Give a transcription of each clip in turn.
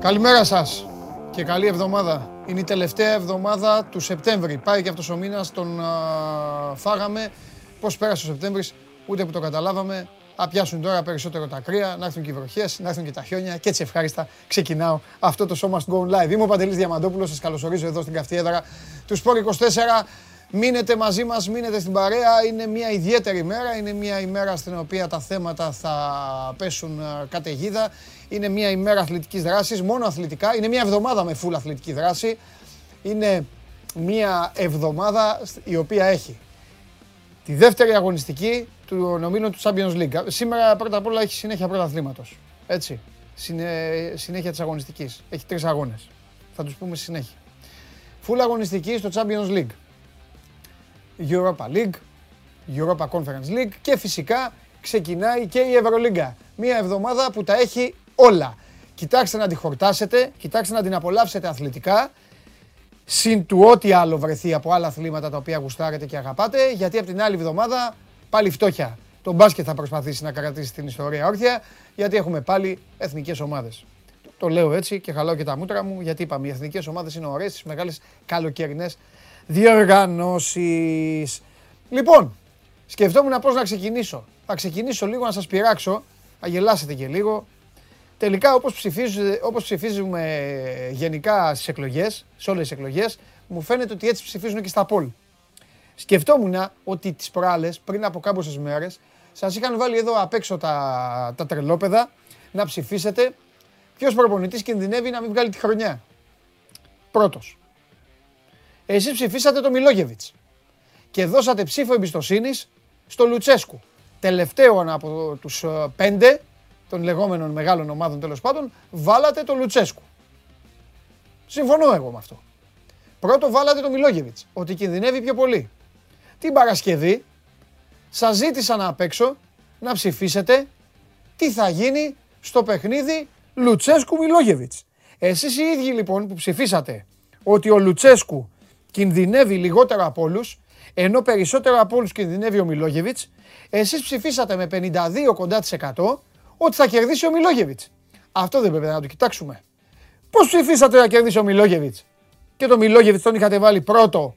Καλημέρα σας και καλή εβδομάδα. Είναι η τελευταία εβδομάδα του Σεπτέμβρη. Πάει και αυτός ο μήνας, τον φάγαμε. Πώς πέρασε ο Σεπτέμβρης, ούτε που το καταλάβαμε. Α πιάσουν τώρα περισσότερο τα κρύα, να έρθουν και οι βροχές, να έρθουν και τα χιόνια. Και έτσι ευχάριστα ξεκινάω αυτό το Show Must Go Live. Είμαι ο Παντελής Διαμαντόπουλος, σας καλωσορίζω εδώ στην καυτή έδρα του Σπορ 24. Μείνετε μαζί μας, μείνετε στην παρέα. Είναι μια ιδιαίτερη ημέρα. Είναι μια ημέρα στην οποία τα θέματα θα πέσουν καταιγίδα. Είναι μια ημέρα αθλητικής δράσης, μόνο αθλητικά. Είναι μια εβδομάδα με full αθλητική δράση. Είναι μια εβδομάδα η οποία έχει τη δεύτερη αγωνιστική του ομίλου του Champions League. Σήμερα πρώτα απ' όλα έχει συνέχεια πρωταθλήματος. Έτσι. Συνέχεια της αγωνιστικής. Έχει τρεις αγώνες. Θα τους πούμε στη συνέχεια. Full αγωνιστική στο Champions League. Europa League, Europa Conference League και φυσικά ξεκινάει και η Ευρωλίγκα. Μια εβδομάδα που τα έχει όλα. Κοιτάξτε να τη χορτάσετε, κοιτάξτε να την απολαύσετε αθλητικά, συν του ό,τι άλλο βρεθεί από άλλα αθλήματα τα οποία γουστάρετε και αγαπάτε, γιατί από την άλλη εβδομάδα πάλι φτώχεια. Το μπάσκετ θα προσπαθήσει να κρατήσει την ιστορία όρθια, γιατί έχουμε πάλι εθνικές ομάδες. Το λέω έτσι και χαλάω και τα μούτρα μου, γιατί είπαμε οι εθνικές ομάδες είναι ωραίες στις μεγάλες καλοκαιρινές διοργανώσεις. Λοιπόν, σκεφτόμουν πώς να ξεκινήσω. Θα ξεκινήσω λίγο να σας πειράξω, να γελάσετε και λίγο. Τελικά, όπως ψηφίζουμε γενικά στις εκλογές, σε όλες τις εκλογές, μου φαίνεται ότι έτσι ψηφίζουν και στα πολ. Σκεφτόμουν ότι τις προάλλες, πριν από κάποιες μέρες, σας είχαν βάλει εδώ απ' έξω τα τρελόπεδα να ψηφίσετε ποιος προπονητής κινδυνεύει να μην βγάλει τη χρονιά. Πρώτος. Εσείς ψηφίσατε το Μιλόγεβιτς και δώσατε ψήφο εμπιστοσύνης στο Λουτσέσκου. Τελευταίο από τους 5 των λεγόμενων μεγάλων ομάδων τέλος πάντων, βάλατε το Λουτσέσκου. Συμφωνώ εγώ με αυτό. Πρώτο βάλατε το Μιλόγεβιτς, ότι κινδυνεύει πιο πολύ. Την Παρασκευή σας ζήτησαν απ' έξω να ψηφίσετε τι θα γίνει στο παιχνίδι Λουτσέσκου-Μιλόγεβιτς. Εσείς οι ίδιοι λοιπόν που ψηφίσατε ότι ο Λουτσέσκου κινδυνεύει λιγότερο από όλους, ενώ περισσότερο από όλους κινδυνεύει ο Μιλόγεβιτς, εσείς ψηφίσατε με 52% ότι θα κερδίσει ο Μιλόγεβιτς. Αυτό δεν πρέπει να το κοιτάξουμε. Πώς ψηφίσατε να κερδίσει ο Μιλόγεβιτς και τον Μιλόγεβιτς τον είχατε βάλει πρώτο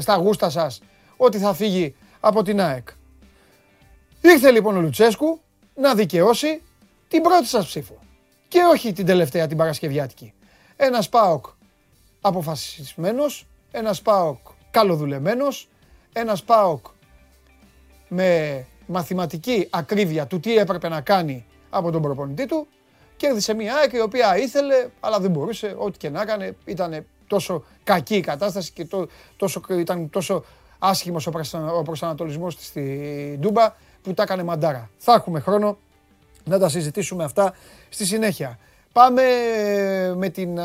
στα γούστα σας ότι θα φύγει από την ΑΕΚ. Ήρθε λοιπόν ο Λουτσέσκου να δικαιώσει την πρώτη σας ψήφο και όχι την τελευταία, την Παρασκευιάτικη. Ένας ΠΑΟΚ αποφασισμένος, ένας ΠΑΟΚ καλοδουλεμένος, ένας ΠΑΟΚ με μαθηματική ακρίβεια του τι έπρεπε να κάνει από τον προπονητή του, κέρδισε μια ΑΕΚ η οποία ήθελε, αλλά δεν μπορούσε, ό,τι και να έκανε, ήταν τόσο κακή η κατάσταση και ήταν τόσο άσχημος ο προσανατολισμός της στη Ντούμπα που τα έκανε μαντάρα. Θα έχουμε χρόνο να τα συζητήσουμε αυτά στη συνέχεια. Πάμε με την...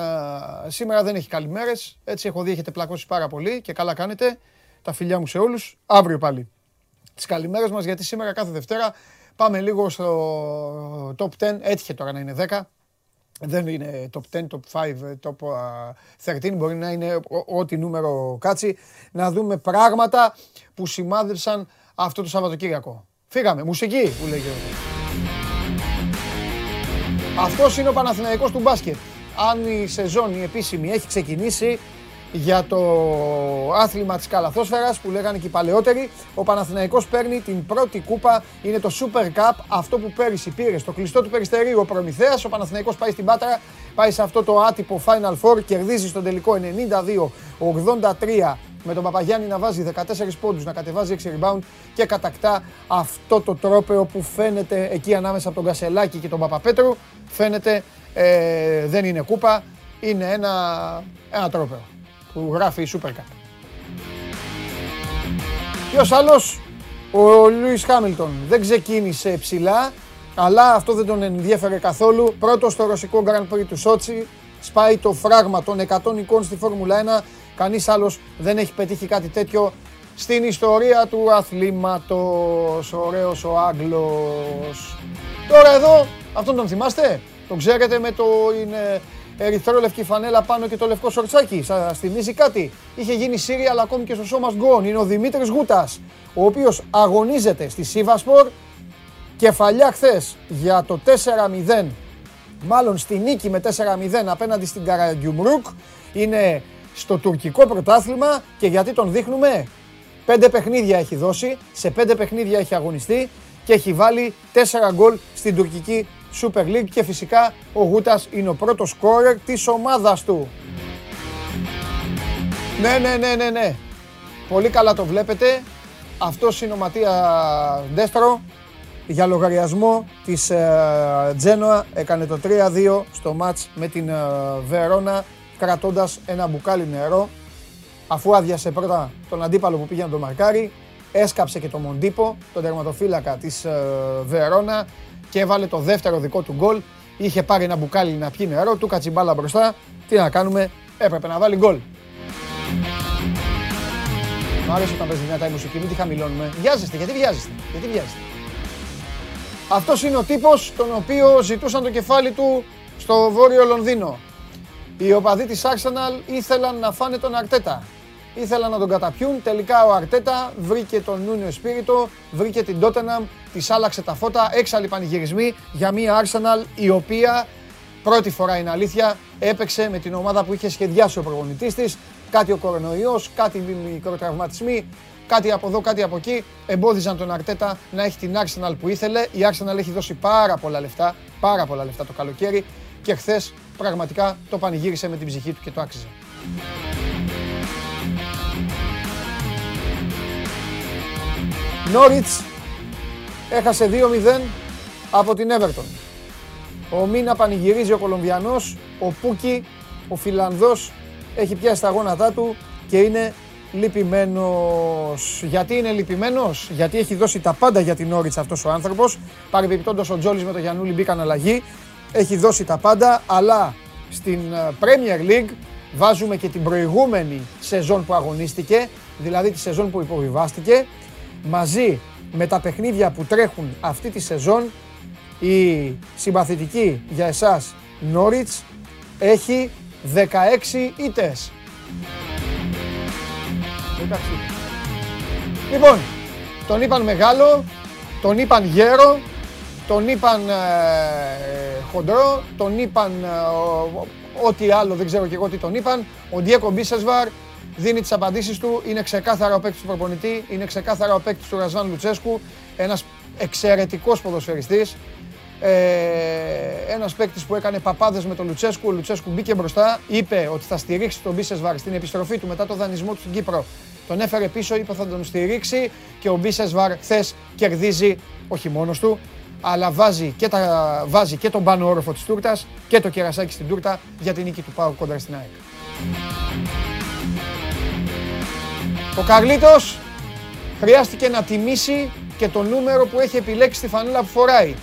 Σήμερα δεν έχει καλημέρες, έτσι έχω δει, έχετε πλακώσει πάρα πολύ και καλά κάνετε. Τα φιλιά μου σε όλους, αύριο πάλι τις καλημέρες μας, γιατί σήμερα κάθε Δευτέρα πάμε λίγο στο top 10, έτυχε τώρα να είναι 10. Δεν είναι top 10, top 5, top 13, μπορεί να είναι ό,τι νούμερο κάτσει. Να δούμε πράγματα που σημάδεψαν αυτό το Σαββατοκύριακο. Φύγαμε, μουσική που λέγεται. Αυτός είναι ο Παναθηναϊκός του μπάσκετ. Αν η σεζόν η επίσημη έχει ξεκινήσει για το άθλημα της καλαθόσφαιρας που λέγανε και οι παλαιότεροι, ο Παναθηναϊκός παίρνει την πρώτη κούπα, είναι το Super Cup, αυτό που πέρυσι πήρε στο κλειστό του Περιστερίου ο Προμηθέας. Ο Παναθηναϊκός πάει στην Πάτρα, πάει σε αυτό το άτυπο Final Four, κερδίζει στον τελικό 92-83 με τον Παπαγιάννη να βάζει 14 πόντους, να κατεβάζει 6 rebound και κατακτά αυτό το τρόπαιο που φαίνεται εκεί ανάμεσα από τον Κασελάκη και τον Παπαπέτρου. Φαίνεται δεν είναι κούπα, είναι ένα τρόπαιο που γράφει η Super Cup. Ποιος άλλος, ο Λούις Χάμιλτον δεν ξεκίνησε ψηλά, αλλά αυτό δεν τον ενδιέφερε καθόλου. Πρώτος στο ρωσικό Grand Prix του Σότσι, σπάει το φράγμα των 100 νικών στη Φόρμουλα 1. Κανείς άλλος δεν έχει πετύχει κάτι τέτοιο στην ιστορία του αθλήματος. Ωραίος ο Άγγλος. Τώρα εδώ, αυτόν τον θυμάστε, τον ξέρετε με το ερυθρόλευκη φανέλα πάνω και το λευκό σορτσάκι. Σας θυμίζει κάτι? Είχε γίνει σύρια, αλλά ακόμη και στο Show Must Go On. Είναι ο Δημήτρης Γούτας, ο οποίος αγωνίζεται στη Σίβασπορ. Κεφαλιά χθες για το 4-0 μάλλον στη νίκη με 4-0 απέναντι στην Καραγκιουμρούκ. Είναι στο τουρκικό πρωτάθλημα και γιατί τον δείχνουμε? 5 παιχνίδια έχει δώσει, σε 5 παιχνίδια έχει αγωνιστεί και έχει βάλει 4 γκολ στην τουρκική Super League και φυσικά ο Γούτας είναι ο πρώτος σκόρερ της ομάδας του. Ναι. Πολύ καλά το βλέπετε. Αυτός είναι ο Ματία Ντέστρο. Για λογαριασμό της Τζένοα έκανε το 3-2 στο μάτς με την Βερόνα, κρατώντας ένα μπουκάλι νερό. Αφού άδειασε πρώτα τον αντίπαλο που πήγε να το μαρκάρει, έσκαψε και τον Μοντίπο, τον τερματοφύλακα της Βερόνα, και έβαλε το δεύτερο δικό του γκολ. Είχε πάρει ένα μπουκάλι να πιει νερό, του κατσιμπάλα μπροστά. Τι να κάνουμε, έπρεπε να βάλει γκολ. Μ' άρεσε όταν παίζει δυνατά η μουσική, μην τη χαμηλώνουμε. Βιάζεστε, γιατί βιάζεστε. Αυτός είναι ο τύπος τον οποίο ζητούσαν το κεφάλι του στο Βόρειο Λονδίνο. Οι οπαδοί της Arsenal ήθελαν να φάνε τον Αρτέτα. Ήθελαν να τον καταπιούν, τελικά ο Αρτέτα βρήκε τον Νούνιο Σπίριτο, βρήκε την Τότεναμ, της άλλαξε τα φώτα, έξαλλοι πανηγυρισμοί για μία Arsenal η οποία, πρώτη φορά είναι αλήθεια, έπαιξε με την ομάδα που είχε σχεδιάσει ο προπονητής της. Κάτι ο κορονοϊός, κάτι μικροτραυματισμοί, κάτι από εδώ, κάτι από εκεί, εμπόδιζαν τον Αρτέτα να έχει την Arsenal που ήθελε. Η Arsenal έχει δώσει πάρα πολλά λεφτά το καλοκαίρι και χθες πραγματικά το πανηγύρισε με την ψυχή του και το άξιζε. Norwich έχασε 2-0 από την Everton. Ο Μίνα πανηγυρίζει ο Κολομβιανός, ο Πούκι, ο Φιλανδός, έχει πιάσει τα γόνατά του και είναι λυπημένος. Γιατί είναι λυπημένος? Γιατί έχει δώσει τα πάντα για την Norwich αυτός ο άνθρωπος. Παρεμπιπτόντως ο Τζόλης με τον Γιαννούλη μπήκαν αλλαγή. Έχει δώσει τα πάντα, αλλά στην Premier League βάζουμε και την προηγούμενη σεζόν που αγωνίστηκε, δηλαδή τη σεζόν που υποβιβάστηκε, μαζί με τα παιχνίδια που τρέχουν αυτή τη σεζόν. Η συμπαθητική για εσάς Norwich έχει 16 ήττες. Λοιπόν, τον είπαν μεγάλο, τον είπαν γέρο, τον είπαν χοντρό, τον είπαν ό,τι άλλο, δεν ξέρω και εγώ τι τον είπαν. Ο Ντιέκο Μπισεσβάρ δίνει τις απαντήσεις του, είναι ξεκάθαρα ο παίκτης του προπονητή, είναι ξεκάθαρα ο παίκτης του Ρασβάν Λουτσέσκου, ένας εξαιρετικός ποδοσφαιριστής, ένας παίκτης που έκανε παπάδες με τον Λουτσέσκου. Ο Λουτσέσκου μπήκε μπροστά, είπε ότι θα στηρίξει τον Μπισεσβάρ στην επιστροφή του μετά το δανεισμό του στην Κύπρο. Τον έφερε πίσω, είπε θα τον στηρίξει και ο Μπισεσβάρ χθες κερδίζει, όχι μόνος του, αλλά βάζει και τον πάνω όροφο της τούρτας και το κερασάκι στην τούρτα για την νίκη του ΠΑΟΚ κόντρα στην ΑΕΚ. Ο Καρλίτος χρειάστηκε να τιμήσει και το νούμερο που έχει επιλέξει στη φανέλα που φοράει.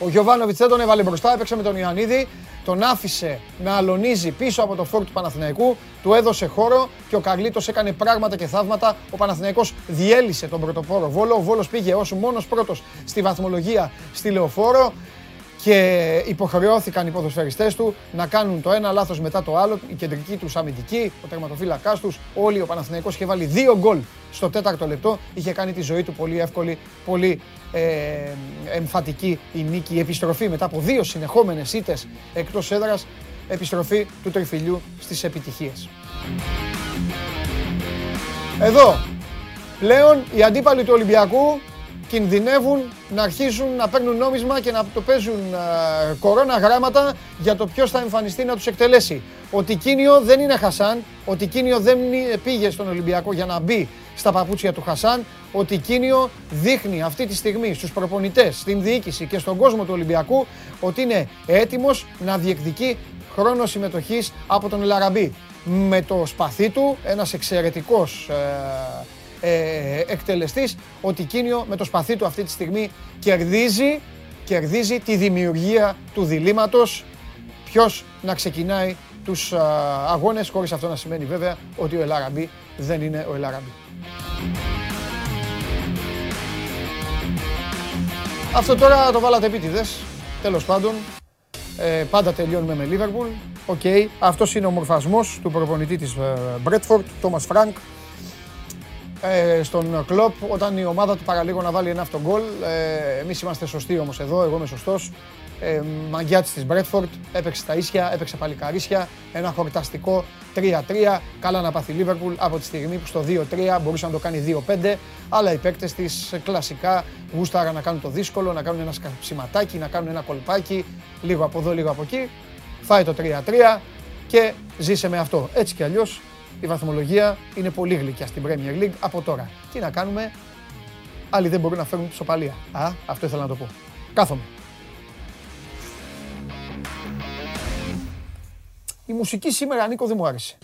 Ο Γιωβάνοβιτς δεν τον έβαλε μπροστά, έπαιξε με τον Ιωαννίδη, τον άφησε να αλωνίζει πίσω από το φόρκ του Παναθηναϊκού, του έδωσε χώρο και ο Καρλίτος έκανε πράγματα και θαύματα. Ο Παναθηναϊκός διέλυσε τον πρωτοπόρο Βόλο, ο Βόλος πήγε ως μόνος πρώτος στη βαθμολογία στη Λεωφόρο και υποχρεώθηκαν οι ποδοσφαιριστές του να κάνουν το ένα λάθος μετά το άλλο, η κεντρική τους αμυντική, ο τερματοφύλακάς τους, όλοι. Ο Παναθηναϊκός είχε βάλει 2 γκολ στο 4ο λεπτό, είχε κάνει τη ζωή του πολύ εύκολη, πολύ εμφατική η νίκη, η επιστροφή μετά από 2 συνεχόμενες ήττες εκτός έδρας, επιστροφή του τριφυλιού στις επιτυχίες. Εδώ, πλέον οι αντίπαλοι του Ολυμπιακού κινδυνεύουν να αρχίσουν να παίρνουν νόμισμα και να το παίζουν κορώνα γράμματα για το ποιος θα εμφανιστεί να τους εκτελέσει. Ο Τικίνιο δεν είναι Χασάν, ο Τικίνιο δεν πήγε στον Ολυμπιακό για να μπει στα παπούτσια του Χασάν. Ο Τικίνιο δείχνει αυτή τη στιγμή στους προπονητές, στην διοίκηση και στον κόσμο του Ολυμπιακού ότι είναι έτοιμος να διεκδικεί χρόνο συμμετοχής από τον Ελαραμπί. Με το σπαθί του, ένας εξαιρετικός εκτελεστής, ο Τικίνιο με το σπαθί του αυτή τη στιγμή κερδίζει τη δημιουργία του διλήμματος ποιος να ξεκινάει τους αγώνες, χωρίς αυτό να σημαίνει βέβαια ότι ο Ελαραμπί δεν είναι ο Ελαραμπί. Αυτό τώρα το βάλατε επίτηδες, τέλος πάντων, πάντα τελειώνουμε με Λίβερπουλ. Οκ, αυτός είναι ο μορφασμός του προπονητή της Μπρέτφορντ, Τόμας Φρανκ. στον Κλοπ, όταν η ομάδα του παραλίγο να βάλει ένα αυτόν γκολ. Εμείς είμαστε σωστοί όμως εδώ, εγώ είμαι σωστός. Μαγιά της Μπρέτφορντ, έπαιξε τα ίσια, έπαιξε παλικαρίσια, ένα χορταστικό 3-3. Καλά να πάθει η Λίβερπουλ από τη στιγμή που στο 2-3 μπορούσε να το κάνει 2-5. Αλλά οι παίκτες της κλασικά γούσταραν να κάνουν το δύσκολο, να κάνουν ένα σκαψιματάκι, να κάνουν ένα κολπάκι, λίγο από εδώ, λίγο από εκεί. Φάει το 3-3 και ζήσε με αυτό. Έτσι κι αλλιώς η βαθμολογία είναι πολύ γλυκιά στην Premier League από τώρα. Τι να κάνουμε, άλλοι δεν μπορούν να φέρουν ισοπαλία. Α, αυτό ήθελα να το πω. Κάθομαι. Η μουσική σήμερα, Νίκο, δεν μου άρεσε.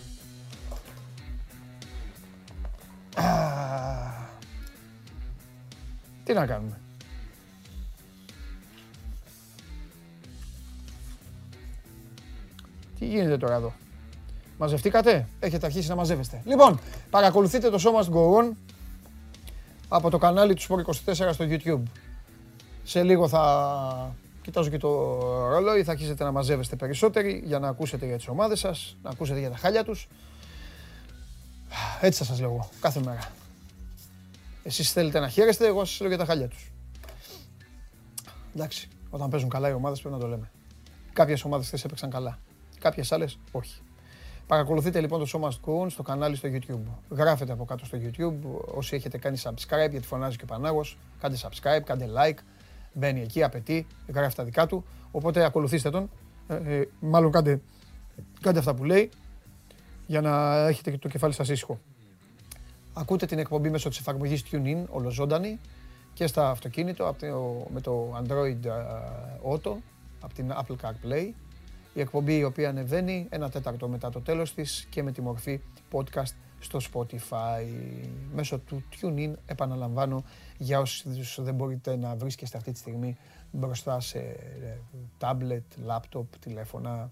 Τι να κάνουμε. Τι γίνεται τώρα εδώ. Μαζευτήκατε, έχετε αρχίσει να μαζεύεστε. Λοιπόν, παρακολουθείτε το σώμα του Γκογόν από το κανάλι του Sport 24 στο YouTube. Σε λίγο θα... κοιτάζω και το ρολόι, θα αρχίσετε να μαζεύεστε περισσότεροι για να ακούσετε για τις ομάδες σας, να ακούσετε για τα χάλια τους. Έτσι θα σας λέω κάθε μέρα. Εσείς θέλετε να χαίρεστε, εγώ σας λέω για τα χάλια τους. Εντάξει, όταν παίζουν καλά οι ομάδες πρέπει να το λέμε. Κάποιες ομάδες χθες έπαιξαν καλά, κάποιες άλλες όχι. Παρακολουθείτε λοιπόν το σώμα του στο κανάλι στο YouTube. Γράφετε από κάτω στο YouTube, όσοι έχετε κάνει subscribe, γιατί φωνάζει και ο Πανάγος, κάντε subscribe, κάντε like. Μπαίνει εκεί, απαιτεί, γράφει τα δικά του. Οπότε ακολουθήστε τον. Μάλλον κάντε αυτά που λέει για να έχετε και το κεφάλι σας ήσυχο. Ακούτε την εκπομπή μέσω της εφαρμογής TuneIn, ολοζώντανη, και στα αυτοκίνητο με το Android Auto, από την Apple CarPlay. Η εκπομπή η οποία ανεβαίνει 1/4 μετά το τέλος της και με τη μορφή podcast στο Spotify. Μέσω του TuneIn, επαναλαμβάνω, για όσους δεν μπορείτε να βρίσκεστε αυτή τη στιγμή μπροστά σε τάμπλετ, λάπτοπ, τηλέφωνα,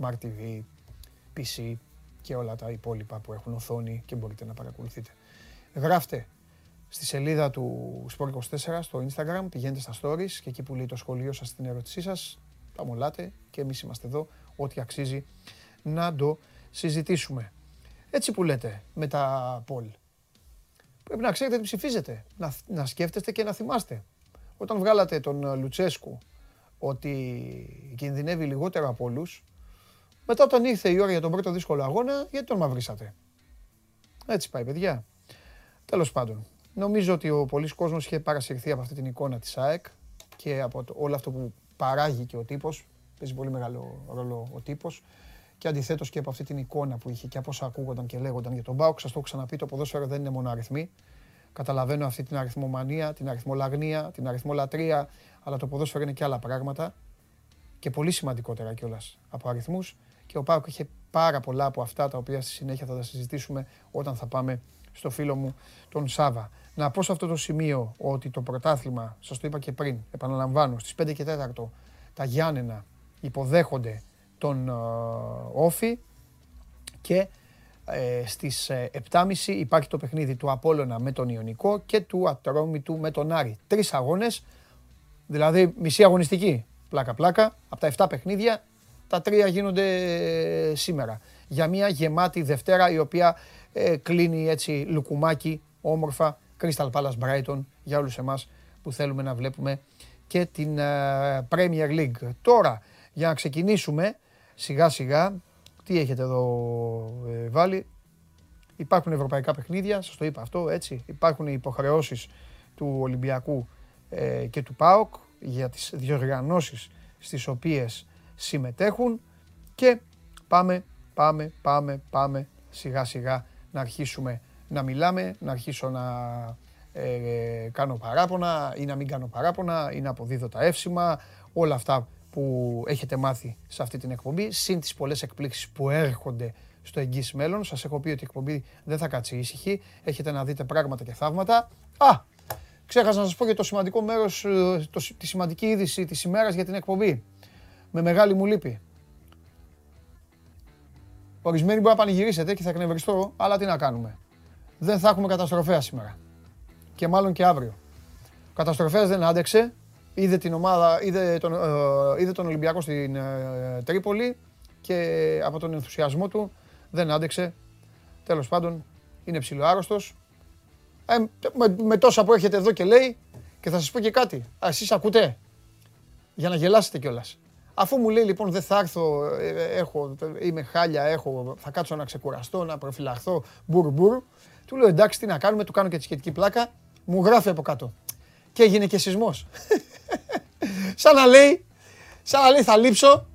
smart TV, PC και όλα τα υπόλοιπα που έχουν οθόνη και μπορείτε να παρακολουθείτε. Γράφτε στη σελίδα του Sport24 στο Instagram, πηγαίνετε στα stories και εκεί που λέει το σχολείο σας, την ερώτησή σας, τα μολάτε και εμείς είμαστε εδώ, ό,τι αξίζει να το συζητήσουμε. Έτσι που λέτε με τα poll. Πρέπει να ξέρετε τι ψηφίζετε, να σκέφτεστε και να θυμάστε. Όταν βγάλατε τον Λουτσέσκου ότι κινδυνεύει λιγότερο από όλους, μετά όταν ήρθε η ώρα για τον πρώτο δύσκολο αγώνα, γιατί τον μαυρίσατε. Έτσι πάει, παιδιά. Τέλος πάντων, νομίζω ότι ο πολύς κόσμος είχε παρασυρθεί από αυτή την εικόνα της ΑΕΚ και από όλο αυτό που παράγει και ο τύπος. Παίζει πολύ μεγάλο ρόλο ο τύπος. Και αντιθέτως και από αυτή την εικόνα που είχε και από όσα ακούγονταν και λέγονταν για τον ΠΑΟΚ, σας το έχω ξαναπεί, το ποδόσφαιρο δεν είναι μόνο αριθμοί. Καταλαβαίνω αυτή την αριθμομανία, την αριθμολαγνία, την αριθμολατρεία, αλλά το ποδόσφαιρο είναι και άλλα πράγματα και πολύ σημαντικότερα κιόλας από αριθμούς. Και ο ΠΑΟΚ είχε πάρα πολλά από αυτά τα οποία στη συνέχεια θα τα συζητήσουμε όταν θα πάμε στο φίλο μου τον Σάβα. Να πω σε αυτό το σημείο ότι το πρωτάθλημα, σας το είπα και πριν, επαναλαμβάνω, στις 5 και 4 τα Γιάννενα υποδέχονται τον Όφη και στις 7.30 υπάρχει το παιχνίδι του Απόλλωνα με τον Ιωνικό και του Ατρόμητου με τον Άρη. 3 αγώνες, δηλαδή μισή αγωνιστική, πλάκα-πλάκα, από τα 7 παιχνίδια, τα 3 γίνονται σήμερα. Για μια γεμάτη Δευτέρα η οποία κλείνει έτσι λουκουμάκι, όμορφα, Crystal Palace Brighton για όλους εμάς που θέλουμε να βλέπουμε και την Premier League. Τώρα, για να ξεκινήσουμε... Σιγά σιγά, τι έχετε εδώ βάλει, υπάρχουν ευρωπαϊκά παιχνίδια, σας το είπα αυτό, έτσι, υπάρχουν οι υποχρεώσεις του Ολυμπιακού και του ΠΑΟΚ για τις διοργανώσεις στις οποίες συμμετέχουν και πάμε σιγά σιγά να αρχίσουμε να μιλάμε, να αρχίσω να κάνω παράπονα ή να μην κάνω παράπονα ή να αποδίδω τα εύσημα, όλα αυτά που έχετε μάθει σε αυτή την εκπομπή, συν τις πολλές εκπλήξεις που έρχονται στο εγγύς μέλλον. Σας έχω πει ότι η εκπομπή δεν θα κάτσει ήσυχη. Έχετε να δείτε πράγματα και θαύματα. Α, ξέχασα να σας πω και το σημαντικό μέρος, τη σημαντική είδηση της ημέρας για την εκπομπή. Με μεγάλη μου λύπη. Ορισμένοι μπορεί να πανηγυρίσετε και θα εκνευριστώ, αλλά τι να κάνουμε. Δεν θα έχουμε καταστροφέα σήμερα. Και μάλλον και αύριο. Ο καταστροφέας δεν άντεξε. Είδε την ομάδα, είδε τον Ολυμπιακό στην Τρίπολη και από τον ενθουσιασμό του δεν άντεξε. Τέλος πάντων, είναι ψιλοάρρωστος. με τόσα που έχετε εδώ και λέει, και θα σας πω και κάτι. Α, εσείς ακούτε, για να γελάσετε κιόλας. Αφού μου λέει λοιπόν δεν θα έρθω, είμαι χάλια, θα κάτσω να ξεκουραστώ, να προφυλαχθώ, μπουρ, του λέω εντάξει τι να κάνουμε, του κάνω και τη σχετική πλάκα, μου γράφει από κάτω. Και έγινε και σεισμός. Σαν να λέει θα λείψω,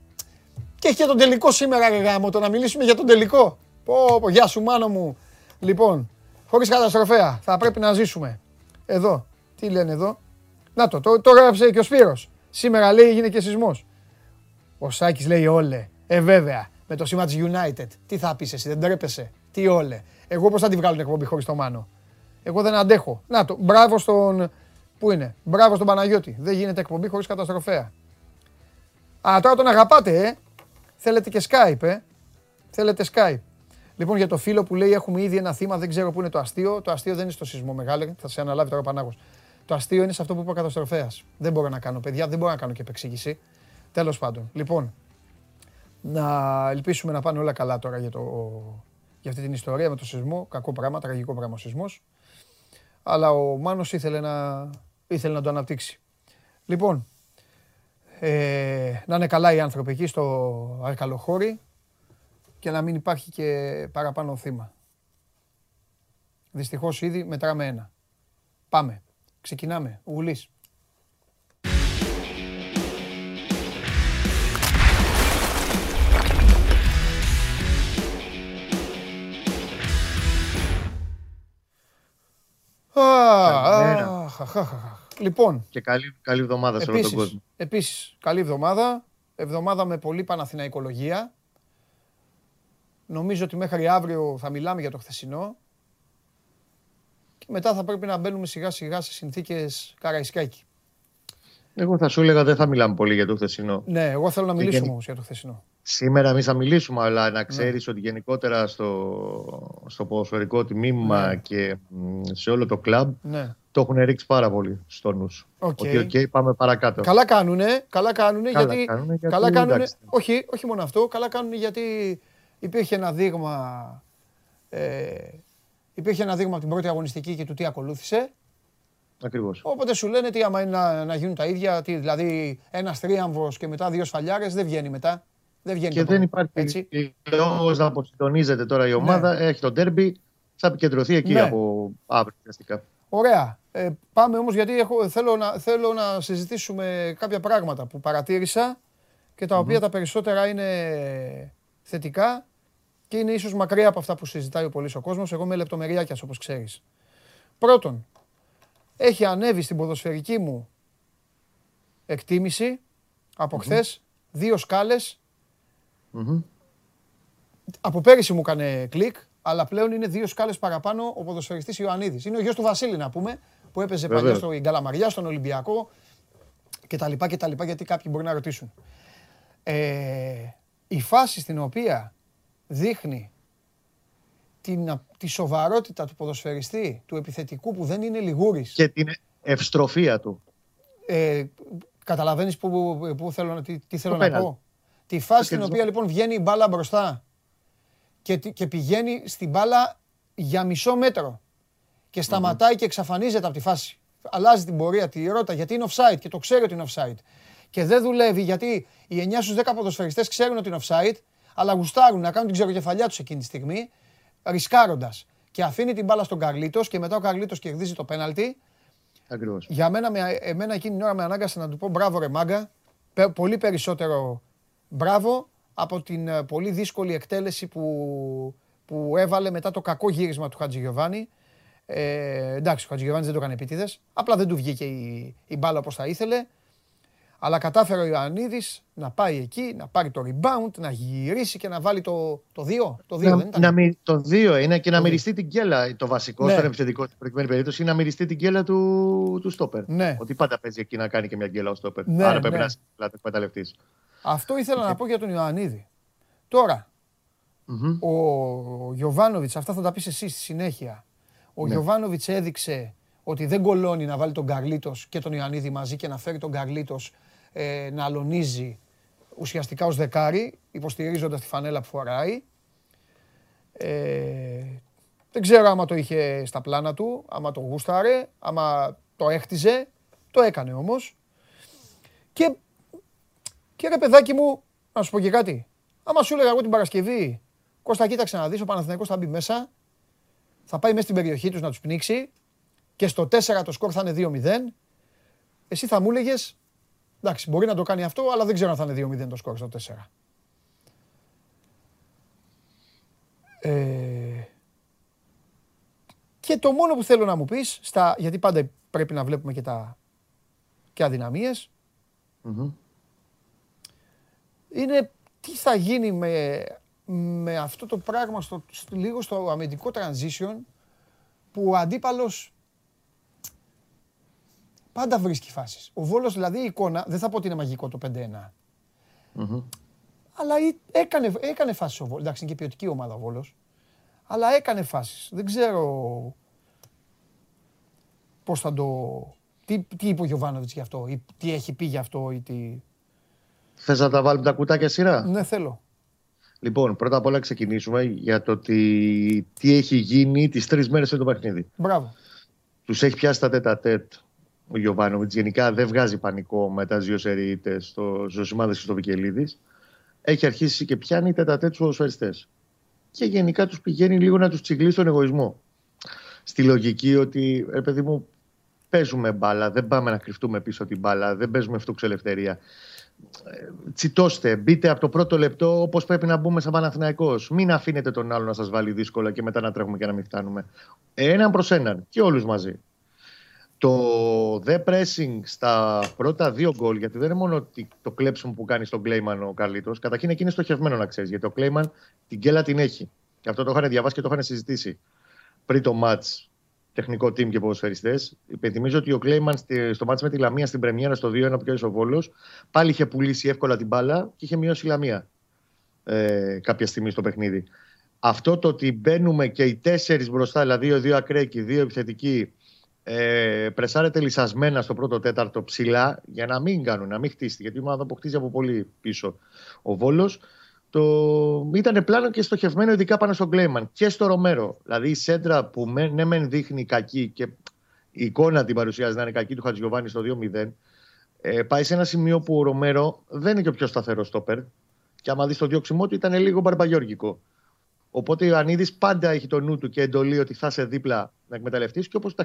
και έχει και τον τελικό σήμερα ρε γάμο, το να μιλήσουμε για τον τελικό. Πω, γεια σου μάνο μου. Λοιπόν, χωρίς καταστροφέα, θα πρέπει να ζήσουμε. Εδώ, τι λένε εδώ. Να το γράψε και ο Σπύρος. Σήμερα λέει έγινε και σεισμός. Ο Σάκης λέει όλε. Βέβαια, με το σήμα της United. Τι θα πεις εσύ, δεν τρέπεσαι. Τι όλε. Εγώ πώς θα τη βγάλω την εκπομπή χωρίς το Μάνο. Εγώ δεν αντέχω. Να το, μπράβο στον... Πού είναι, μπράβο στον Παναγιώτη. Δεν γίνεται εκπομπή χωρίς καταστροφέα. Α, τώρα τον αγαπάτε, Θέλετε και Skype, Θέλετε Skype. Λοιπόν, για το φίλο που λέει έχουμε ήδη ένα θύμα, δεν ξέρω πού είναι το αστείο. Το αστείο δεν είναι στο σεισμό, μεγάλε. Θα σε αναλάβει τώρα ο Πανάγος. Το αστείο είναι σε αυτό που είπε ο καταστροφέας. Δεν μπορώ να κάνω, παιδιά, δεν μπορώ να κάνω και επεξήγηση. Τέλος πάντων. Λοιπόν, να ελπίσουμε να πάνε όλα καλά τώρα για αυτή την ιστορία με το σεισμό. Κακό πράγμα, τραγικό πράγμα ο σεισμός. Αλλά ο Μάνος ήθελε να το αναπτύξει. Λοιπόν, να είναι καλά οι άνθρωποι εκεί στο Αρκαλοχώρι και να μην υπάρχει και παραπάνω θύμα. Δυστυχώς ήδη μετράμε ένα. Πάμε. Ξεκινάμε. Ουλής. Λοιπόν. Και καλή εβδομάδα σε όλο τον κόσμο. Επίσης, καλή εβδομάδα. Εβδομάδα με πολλή Παναθηναϊκολογία. Νομίζω ότι μέχρι αύριο θα μιλάμε για το χθεσινό. Και μετά θα πρέπει να μπαίνουμε σιγά σιγά σε συνθήκες Καραϊσκάκη. Εγώ θα σου έλεγα δεν θα μιλάμε πολύ για το χθεσινό. Ναι, εγώ θέλω να μιλήσουμε όμως για το χθεσινό. Σήμερα εμείς θα μιλήσουμε, αλλά να ξέρεις ότι γενικότερα στο ποδοσφαιρικό τμήμα και σε όλο το κλαμπ το έχουν ρίξει πάρα πολύ στο νου σου. Οκ, πάμε παρακάτω. Καλά κάνουνε, όχι μόνο αυτό, καλά κάνουνε γιατί υπήρχε ένα δείγμα από την πρώτη αγωνιστική και του τι ακολούθησε. Ακριβώς. Οπότε σου λένε τι άμα είναι να γίνουν τα ίδια, δηλαδή ένας τρίαμβος και μετά δύο σφαλιάρες δεν βγαίνει μετά. Και δεν υπάρχει λόγος να αποσυντονίζεται τώρα η ομάδα. Έχει το ντέρμπι, θα επικεντρωθεί εκεί από αύριο. Ωραία. Πάμε όμως γιατί θέλω να συζητήσουμε κάποια πράγματα που παρατήρησα και τα οποία τα περισσότερα είναι θετικά και είναι ίσως μακριά από αυτά που συζητάει πολύ ο κόσμος. Εγώ είμαι λεπτομεριάκιας όπως ξέρεις. Πρώτον, έχει ανέβει στην ποδοσφαιρική μου εκτίμηση από χθες 2 σκάλες. Από πέρυσι μου έκανε κλικ, αλλά πλέον είναι 2 σκάλες παραπάνω ο ποδοσφαιριστής Ιωαννίδης. Είναι ο γιος του Βασίλη, να πούμε, που έπαιζε παλιά στον Καλαμαριά, στον Ολυμπιακό κτλ. Γιατί κάποιοι μπορεί να ρωτήσουν. Η φάση στην οποία δείχνει τη σοβαρότητα του ποδοσφαιριστή, του επιθετικού που δεν είναι λιγούρης. Και την ευστροφία του. Καταλαβαίνεις τι θέλω να πω. Τη φάση στην οποία λοιπόν βγαίνει η μπάλα μπροστά και πηγαίνει στην μπάλα για μισό μέτρο και σταματάει και εξαφανίζεται από τη φάση. Αλλάζει την πορεία, τη ρώτα γιατί είναι offside και το ξέρει ότι είναι offside. Και δεν δουλεύει γιατί οι 9 στους 10 ποδοσφαιριστές ξέρουν ότι είναι offside, αλλά γουστάρουν να κάνουν την ξεροκεφαλιά τους εκείνη τη στιγμή, ρισκάροντας. Και αφήνει την μπάλα στον Καρλίτος και μετά ο Καρλίτος κερδίζει το πέναλτι. Ακριβώς. Για μένα εκείνη την ώρα με ανάγκασε να του πω μπράβο ρε μάγκα, πολύ περισσότερο. Μπράβο από την πολύ δύσκολη εκτέλεση που έβαλε μετά το κακό γύρισμα του Χατζηγιοβάνη. Εντάξει, ο Χατζηγιοβάνης δεν το έκανε επίτηδες. Απλά δεν του βγήκε η μπάλα όπως θα ήθελε. Αλλά κατάφερε ο Ιωαννίδης να πάει εκεί, να πάρει το rebound, να γυρίσει και να βάλει το 2. Το 2 είναι και να μυριστεί την κέλα. Το βασικό στον επιθετικό στην προηγούμενη περίπτωση είναι να μυριστεί την κέλα του στόπερ. Ναι. Ότι πάντα παίζει εκεί να κάνει και μια κέλα ο στόπερ. Άρα πρέπει να το εκμεταλλευτεί. Αυτό ήθελα να πω για τον Ιωαννίδη. Τώρα, ο Γιοβάνοβιτς, αυτά θα τα πεις εσύ στη συνέχεια. Ο Γιοβάνοβιτς έδειξε ότι δεν κολώνει να βάλει τον Καρλίτος και τον Ιωαννίδη μαζί και να φέρει τον Καρλίτος να αλωνίζει ουσιαστικά ως δεκάρι, υποστηρίζοντας τη φανέλα που φοράει. Δεν ξέρω άμα το είχε στα πλάνα του, άμα το γούσταρε, άμα το έχτιζε. Το έκανε όμως. Και ρε παιδάκι μου, να σου πω και κάτι. Άμα σου έλεγα εγώ την Παρασκευή, Κώστα κοίταξε να δεις, ο Παναθηναϊκός θα μπει μέσα, θα πάει μέσα στην περιοχή τους να τους πνίξει και στο 4 το σκορ θα είναι 2-0, εσύ θα μου έλεγες, εντάξει, μπορεί να το κάνει αυτό, αλλά δεν ξέρω αν θα είναι 2-0 το σκορ στο 4. Και το μόνο που θέλω να μου πεις, γιατί πάντα πρέπει να βλέπουμε και αδυναμίες, είναι τι θα γίνει με αυτό το πράγμα λίγο στο αμυντικό transition που ο αντίπαλος πάντα βρίσκει φάσεις. Ο Βόλος δηλαδή η εικόνα, δεν θα πω ότι είναι μαγικό το 5-1. Αλλά έκανε φάσεις ο Βόλος. Εντάξει, είναι και ποιοτική ομάδα ο Βόλος. Αλλά έκανε φάσεις. Δεν ξέρω πώς θα το... Τι είπε ο Γιωβάνοβιτς γι' αυτό, ή τι έχει πει γι' αυτό, ή τι... Θες να τα βάλουμε τα κουτάκια σειρά? Ναι, θέλω. Λοιπόν, πρώτα απ' όλα ξεκινήσουμε για το τι έχει γίνει τις 3 μέρες πριν το παιχνίδι. Μπράβο. Τους έχει πιάσει τα τέτα-τέτ ο Γιωβάνοβιτς. Γενικά δεν βγάζει πανικό μετά τις δύο σεριίτες στο Ζωσιμάδες και στο Βικελίδης. Έχει αρχίσει και πιάνει τέτα-τέτ τους ποδοσφαιριστές. Και γενικά τους πηγαίνει λίγο να τους τσιγκλεί στον εγωισμό. Στη λογική ότι, ρε παιδί μου, παίζουμε μπάλα, δεν πάμε να κρυφτούμε πίσω την μπάλα, δεν παίζουμε φτουξελευθερία. Τσιτώστε, μπείτε από το πρώτο λεπτό όπως πρέπει να μπούμε σαν Παναθηναϊκός. Μην αφήνετε τον άλλο να σας βάλει δύσκολα και μετά να τρέχουμε και να μην φτάνουμε. Έναν προς έναν και όλους μαζί. Το δε pressing στα πρώτα 2 γκολ, γιατί δεν είναι μόνο το κλέψιμο που κάνει στον Κλέιμαν ο Καρλίτος, καταρχήν εκεί είναι στοχευμένο να ξέρεις, γιατί ο Κλέιμαν την κέλα την έχει. Και αυτό το είχαν διαβάσει και το είχαν συζητήσει πριν το μάτς. Τεχνικό team και ποδοσφαιριστές. Υπενθυμίζω ότι ο Κλέιμαν στο μάτς με τη Λαμία στην πρεμιέρα στο 2-1 που κέρδισε ο Βόλος, πάλι είχε πουλήσει εύκολα την μπάλα και είχε μειώσει η Λαμία κάποια στιγμή στο παιχνίδι. Αυτό το ότι μπαίνουμε και οι 4 μπροστά, δηλαδή 2 ακραίοι και 2 επιθετικοί, πρεσάρεται λυσασμένα στο πρώτο τέταρτο ψηλά για να μην κάνουν, να μην χτίσει. Γιατί η ομάδα που χτίζει από πολύ πίσω ο Βόλος. Ήταν πλάνο και στοχευμένο ειδικά πάνω στον Κλέιμαν και στο Ρομέρο. Δηλαδή η σέντρα που ναι μεν δείχνει κακή και η εικόνα την παρουσιάζει να είναι κακή του Χατζηγιοβάνη στο 2-0, πάει σε ένα σημείο που ο Ρομέρο δεν είναι και ο πιο σταθερός στόπερ. Και άμα δεις το διώξιμό του ήταν λίγο μπαρμπαγιόργικο. Οπότε ο Ιωαννίδης πάντα έχει το νου του και εντολή ότι θα σε δίπλα να εκμεταλλευτείς. Και όπως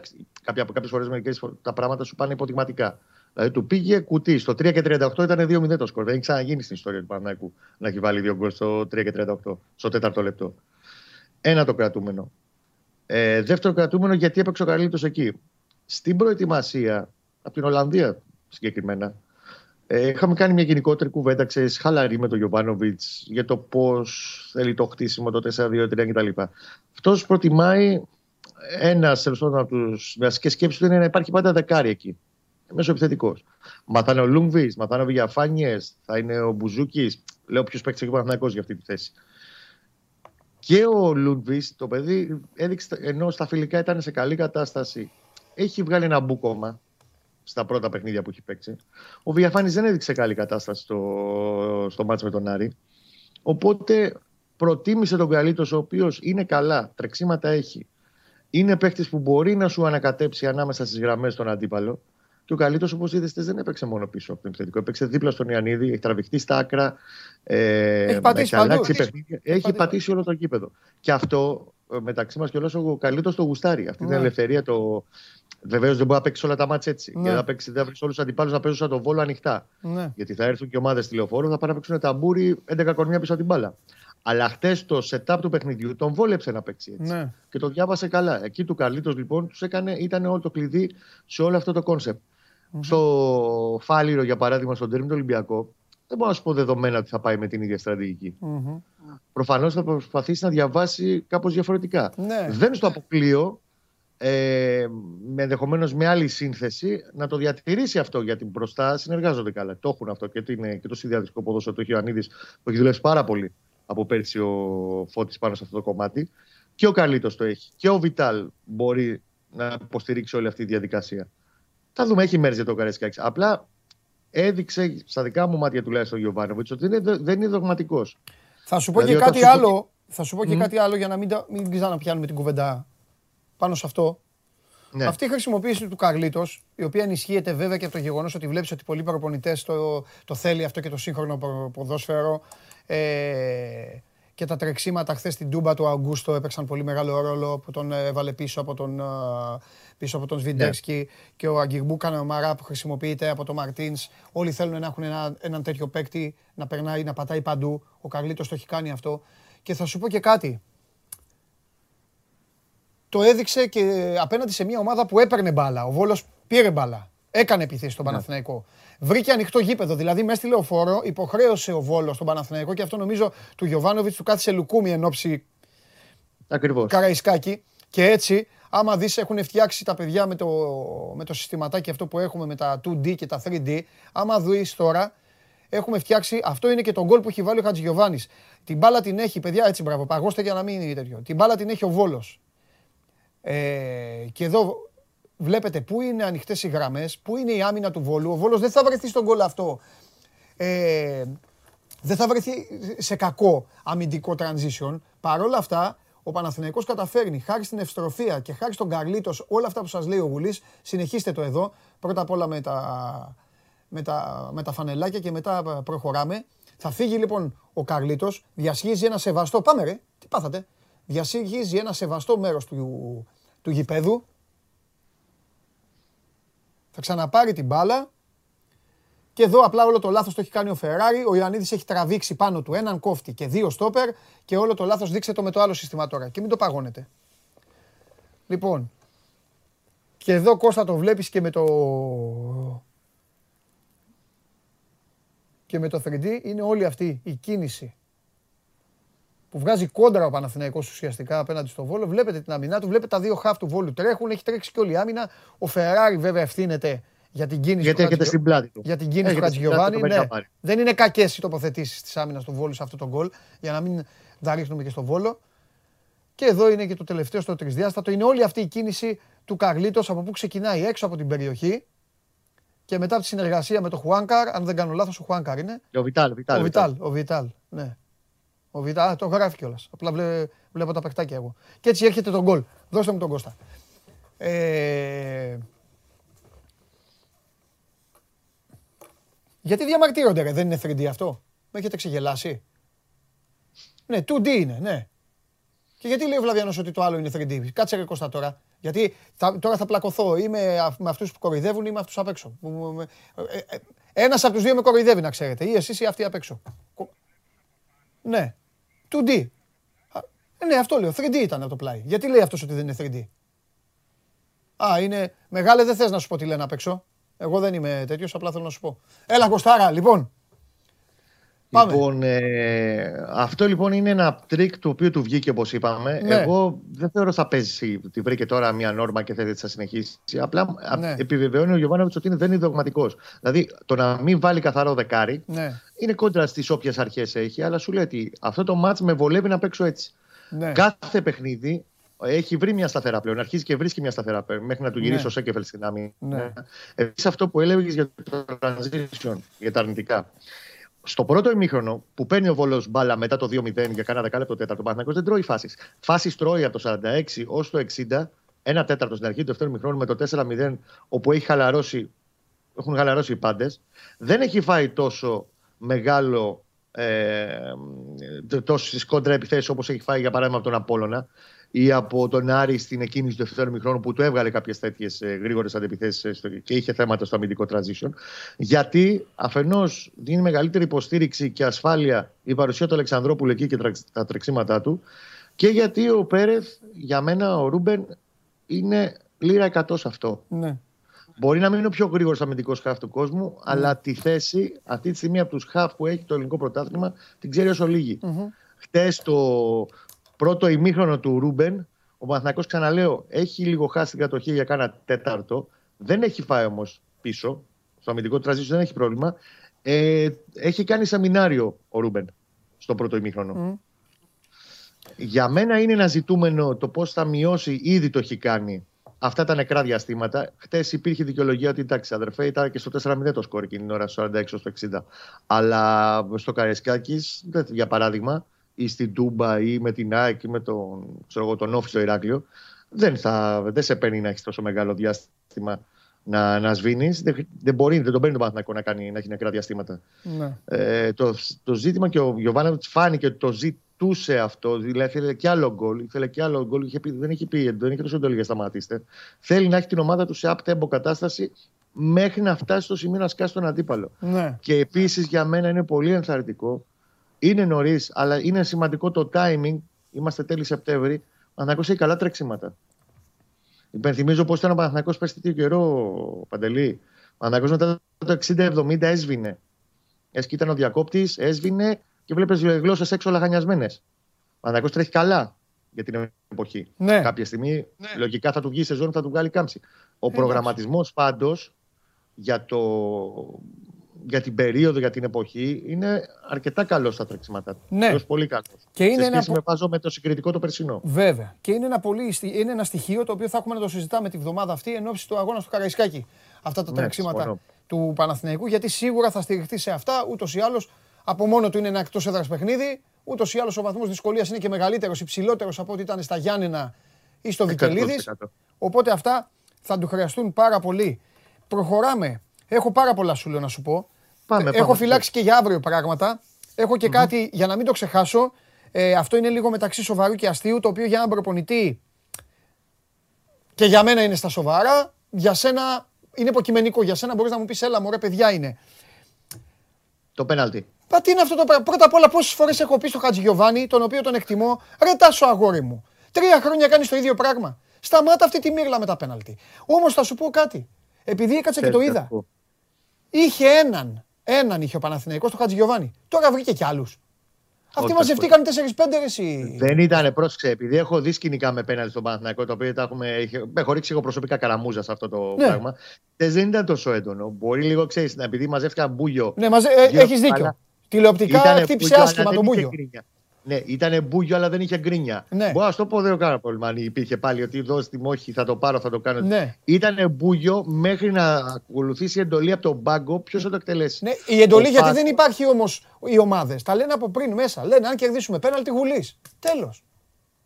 κάποιες φορές μερικές τα πράγματα σου πάνε υποδειγματικά. Δηλαδή του πήγε κουτί. Στο 3 και 38 ήταν 2-0 το σκορ. Δεν έχει ξαναγίνει στην ιστορία του Παναθηναϊκού να έχει βάλει 2 γκολ στο 3 και 38, στο 4ο λεπτό. Ένα το κρατούμενο. Δεύτερο κρατούμενο, γιατί έπαιξε ο Καρλίτος εκεί. Στην προετοιμασία, από την Ολλανδία συγκεκριμένα, είχαμε κάνει μια γενικότερη κουβέντα, ξέρεις, χαλαρή με τον Γιωβάνοβιτς για το πώς θέλει το χτίσιμο, το 4-2-3 κτλ. Αυτός προτιμάει από τις βασικές σκέψεις του είναι να υπάρχει πάντα δεκάρι εκεί. Μέσω επιθετικός. Μα θα είναι ο Λούμβης, μα θα είναι ο Βηγιαφάνιες, θα είναι ο Μπουζούκης. Λέω ποιος παίξει και ο Παναθηναϊκός για αυτή τη θέση. Και ο Λούμβης, το παιδί, έδειξε, ενώ στα φιλικά ήταν σε καλή κατάσταση, έχει βγάλει ένα μπουκόμα στα πρώτα παιχνίδια που έχει παίξει. Ο Βηγιαφάνιες δεν έδειξε καλή κατάσταση στο μάτς με τον Άρη. Οπότε προτίμησε τον Καρλίτος, ο οποίος είναι καλά, τρεξίματα έχει. Είναι παίχτης που μπορεί να σου ανακατέψει ανάμεσα στις γραμμές τον αντίπαλο. Και ο Καρλίτος, όπως είδες, δεν έπαιξε μόνο πίσω από τον επιθετικό. Έπαιξε δίπλα στον Ιωαννίδη, έχει τραβηχτεί στα άκρα. Έχει πατήσει όλο το γήπεδο. Και αυτό μεταξύ μας κιόλας ο Καρλίτος το γουστάρει. Αυτή την ελευθερία. Βεβαίως δεν μπορεί να παίξει όλα τα μάτς έτσι. Ναι. Γιατί θα βρει όλους τους αντιπάλους να παίζουν σαν τον Βόλο ανοιχτά. Ναι. Γιατί θα έρθουν και ομάδες τηλεοφόρου, θα πάνε να παίξουν ταμπούρι 11 κορμιά πίσω από την μπάλα. Αλλά χτες το setup του παιχνιδιού τον βόλεψε να παίξει έτσι. Ναι. Και το διάβασε καλά. Εκεί του Καρλίτος λοιπόν ήταν όλο το κλειδί σε όλο αυτό το κόνσεπτ. Στο Φάλιρο, για παράδειγμα, στον τέρμι του Ολυμπιακό, δεν μπορώ να σου πω δεδομένα ότι θα πάει με την ίδια στρατηγική. Προφανώς θα προσπαθήσει να διαβάσει κάπως διαφορετικά. Ναι. Δεν στο αποκλείω, ενδεχομένως με άλλη σύνθεση, να το διατηρήσει αυτό, γιατί μπροστά συνεργάζονται καλά. Το έχουν αυτό και το συνδυατικό ποδόσφαιρο του Ιωαννίδη, που έχει δουλέψει πάρα πολύ από πέρσι ο Φώτης πάνω σε αυτό το κομμάτι. Και ο Καρλίτος το έχει. Και ο Βιτάλ μπορεί να υποστηρίξει όλη αυτή τη διαδικασία. Θα δούμε, έχει μέρες για το Καραϊσκάκη. Απλά έδειξε στα δικά μου μάτια τουλάχιστον ο Γιωβάνοβιτς ότι δεν είναι δογματικός. Θα σου πω και κάτι άλλο. Θα σου πω και κάτι άλλο για να μην ξαναπιάνουμε την κουβέντα πάνω σε αυτό. Ναι. Αυτή η χρησιμοποίηση του Καρλίτος, η οποία ενισχύεται βέβαια και από το γεγονός ότι βλέπεις ότι πολλοί προπονητές το θέλει αυτό και το σύγχρονο ποδόσφαιρο. Και τα τρεξίματα χθες στην Τούμπα του Αυγούστο έπαιξαν πολύ μεγάλο ρόλο που τον έβαλε πίσω από τον Σβιντέρσκι και ο Αγγιρμπού Καναμαρά που χρησιμοποιείται από τον Μαρτίνς. Όλοι θέλουν να έχουν έναν τέτοιο παίκτη να περνάει, να πατάει παντού. Ο Καρλίτος το έχει κάνει αυτό. Και θα σου πω και κάτι. Το έδειξε και απέναντι σε μια ομάδα που έπαιρνε μπάλα. Ο Βόλος πήρε μπάλα. Έκανε επιθέσεις στον Παναθηναϊκό. Βρήκε ανοιχτό γήπεδο, δηλαδή μέσα στη Λεωφόρο υποχρέωσε ο Βόλος στον Παναθηναϊκό και αυτό νομίζω του Γιωβάνοβιτς του κάθισε λουκούμι εν όψη Καραϊσκάκη. Και έτσι, άμα δεις, έχουν φτιάξει τα παιδιά με το συστηματάκι αυτό που έχουμε με τα 2D και τα 3D. Άμα δεις τώρα, έχουμε φτιάξει. Αυτό είναι και το γκολ που έχει βάλει ο Χατζηγιοβάνης. Την μπάλα την έχει, παιδιά, έτσι μπράβο, παγώστε για να μην είναι τέτοιο. Την μπάλα την έχει ο Βόλος. Και εδώ. Βλέπετε πού είναι ανοιχτές οι γραμμές, πού είναι η άμυνα του Βόλου. Ο Βόλος δεν θα βρεθεί στον γκολ αυτό. Δεν θα βρεθεί σε κακό αμυντικό transition. Παρ' όλα αυτά, ο Παναθηναϊκός καταφέρνει, χάρη στην ευστροφία και χάρη στον Καρλίτος, όλα αυτά που σας λέει ο Γουλής, συνεχίστε το εδώ. Πρώτα απ' όλα με τα φανελάκια και μετά προχωράμε. Θα φύγει λοιπόν ο Καρλίτος, διασχίζει ένα σεβαστό. Πάμε ρε, τι πάθατε. Διασχίζει ένα σεβαστό μέρος του γηπέδου. Θα ξαναπάρει την μπάλα και εδώ απλά όλο το λάθος το έχει κάνει ο Φεράρι. Ο Ιωαννίδης έχει τραβήξει πάνω του έναν κόφτη και δύο στόπερ και όλο το λάθος δείξε το με το άλλο σύστημα τώρα και μην το παγώνετε. Λοιπόν, και εδώ Κώστα το βλέπεις και με το 3D είναι όλη αυτή η κίνηση που βγάζει κόντρα ο Παναθηναϊκός ουσιαστικά απέναντι στο Βόλο. Βλέπετε την αμυνά του, βλέπετε τα δύο χαφ του Βόλου τρέχουν, έχει τρέξει και όλη η άμυνα. Ο Φεράρι βέβαια ευθύνεται για την κίνηση του Χατζηγιοβάνη. Ναι. Δεν είναι κακές οι τοποθετήσεις της άμυνας του Βόλου σε αυτό το γκολ, για να μην τα ρίχνουμε και στο Βόλο. Και εδώ είναι και το τελευταίο στο τρισδιάστατο. Είναι όλη αυτή η κίνηση του Καρλίτος από που ξεκινάει έξω από την περιοχή και μετά από τη συνεργασία με τον Χουάνκαρ, αν δεν κάνω λάθος, ο Χουάνκαρ είναι. Ο Βιτάλ. Ναι. Το γράφει κιόλας. Απλά βλέπω τα παιχτάκια εγώ. Και έτσι έρχεται το γκολ. Δώστε μου τον Κώστα. Γιατί διαμαρτύρονται ρε, δεν είναι 3D αυτό. Με έχετε ξεγελάσει. Ναι, 2D είναι, ναι. Και γιατί λέει ο Βλαβιανός ότι το άλλο είναι 3D. Κάτσε ρε Κώστα τώρα. Γιατί τώρα θα πλακωθώ. Είμαι με αυτούς που κοροϊδεύουν ή με αυτούς απ' έξω. Ένας από τους δύο με κοροϊδεύει να ξέρετε. Ή εσείς ή αυτοί απ' έξω. Ναι. 2D. Ναι, αυτό λέω. 3D ήταν από το πλάι. Γιατί λέει αυτός ότι δεν είναι 3D. Είναι μεγάλε, δεν θες να σου πω τι λένε απ' έξω. Εγώ δεν είμαι τέτοιος, απλά θέλω να σου πω. Έλα Κωστάρα, λοιπόν. Πάμε. Λοιπόν, αυτό λοιπόν είναι ένα τρίκ το οποίο του βγήκε όπως είπαμε. Ναι. Εγώ δεν θεωρώ θα παίζει, τη βρήκε τώρα μια νόρμα και θέλετε θα συνεχίσει. Απλά ναι. Επιβεβαιώνει ο Γιωβάνοβιτς ότι δεν είναι δογματικός. Δηλαδή το να μην βάλει καθαρό δεκάρι ναι. Είναι κόντρα στις όποιες αρχές έχει, αλλά σου λέει ότι αυτό το μάτς με βολεύει να παίξω έτσι. Ναι. Κάθε παιχνίδι έχει βρει μια σταθερά πλέον, αρχίζει και βρίσκει μια σταθερά πλέον, μέχρι να του γυρίσει ναι. Ο Σέκεφελ στην άμυνα. Ναι. Επίσης αυτό που έλεγες για το transition, για τα αρνητικά. Στο πρώτο ημίχρονο που παίρνει ο Βόλος μπάλα μετά το 2-0 για κάνα δεκάλεπτο τέταρτο, ο Παναθηναϊκός δεν τρώει φάσεις. Φάσεις τρώει από το 46 ως το 60, ένα τέταρτο στην αρχή του δεύτερου ημίχρονου με το 4-0, όπου έχουν χαλαρώσει οι πάντες. Δεν έχει φάει τόσο μεγάλο τόσες κόντρα επιθέσεις όπως έχει φάει για παράδειγμα από τον Απόλλωνα ή από τον Άρη στην εκκίνηση του δεύτερου ημιχρόνου που του έβγαλε κάποιες τέτοιες γρήγορες αντεπιθέσεις και είχε θέματα στο αμυντικό transition. Γιατί αφενός δίνει μεγαλύτερη υποστήριξη και ασφάλεια η παρουσία του Αλεξανδρόπουλου εκεί και τα τρεξίματά του και γιατί ο Πέρεθ, για μένα ο Ρούμπεν, είναι λίρα 100 σε αυτό. Ναι. Μπορεί να μην είναι ο πιο γρήγορος αμυντικός χαφ του κόσμου, αλλά τη θέση αυτή τη στιγμή από τους χαφ που έχει το ελληνικό πρωτάθλημα την ξέρει όσο λίγοι. Χτες το πρώτο ημίχρονο του Ρούμπεν, ο Παναθηναϊκός, ξαναλέω, έχει λίγο χάσει την κατοχή για κάνα τέταρτο. Δεν έχει φάει όμως πίσω. Στο αμυντικό τραζίσιο δεν έχει πρόβλημα. Έχει κάνει σεμινάριο ο Ρούμπεν στο πρώτο ημίχρονο. Για μένα είναι ένα ζητούμενο το πώς θα μειώσει, ήδη το έχει κάνει. Αυτά τα νεκρά διαστήματα. Χτες υπήρχε δικαιολογία ότι εντάξει, αδερφέ, ήταν και στο 4-0 το σκορ εκείνη την ώρα, στο 46-60. Αλλά στο Καραϊσκάκη, για παράδειγμα, ή στην Τούμπα ή με την ΑΕΚ ή με τον Όφη στο Ηράκλειο, δεν σε παίρνει να έχει τόσο μεγάλο διάστημα να σβήνεις. Δεν τον παίρνει τον Παναθηναϊκό να έχει νεκρά διαστήματα. Ναι. Το ζήτημα, και ο Γιωβάνοβιτς φάνηκε ότι το ζητούσε αυτό. Δηλαδή ήθελε και άλλο γκολ. Δεν είχε τόσο εντολή, σταματήστε. Θέλει να έχει την ομάδα του σε up-tempo κατάσταση μέχρι να φτάσει στο σημείο να σκάσει τον αντίπαλο. Ναι. Και επίσης για μένα είναι πολύ ενθαρρυντικό. Είναι νωρίς, αλλά είναι σημαντικό το timing. Είμαστε τέλη Σεπτέμβρη. Ο Παναθηναϊκός έχει καλά τρεξίματα. Υπενθυμίζω πως ήταν ο Παναθηναϊκός πέρσι τέτοιο καιρό, Παντελή. Ο Παναθηναϊκός μετά το 60-70 έσβηνε. Ήταν ο διακόπτης, έσβηνε και βλέπεις γλώσσες έξω λαχανιασμένες. Ο Παναθηναϊκός τρέχει καλά για την εποχή. Ναι. Κάποια στιγμή, ναι, λογικά θα του βγει η σεζόν, θα του βγάλει κάμψη. Ο προγραμματισμός πάντως για την περίοδο, για την εποχή, είναι αρκετά καλό στα τρεξίματα. Ναι. Πολύ καλό. Και είναι με το συγκριτικό το περσινό. Βέβαια. Και είναι ένα στοιχείο το οποίο θα έχουμε να το συζητάμε τη βδομάδα αυτή εν ώψη του αγώνα του Καραϊσκάκη. Αυτά τα τρεξίματα του Παναθηναϊκού. Γιατί σίγουρα θα στηριχτεί σε αυτά. Ούτως ή άλλως από μόνο του είναι ένα εκτός έδρας παιχνίδι. Ούτως ή άλλως ο βαθμός δυσκολίας είναι και μεγαλύτερος, υψηλότερος από ό,τι ήταν στα Γιάννενα ή στο Βικελίδης. Οπότε αυτά θα του χρειαστούν πάρα πολύ. Προχωράμε. Έχω πάρα πολλά σου λέω να σου πω. Έχω φυλάξει και για αύριο πράγματα. Έχω και κάτι για να μην το ξεχάσω. Αυτό είναι λίγο μεταξύ σοβαρού και αστείου, το οποίο για έναν προπονητή και για μένα είναι στα σοβαρά. Για σένα είναι υποκειμενικό. Για σένα μπορείς να μου πεις, έλα μωρέ παιδιά είναι. Το πέναλτι. Μα τι είναι αυτό το πράγμα. Πρώτα απ' όλα, πόσες φορές έχω πει στο Χατζηγιοβάνη, τον οποίο τον εκτιμώ, ρε Τάσο αγόρι μου. 3 χρόνια κάνεις το ίδιο πράγμα. Σταμάτα αυτή τη μύρλα με τα πέναλτι. Όμως θα σου πω κάτι. Επειδή έκατσα και το είδα. Είχε έναν είχε ο Παναθηναϊκός στο Χατζηγιοβάνη. Τώρα βρήκε κι άλλους. Αυτοί μαζευτήκαν 4-5 εσύ. Δεν ήταν, πρόσεξε, επειδή έχω δει σκηνικά με πέναλτι στον Παναθηναϊκό, το οποίο τα έχω ρίξει εγώ προσωπικά καραμούζα σε αυτό το πράγμα. Δεν ήταν τόσο έντονο. Μπορεί λίγο, ξέρεις, επειδή μαζεύτηκαν μπούλιο. Ναι, έχεις δίκιο. Τηλεοπτικά χτύπησε άσχημα τον μπούλιο. Ναι, ήταν μπούγιο, αλλά δεν είχε γκρίνια. Ναι. Μπορώ να το πω, δεν έκανα πρόβλημα. Αν υπήρχε πάλι ότι δώσει τη μόχη, θα το πάρω, θα το κάνω. Ναι. Ήταν μπούγιο μέχρι να ακολουθήσει εντολή από τον μπάγκο. Ποιος θα το εκτελέσει. Ναι, η εντολή, γιατί δεν υπάρχει όμως οι ομάδες. Τα λένε από πριν μέσα. Λένε, αν κερδίσουμε πέναλτι, γουλής. Τέλος.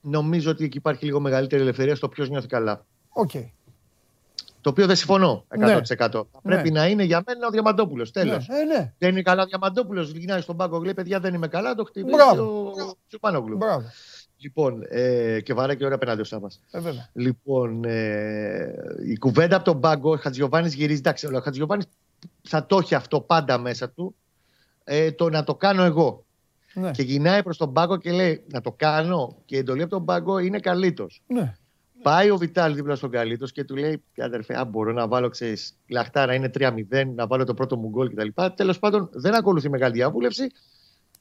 Νομίζω ότι εκεί υπάρχει λίγο μεγαλύτερη ελευθερία στο ποιος νιώθει καλά. Okay. Το οποίο δεν συμφωνώ 100%. Ναι. Πρέπει να είναι για μένα ο Διαμαντόπουλος. Τέλος. Ναι, ναι. Δεν είναι καλά ο Διαμαντόπουλος. Γυρνάει στον πάγκο, λέει: παιδιά, δεν είμαι καλά. Το χτυπάει ο Τσουπάνογλου. Λοιπόν, και βαράει και ώρα πέναντι ο Σάββας. Λοιπόν, η κουβέντα από τον πάγκο, ο Χατζηγιοβάνης γυρίζει. Εντάξει, ο Χατζηγιοβάνης θα το έχει αυτό πάντα μέσα του. Το να το κάνω εγώ. Ναι. Και γυρνάει προς τον πάγκο και λέει: να το κάνω. Και η εντολή από τον πάγκο είναι Καρλίτος. Ναι. Πάει ο Βιτάλ δίπλα στον Καρλίτος και του λέει: αδερφέ, αν μπορώ να βάλω, ξέρεις, λαχτάρα, είναι 3-0, να βάλω το πρώτο μου γκολ κτλ. Τέλος πάντων, δεν ακολουθεί μεγάλη διαβούλευση.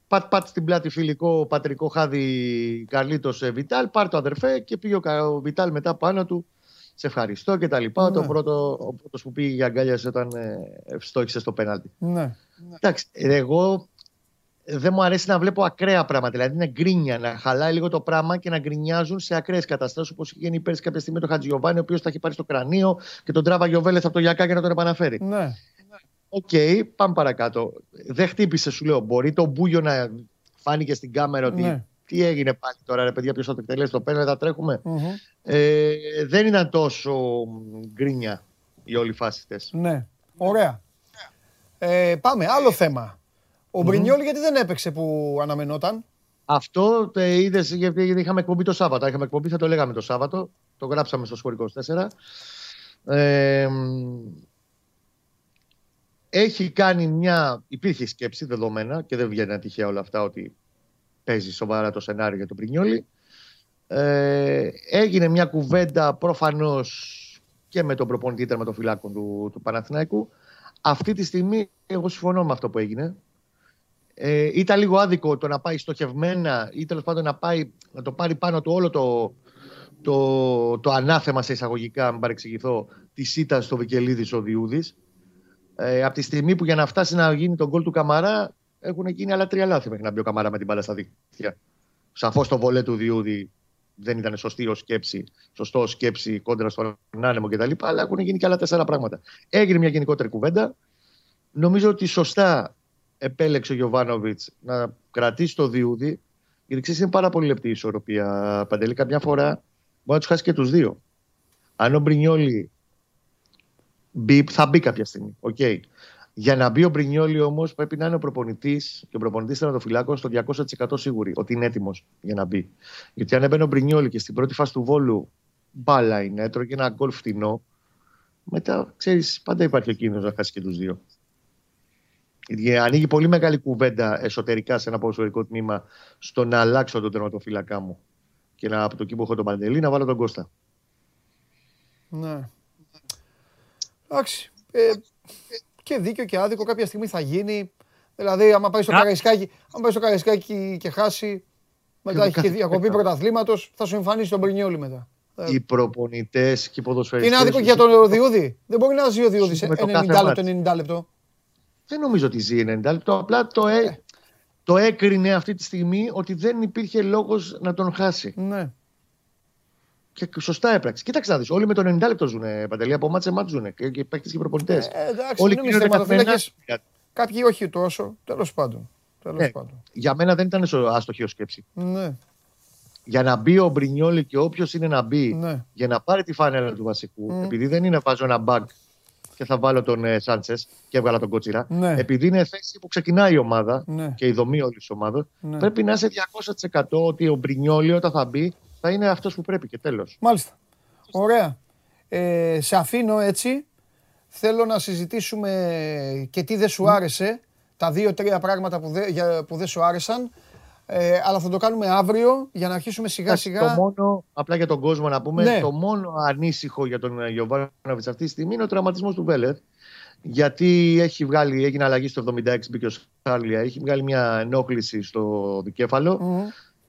Πατ στην πλάτη, φιλικό πατρικό χάδι Καρλίτος Βιτάλ, πάρ' το αδερφέ, και πήγε ο Βιτάλ μετά πάνω του. Σε ευχαριστώ κτλ. Ναι. Ο πρώτος που πήγε για αγκάλιασε όταν ευστόχησε στο πέναλτι. Ναι. Εντάξει, εγώ δεν μου αρέσει να βλέπω ακραία πράγματα. Δηλαδή να γκρίνια, να χαλάει λίγο το πράγμα και να γκρινιάζουν σε ακραίες καταστάσεις, όπως είχε γίνει πέρσι κάποια στιγμή το Χατζηγιοβάνη, ο οποίος τα είχε πάρει στο κρανίο και τον τράβαγε ο Βέλεθ από το γιακά για να τον επαναφέρει. Ναι. Οκ, πάμε παρακάτω. Δεν χτύπησε, σου λέω. Μπορεί το μπούγιο να φάνηκε στην κάμερα ότι ναι, τι έγινε πάλι τώρα, ρε παιδιά, ποιος θα το εκτελέσει το πέναλτι, θα τρέχουμε. Mm-hmm. Δεν ήταν τόσο γκρίνια οι όλοι φάσιστες. Ναι. Ωραία. Πάμε. Άλλο θέμα. Ο Μπρινιόλ γιατί δεν έπαιξε που αναμενόταν. Αυτό το είδες, γιατί είχαμε εκπομπή το Σάββατο. Είχαμε εκπομπή, θα το λέγαμε το Σάββατο. Το γράψαμε στο Σπορ 24. Έχει κάνει μια... Υπήρχε σκέψη δεδομένα και δεν βγαίνει τυχαία όλα αυτά ότι παίζει σοβαρά το σενάριο για τον Μπρινιόλι. Έγινε μια κουβέντα προφανώς και με τον προπονητή τερματοφυλάκων του Παναθηναϊκού. Αυτή τη στιγμή εγώ συμφωνώ με αυτό που έγινε. Ήταν λίγο άδικο το να πάει στοχευμένα ή τέλος πάντων να το πάρει πάνω του όλο το ανάθεμα σε εισαγωγικά, αν παρεξηγηθώ, της ήττας στο Βικελίδης ο Διούδης. Από τη στιγμή που για να φτάσει να γίνει τον γκολ του Καμαρά έχουν γίνει άλλα 3 λάθη μέχρι να μπει ο Καμαρά με την μπάλα στα δίκτυα. Σαφώς το βολέ του Διούδη δεν ήταν σωστό ως σκέψη κόντρα στον άνεμο κτλ. Αλλά έχουν γίνει και άλλα 4 πράγματα. Έγινε μια γενικότερη κουβέντα. Νομίζω ότι σωστά επέλεξε ο Γιωβάνοβιτς να κρατήσει το Διούδη Γιατί ξέρεις, είναι πάρα πολύ λεπτή η ισορροπία. Παντελή, καμιά φορά μπορεί να τους χάσει και τους δύο. Αν ο Μπρινιόλι μπει, θα μπει κάποια στιγμή. Okay. Για να μπει ο Μπρινιόλι όμως πρέπει να είναι ο προπονητής και ο προπονητής τερματοφυλάκων στο 200% σίγουροι ότι είναι έτοιμος για να μπει. Γιατί αν έμπαινε ο Μπρινιόλι και στην πρώτη φάση του Βόλου μπάλα είναι, έτρωγε ένα γκολ φτηνό, μετά ξέρεις, πάντα υπάρχει ο κίνδυνος να χάσει και τους δύο. Ανοίγει πολύ μεγάλη κουβέντα εσωτερικά σε ένα ποδοσφαιρικό τμήμα στο να αλλάξω τον τερματοφύλακά μου και να, από το εκεί που έχω τον Παντελή, να βάλω τον Κώστα. Ναι. Εντάξει. Και δίκιο και άδικο κάποια στιγμή θα γίνει. Δηλαδή, άμα πάει στο Καραϊσκάκη και χάσει, μετά έχει και διακοπή πρωταθλήματος, θα σου εμφανίσει τον Μπρινιόλι μετά. Οι προπονητές και οι ποδοσφαιριστές. Είναι άδικο για τον Διούδη. Δεν μπορεί να ζει ο Διούδης 90 λεπτό. Δεν νομίζω ότι ζει 90 λεπτό. Απλά το έκρινε αυτή τη στιγμή ότι δεν υπήρχε λόγος να τον χάσει. Ναι. Και σωστά έπραξε. Κοίταξε να δεις. Όλοι με το 90 λεπτό ζουνε, Παντελή. Από μάτς σε μάτς ζουνε. Και παίκτες και προπονητές. Εντάξει, όλοι οι τερματοφύλακες. Κάποιοι όχι τόσο. Τέλος πάντων. Για μένα δεν ήταν άστοχη ως σκέψη. Ναι. Για να μπει ο Μπρινιόλι και όποιος είναι να μπει, ναι, για να πάρει τη φάνελα του βασικού, επειδή δεν είναι βάζω ένα μπακ και θα βάλω τον Σάντσες και έβγαλα τον Κότσιρα, ναι, επειδή είναι θέση που ξεκινάει η ομάδα, ναι, και η δομή όλη τη ομάδα, ναι, πρέπει να είσαι 200% ότι ο Μπρινιόλι όταν θα μπει θα είναι αυτός που πρέπει και τέλος. Μάλιστα. Ωραία. Σε αφήνω έτσι. Θέλω να συζητήσουμε και τι δεν σου άρεσε, τα 2-3 πράγματα που δεν σου άρεσαν. Αλλά θα το κάνουμε αύριο για να αρχίσουμε σιγά σιγά. Απλά για τον κόσμο να πούμε, ναι, το μόνο ανήσυχο για τον Γιωβάνοβιτς αυτή τη στιγμή είναι ο τραυματισμός του Βέλεθ. Γιατί έχει βγάλει, έγινε αλλαγή στο 76, μπήκε ο Σάρλια, έχει βγάλει μια ενόχληση στο δικέφαλο.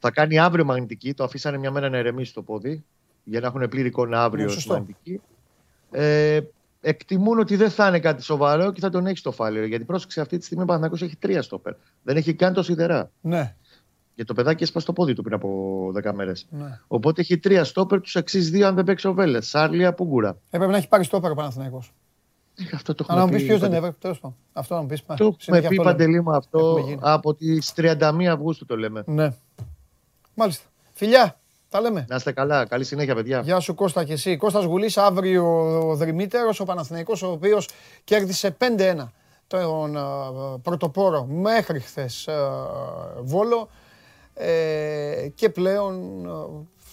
Θα κάνει αύριο μαγνητική. Το αφήσανε μια μέρα να ερεμήσει το πόδι για να έχουν πλήρη εικόνα αύριο στη μαγνητική. Εκτιμούν ότι δεν θα είναι κάτι σοβαρό και θα τον έχει στο φάλερο. Γιατί πρόσεξε, αυτή τη στιγμή ο Παναθηναϊκός έχει 3 στόπερ. Δεν έχει καν το σιδερά. Ναι. Και το παιδάκι έσπασε το πόδι του πριν από 10 μέρες. Ναι. Οπότε έχει 3 στόπερ, τους εξής 2 αν δεν παίξει ο Βέλες. Σάρλια, Πούγκουρα. Έπρεπε να έχει πάρει στόπερ ο Παναθηναϊκός. Αυτό το έχουμε πει. Αν μου πεις ποιος δεν έπρεπε, τέλος πάντων. Αυτό να μου πεις. Το έχουμε πει, Παντελή μου, αυτό από τις 31 Αυγούστου το λέμε. Ναι. Μάλιστα. Φιλιά, τα λέμε. Να είστε καλά. Καλή συνέχεια, παιδιά. Γεια σου, Κώστα και εσύ. Κώστας Γουλής, αύριο ο Δρυμύτερος, ο Παναθηναϊκός, ο οποίος κέρδισε 5-1 τον πρωτοπόρο μέχρι χθες Βόλο. Και πλέον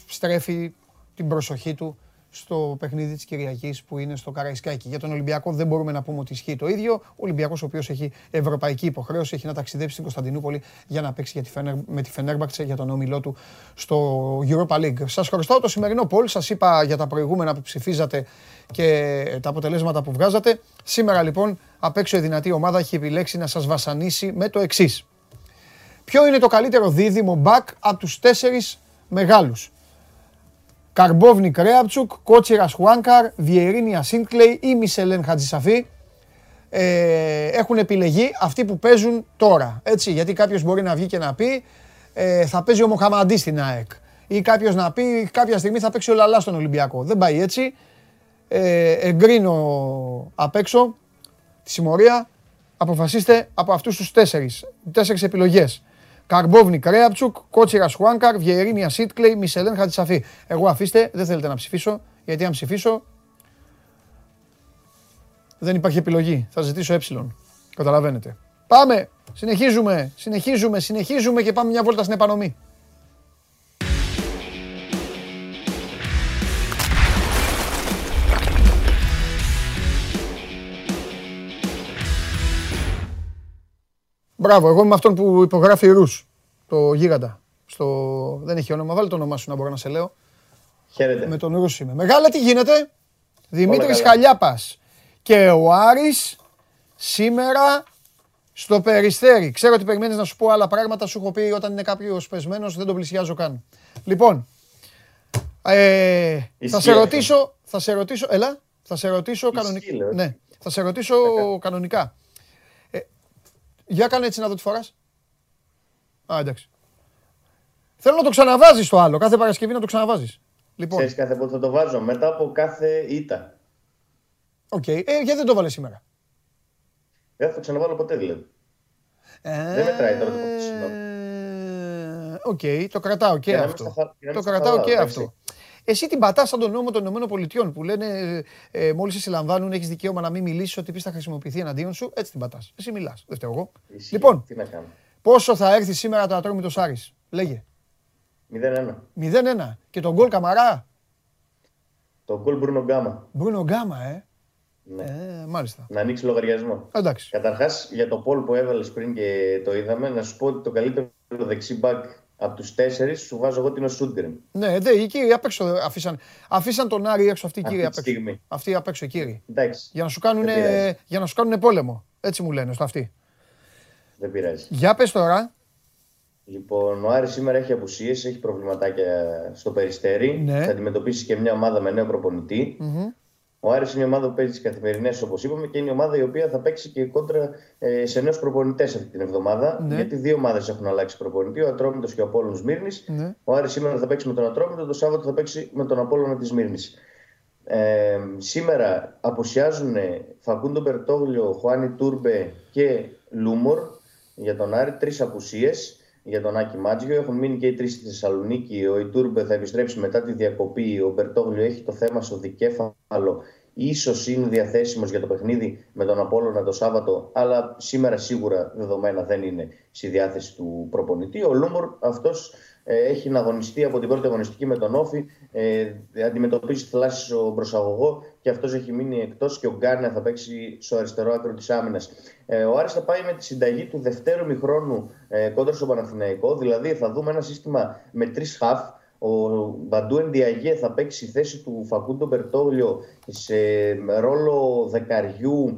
στρέφει την προσοχή του στο παιχνίδι της Κυριακής που είναι στο Καραϊσκάκη. Για τον Ολυμπιακό δεν μπορούμε να πούμε ότι ισχύει το ίδιο. Ο Ολυμπιακός, ο οποίος έχει ευρωπαϊκή υποχρέωση, έχει να ταξιδέψει στην Κωνσταντινούπολη για να παίξει με τη Φενέρμπαχτσε για τον όμιλό του στο Europa League. Σας χρωστάω το σημερινό poll. Σας είπα για τα προηγούμενα που ψηφίζατε και τα αποτελέσματα που βγάζατε. Σήμερα λοιπόν απ' έξω η δυνατή ομάδα έχει επιλέξει να σας βασανίσει με το εξής. Ποιο είναι το καλύτερο δίδυμο μπακ από τους 4 μεγάλους? Καρμπόβνικ Ρέαπτσουκ, Κότσιρας Χουάνκαρ, Βιερίνια Σίνκλεϊ ή Μισελέν Χατζησαφή. Έχουν επιλεγεί αυτοί που παίζουν τώρα. Έτσι, γιατί κάποιος μπορεί να βγει και να πει θα παίζει ο Μοχαμαντής στην ΑΕΚ. Ή κάποιος να πει κάποια στιγμή θα παίξει ο Λαλά στον Ολυμπιακό. Δεν πάει έτσι. Εγκρίνω απ' έξω τη συμμορία. Αποφασίστε από αυτούς τους 4 επιλογές. Καρμπόβνικ Ρέαπτσουκ, Κότσιρας Χουάνκαρ, Βιερίνια Σίτκλεϊ, Μισελέν Χατζησαφή. Εγώ αφήστε, δεν θέλετε να ψηφίσω, γιατί αν ψηφίσω δεν υπάρχει επιλογή. Θα ζητήσω έψιλον. Καταλαβαίνετε. Πάμε, συνεχίζουμε και πάμε μια βόλτα στην επανομή. Μπράβο, εγώ είμαι αυτόν που υπογράφει Ρους, το γίγαντα. Δεν έχει όνομα, βάλε το όνομά σου να μπορώ να σε λέω. Χαίρετε. Με τον Ρους είμαι. Μεγάλα, τι γίνεται? Δημήτρης Χαλιάπας και ο Άρης σήμερα στο Περιστέρι. Ξέρω ότι περιμένεις να σου πω άλλα πράγματα, σου έχω πει όταν είναι κάποιος πεσμένος, δεν τον πλησιάζω καν. Λοιπόν, θα σε ρωτήσω κανονικά. Για κάνε έτσι να δω τι φοράς. Α, εντάξει. Θέλω να το ξαναβάζεις το άλλο. Κάθε Παρασκευή να το ξαναβάζεις. Λοιπόν. Ξέρεις κάθε πότε θα το βάζω. Μετά από κάθε ήττα. Οκ. Γιατί δεν το βάλες σήμερα? Δεν θα το ξαναβάλω ποτέ δηλαδή. Δεν μετράει τώρα το πότε σήμερα. Οκ, το κρατάω και αυτό. Το κρατάω και αυτό. Εσύ την πατάς σαν τον νόμο των ΗΠΑ που λένε μόλις σε συλλαμβάνουν έχεις δικαίωμα να μην μιλήσεις, ότι πεις θα χρησιμοποιηθεί εναντίον σου, έτσι την πατάς. Εσύ μιλάς, δεν φταίω εγώ. Λοιπόν, πόσο θα έρθει σήμερα το Ατρόμητος Άρης, λέγε. 0-1. 0-1. Και τον γκολ Καμαρά. Το γκολ Μπρούνο Γκάμα. Μπρούνο Γκάμα, Ναι. Μάλιστα. Να ανοίξει λογαριασμό. Εντάξει. Καταρχάς, για το poll που έβαλες πριν και το είδαμε, να σου πω ότι το καλύτερο δεξί μπακ από τους 4 σου βάζω εγώ την ο Σούντγκρεν. Ναι, οι κύριοι απ' έξω αφήσαν τον Άρη έξω, αυτοί οι κύριοι απ' έξω. Αυτοί απ' έξω οι κύριοι. Εντάξει. Για να σου κάνουν πόλεμο. Έτσι μου λένε στο αυτοί. Δεν πειράζει. Για πες τώρα. Λοιπόν, ο Άρης σήμερα έχει απουσίες, έχει προβληματάκια στο Περιστέρι. Ναι. Θα αντιμετωπίσει και μια ομάδα με νέο προπονητή. Mm-hmm. Ο Άρης είναι μια ομάδα που παίζει τις καθημερινές, όπως είπαμε, και είναι η ομάδα η οποία θα παίξει και κόντρα σε νέους προπονητές αυτή την εβδομάδα. Ναι. Γιατί δύο ομάδες έχουν αλλάξει προπονητή, ο Ατρόμητος και ο Απόλλων Σμύρνης. Ναι. Ο Άρης σήμερα θα παίξει με τον Ατρόμητο, το Σάββατο θα παίξει με τον Απόλλωνα της Σμύρνης. Σήμερα απουσιάζουν Φακούντο Μπερτόγλιο, Χουάνι Τούρμπε και Λούμορ για τον Άρη, 3 απουσίες. Για τον Άκη Μάτζιο έχουν μείνει και οι 3 στη Θεσσαλονίκη. Ο Ιτούρμπε θα επιστρέψει μετά τη διακοπή. Ο Μπερτόγλιο έχει το θέμα στο δικέφαλο. Ίσως είναι διαθέσιμος για το παιχνίδι με τον Απόλλωνα το Σάββατο, αλλά σήμερα σίγουρα δεδομένα δεν είναι στη διάθεση του προπονητή. Ο Λούμορ αυτός έχει να αγωνιστεί από την πρώτη αγωνιστική με τον Όφη. Αντιμετωπίζει θλάσσιο μπροσαγωγό και αυτός έχει μείνει εκτός. Και ο Γκάνα θα παίξει στο αριστερό άκρο της άμυνας. Ο Άρης θα πάει με τη συνταγή του δευτέρου μηχρόνου κόντρα στον Παναθηναϊκό. Δηλαδή θα δούμε ένα σύστημα με 3 χαφ. Ο Μπαντού Ενδιαγέ θα παίξει θέση του Φακούντο Μπερτόγλιο σε ρόλο δεκαριού,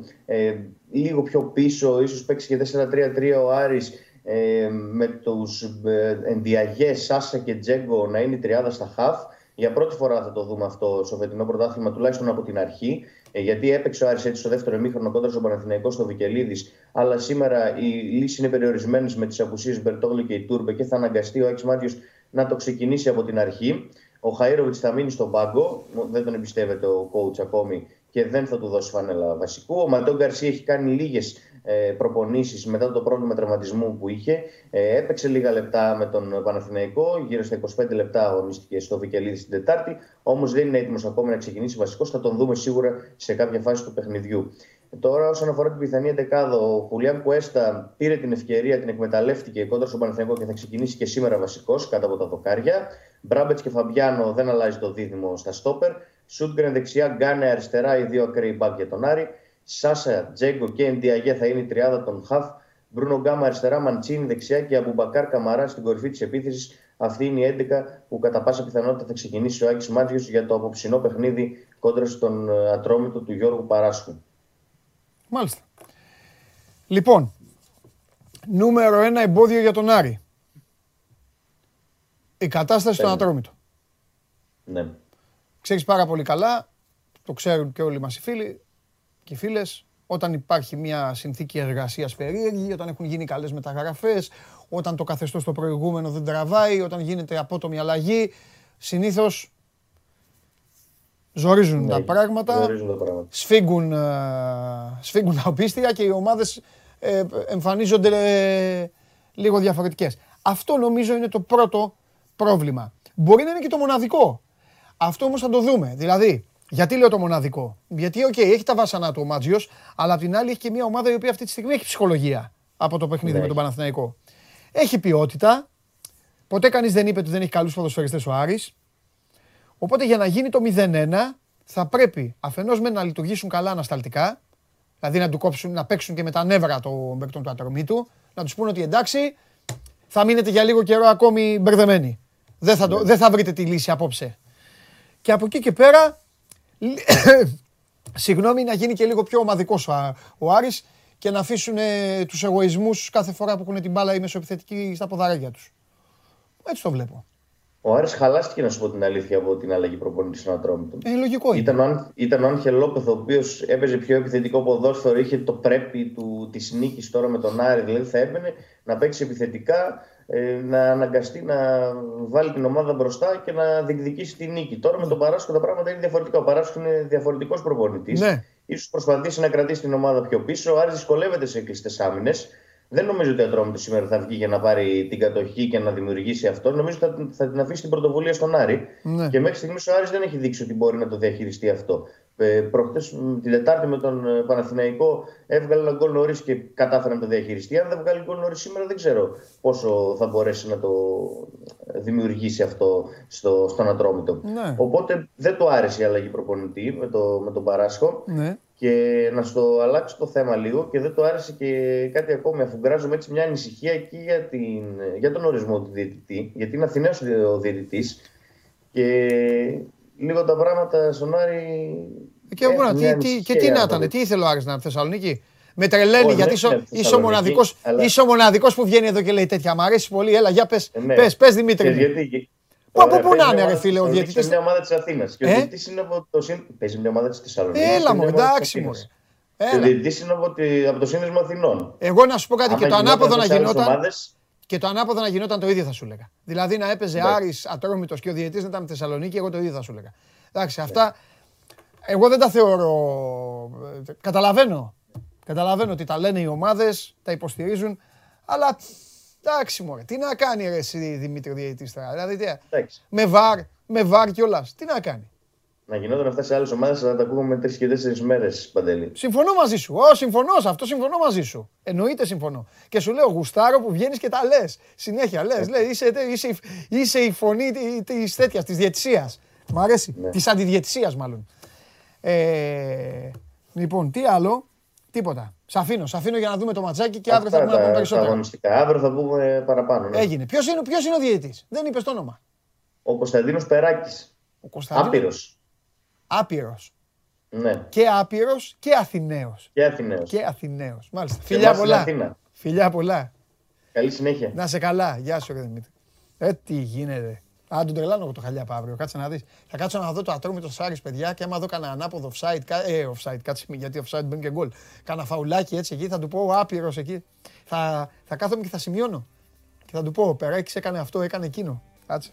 λίγο πιο πίσω, ίσως παίξει και 4-3-3 ο Άρης, με τους Ενδιαγέ, Σάσα και Τζέγκο να είναι η τριάδα στα χαφ. Για πρώτη φορά θα το δούμε αυτό στο φετινό πρωτάθλημα, τουλάχιστον από την αρχή. Γιατί έπαιξε ο Άρης έτσι στο δεύτερο ημίχρονο κόντρα στον Παναθηναϊκό στο Βικελίδης. Αλλά σήμερα οι λύσεις είναι περιορισμένες με τις απουσίες Μπερτόγλου και η Τούρμπε και θα αναγκαστεί ο Άκης Μάτζιος να το ξεκινήσει από την αρχή. Ο Χαΐροβιτς θα μείνει στον πάγκο, δεν τον εμπιστεύεται ο coach ακόμη και δεν θα του δώσει φανέλα βασικού. Ο Μαντών Γκαρσία έχει κάνει λίγες προπονήσεις μετά το πρόβλημα τραυματισμού που είχε. Έπαιξε λίγα λεπτά με τον Παναθηναϊκό, γύρω στα 25 λεπτά αγωνίστηκε στο Βικελίδη την Τετάρτη. Όμως δεν είναι έτοιμος ακόμη να ξεκινήσει βασικός, θα τον δούμε σίγουρα σε κάποια φάση του παιχνιδιού. Τώρα, όσον αφορά την πιθανή εντεκάδο, ο Χουλιάν Κουέστα πήρε την ευκαιρία, την εκμεταλλεύτηκε κόντρα στον Παναθηναϊκό και θα ξεκινήσει και σήμερα βασικός κάτω από τα δοκάρια. Μπράμπετς και Φαμπιάνο δεν αλλάζει το δίδυμο στα στόπερ. Σούντγκρεν δεξιά, Γκάνε αριστερά, οι δύο ακραίοι μπακ για τον Άρη. Σάσα, Τζέγκο και Εντιαγέ θα είναι η τριάδα των χαφ. Μπρούνο Γκάμα αριστερά, Μαντσίνη δεξιά και Αμπουμπακάρ Καμαρά στην κορυφή της επίθεσης. Αυτή είναι η 11 που κατά πάσα πιθανότητα θα ξεκινήσει ο Άκης Μάτζιος για το αποψινό παιχνίδι κόντρα στον Ατρόμητο του Γιώργου Παράσχου. Μάλιστα. Λοιπόν, νούμερο 1 εμπόδιο για τον Άρη. Η κατάσταση στον Ατρόμητο. Ναι. Ξέρεις πάρα πολύ καλά, το ξέρουν και όλοι μας οι φίλοι και οι φίλες, όταν υπάρχει μια συνθήκη εργασίας περίεργη, όταν έχουν γίνει καλές μεταγραφές, όταν το καθεστώς το προηγούμενο δεν τραβάει, όταν γίνεται απότομη αλλαγή, συνήθως ζορίζουν τα πράγματα, σφίγγουν τα οπίστια και οι ομάδες εμφανίζονται λίγο διαφορετικές. Αυτό νομίζω είναι το πρώτο πρόβλημα. Μπορεί να είναι και το μοναδικό. Αυτό όμως θα το δούμε. Δηλαδή, γιατί λέω το μοναδικό? Γιατί, έχει τα βάσανα του ο Μάτζιος, αλλά απ' την άλλη έχει και μια ομάδα η οποία αυτή τη στιγμή έχει ψυχολογία από το παιχνίδι με τον Παναθηναϊκό. Έχει ποιότητα. Ποτέ κανείς δεν είπε ότι δεν έχει καλούς ποδοσφαιριστές ο Άρης. Οπότε για να γίνει το 0-1 θα πρέπει αφενός με να λειτουργήσουν καλά ανασταλτικά, δηλαδή να του κόψουν, να παίξουν και με τα νεύρα των παίκτων του Ατρομήτου, να τους πούνε ότι εντάξει, θα μείνετε για λίγο καιρό ακόμη μπερδεμένοι. Δεν θα βρείτε τη λύση απόψε. Και από εκεί και πέρα, συγγνώμη, να γίνει και λίγο πιο ομαδικός ο Άρης και να αφήσουν τους εγωισμούς κάθε φορά που έχουν την μπάλα οι μεσοεπιθετικοί στα ποδαράκια τους. Έτσι το βλέπω. Ο Άρης χαλάστηκε, να σου πω την αλήθεια, από την αλλαγή προπονητή στον Ατρόμητο. Λογικό είναι. Ήταν ο Άγχελ Λόπεθ, ο οποίος έπαιζε πιο επιθετικό ποδόσφαιρο, είχε το πρέπει της νίκης τώρα με τον Άρη. Δηλαδή θα έπαινε να παίξει επιθετικά, να αναγκαστεί να βάλει την ομάδα μπροστά και να διεκδικήσει τη νίκη. Τώρα με τον Παράσχο τα πράγματα είναι διαφορετικά. Ο Παράσχο είναι διαφορετικός προπονητής. Ναι. Ίσως προσπαθήσει να κρατήσει την ομάδα πιο πίσω. Ο Άρης δυσκολεύεται σε κλειστές άμυνες. Δεν νομίζω ότι ο Ατρόμητος σήμερα θα βγει για να πάρει την κατοχή και να δημιουργήσει αυτό. Νομίζω θα την αφήσει την πρωτοβουλία στον Άρη. Ναι. Και μέχρι στιγμής ο Άρης δεν έχει δείξει ότι μπορεί να το διαχειριστεί αυτό. Προχτές, την Τετάρτη με τον Παναθηναϊκό, έβγαλε ένα γκολ νωρίς και κατάφερε να το διαχειριστεί. Αν δεν βγάλει γκολ νωρίς σήμερα, δεν ξέρω πόσο θα μπορέσει να το δημιουργήσει αυτό στον Ατρόμητο. Ναι. Οπότε δεν του άρεσε η αλλαγή προπονητή με τον Παράσχο. Ναι. Και να στο αλλάξω το θέμα λίγο, και δεν το άρεσε και κάτι ακόμη, αφού γκράζομαι έτσι μια ανησυχία και για τον ορισμό του διαιτητή, γιατί είναι Αθηναίος ο διαιτητής και λίγο τα πράγματα στον Άρη. Και, τι να ήταν, τι ήθελε ο Άρης να είναι Θεσσαλονίκη. Με τρελαίνει, γιατί είσαι ο μοναδικός που βγαίνει εδώ και λέει τέτοια. Μ' αρέσει πολύ, έλα για πες Δημήτρη. Πού να είναι, ρε φίλε, ο διαιτητής. Παίζει μια ομάδα της Αθήνας. Και ο διαιτητής είναι από το Θεσσαλονίκης. Έλα μου, εντάξει μου. Ο διαιτητής είναι από το Σύνδεσμο Αθηνών. Εγώ να σου πω κάτι, και το ανάποδο να γινόταν το ίδιο θα σου έλεγα. Δηλαδή να έπαιζε Άρης, Ατρόμητος και ο διαιτητής να ήταν από τη Θεσσαλονίκη, εγώ το ίδιο θα σου έλεγα. Εντάξει, αυτά εγώ δεν τα θεωρώ. Καταλαβαίνω ότι τα λένε οι ομάδες, τα υποστηρίζουν, αλλά. Εντάξει μωρέ, τι να κάνει ρε εσύ Δημήτρη διαιτητής τώρα, δηλαδή με βάρ κιόλας, τι να κάνει. Να γινόταν αυτά σε άλλες ομάδες, θα τα ακούμε 3 και 4 μέρες, Παντελή. Συμφωνώ μαζί σου, συμφωνώ μαζί σου, εννοείται συμφωνώ. Και σου λέω γουστάρω που βγαίνεις και τα λες, συνέχεια λες, είσαι η φωνή της τέτοιας, της διαιτησίας. Μ' αρέσει, της αντιδιαιτησίας μάλλον. Λοιπόν, τι άλλο. Τίποτα. Σ' αφήνω για να δούμε το ματσάκι και αύριο θα πούμε περισσότερα. Αύριο θα πούμε παραπάνω. Ναι. Έγινε. Ποιος είναι ο διαιτητής? Δεν είπες το όνομα. Ο Κωνσταντίνος Περάκης. Άπειρος. Ναι. Και άπειρος και Αθηναίος. Μάλιστα. Φιλιά πολλά. Καλή συνέχεια. Να σε καλά. Γεια σου, Δημήτρη. Τι γίνεται. Αν τον τρελάνω εγώ το χαλιάπα αύριο, κάτσε να δεις. Θα κάτσω να δω το Ατρόμητο Άρης, παιδιά, και άμα δω κανένα ανάποδο offside, κάτσε γιατί offside μπαίνει και γκολ. Κάνα φαουλάκι έτσι εκεί, θα του πω άπειρος εκεί. Θα κάθομαι και θα σημειώνω. Και θα του πω, Περάκης έκανε αυτό, έκανε εκείνο. Κάτσε.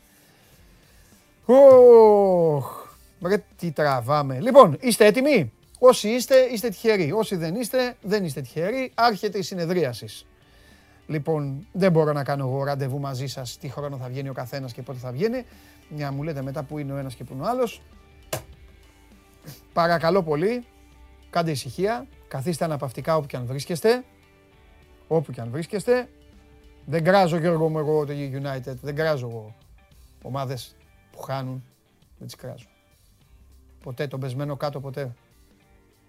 Ρε τι τραβάμε. Λοιπόν, είστε έτοιμοι? Όσοι είστε, είστε τυχεροί. Όσοι δεν είστε τυχεροί. Άρχεται η συνεδρίαση. Λοιπόν, δεν μπορώ να κάνω εγώ ραντεβού μαζί σας τι χρόνο θα βγαίνει ο καθένας και πότε θα βγαίνει. Μια μου λέτε μετά που είναι ο ένας και που είναι ο άλλος. Παρακαλώ πολύ, κάντε ησυχία, καθίστε αναπαυτικά όπου και αν βρίσκεστε. Δεν κράζω Γιώργο μου εγώ το United, δεν κράζω εγώ ομάδες που χάνουν, δεν τις κράζω. Ποτέ τον πεσμένο κάτω, ποτέ.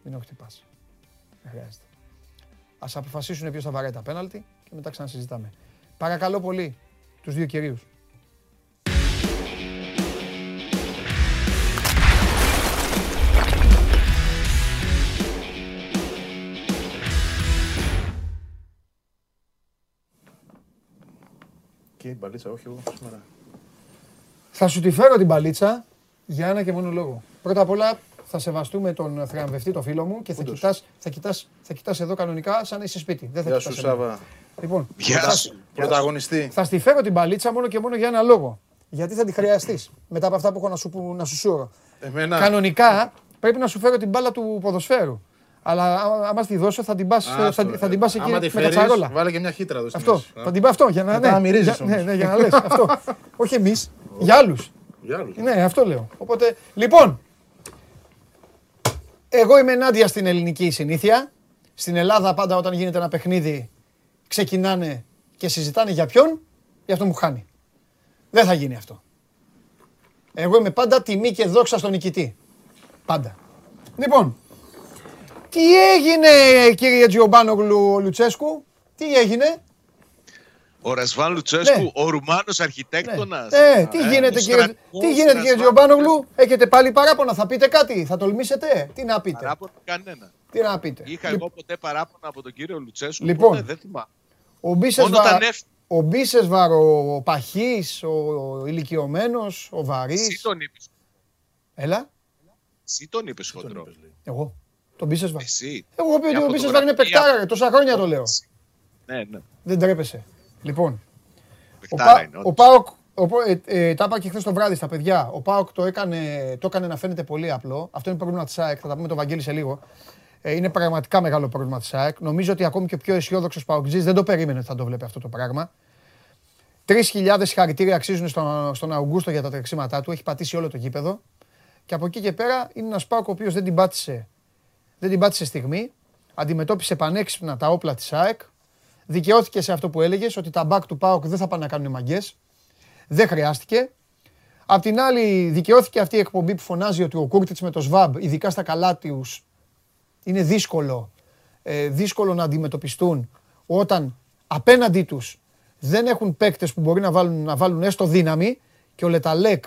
Μην οχτυπάς, δεν χρειάζεται. Ας αποφασίσουν ποιος θα βαράει τα πέναλτι και μετά ξανασυζητάμε. Παρακαλώ πολύ τους δύο κυρίους. Και η μπαλίτσα, όχι εγώ σήμερα. Θα σου τη φέρω την μπαλίτσα για ένα και μόνο λόγο. Πρώτα απ' όλα, θα σεβαστούμε τον θριαμβευτή, τον φίλο μου, και θα κοιτάς εδώ κανονικά σαν να είσαι σπίτι. Δεν θα κοιτάς. Γεια σου, Σάβα. Λοιπόν, πρωταγωνιστή. Θα στη φέρω την μπαλίτσα μόνο και μόνο για ένα λόγο. Γιατί θα τη χρειαστείς μετά από αυτά που έχω να σου σούρω. Κανονικά πρέπει να σου φέρω την μπάλα του ποδοσφαίρου. Αλλά άμα στη δώσω θα την πας εκεί με κατσαρόλα. Βάλε και μια χύτρα εδώ. Αυτό. Θα την πάω αυτό για να μυρίζεις. Ναι, για να λες. Όχι εμείς, για άλλους. Ναι, αυτό λέω. Οπότε, λοιπόν. Εγώ είμαι ενάντια στην ελληνική συνήθεια. Στην Ελλάδα πάντα όταν γίνεται ένα παιχνίδι ξεκινάνε και συζητάνε για ποιον, για αυτόν που χάνει. Δεν θα γίνει αυτό. Εγώ είμαι πάντα τιμή και δόξα στον νικητή. Πάντα. Λοιπόν, τι έγινε κύριε Τζιομπάνογλου Λουτσέσκου, τι έγινε? Ο Ρασβάν Λουτσέσκου, ο Ρουμάνος αρχιτέκτονας. Τι γίνεται κύριε Τζιομπάνογλου, έχετε πάλι παράπονα, θα πείτε κάτι, θα τολμήσετε, τι να πείτε? Παράπονα κανένα. Τι να πείτε? Είχα εγώ ποτέ παράπονα από τον κύριο Λουτσέσκου? Λοιπόν, ποτέ, δεν θυμάμαι. Ο Μπισεσβάρ, ο παχής, ο ηλικιωμένος, ο βαρύς. Εσύ τον είπες. Έλα. Εσύ τον είπες χοντρό. Εγώ, τον Μπισεσβάρ. Εγώ είπα ότι ο Μπισεσβάρ είναι παικτάρα, τόσα χρόνια το λέω. Ναι. Δεν τρέπεσαι. Λοιπόν, ο ΠΑΟΚ, τα είπα και χθες το βράδυ στα παιδιά, ο ΠΑΟΚ το έκανε να φαίνεται πολύ απλό. Αυτό είναι πρόβλημα της ΑΕΚ, θα τα πούμε το Βαγγέλη σε λίγο. Είναι πραγματικά μεγάλο πρόβλημα της ΑΕΚ. Νομίζω ότι ακόμη και πιο αισιόδοξος ΠΑΟΚτζής δεν το περίμενε ότι θα το βλέπει αυτό το πράγμα. 3.000 χαρακτήρια αξίζουν στον Αυγούστο για τα τρεξίματά του. Έχει πατήσει όλο το γήπεδο. Και από εκεί και πέρα είναι ένας ΠΑΟΚ ο οποίος δεν την πάτησε στιγμή. Αντιμετώπισε πανέξυπνα τα όπλα της ΑΕΚ. Δικαιώθηκε σε αυτό που έλεγες, ότι τα μπακ του ΠΑΟΚ δεν θα πάνε να κάνουν μαγκές. Δεν χρειάστηκε. Απ' την άλλη, δικαιώθηκε αυτή η εκπομπή που φωνάζει ότι ο Κούρτιτς με το ΣΒΑΜ, ειδικά στα καλά τους, είναι δύσκολο να αντιμετωπιστούν όταν απέναντί τους δεν έχουν παίκτες που μπορεί να βάλουν έστω δύναμη. Και ο Λεταλέκ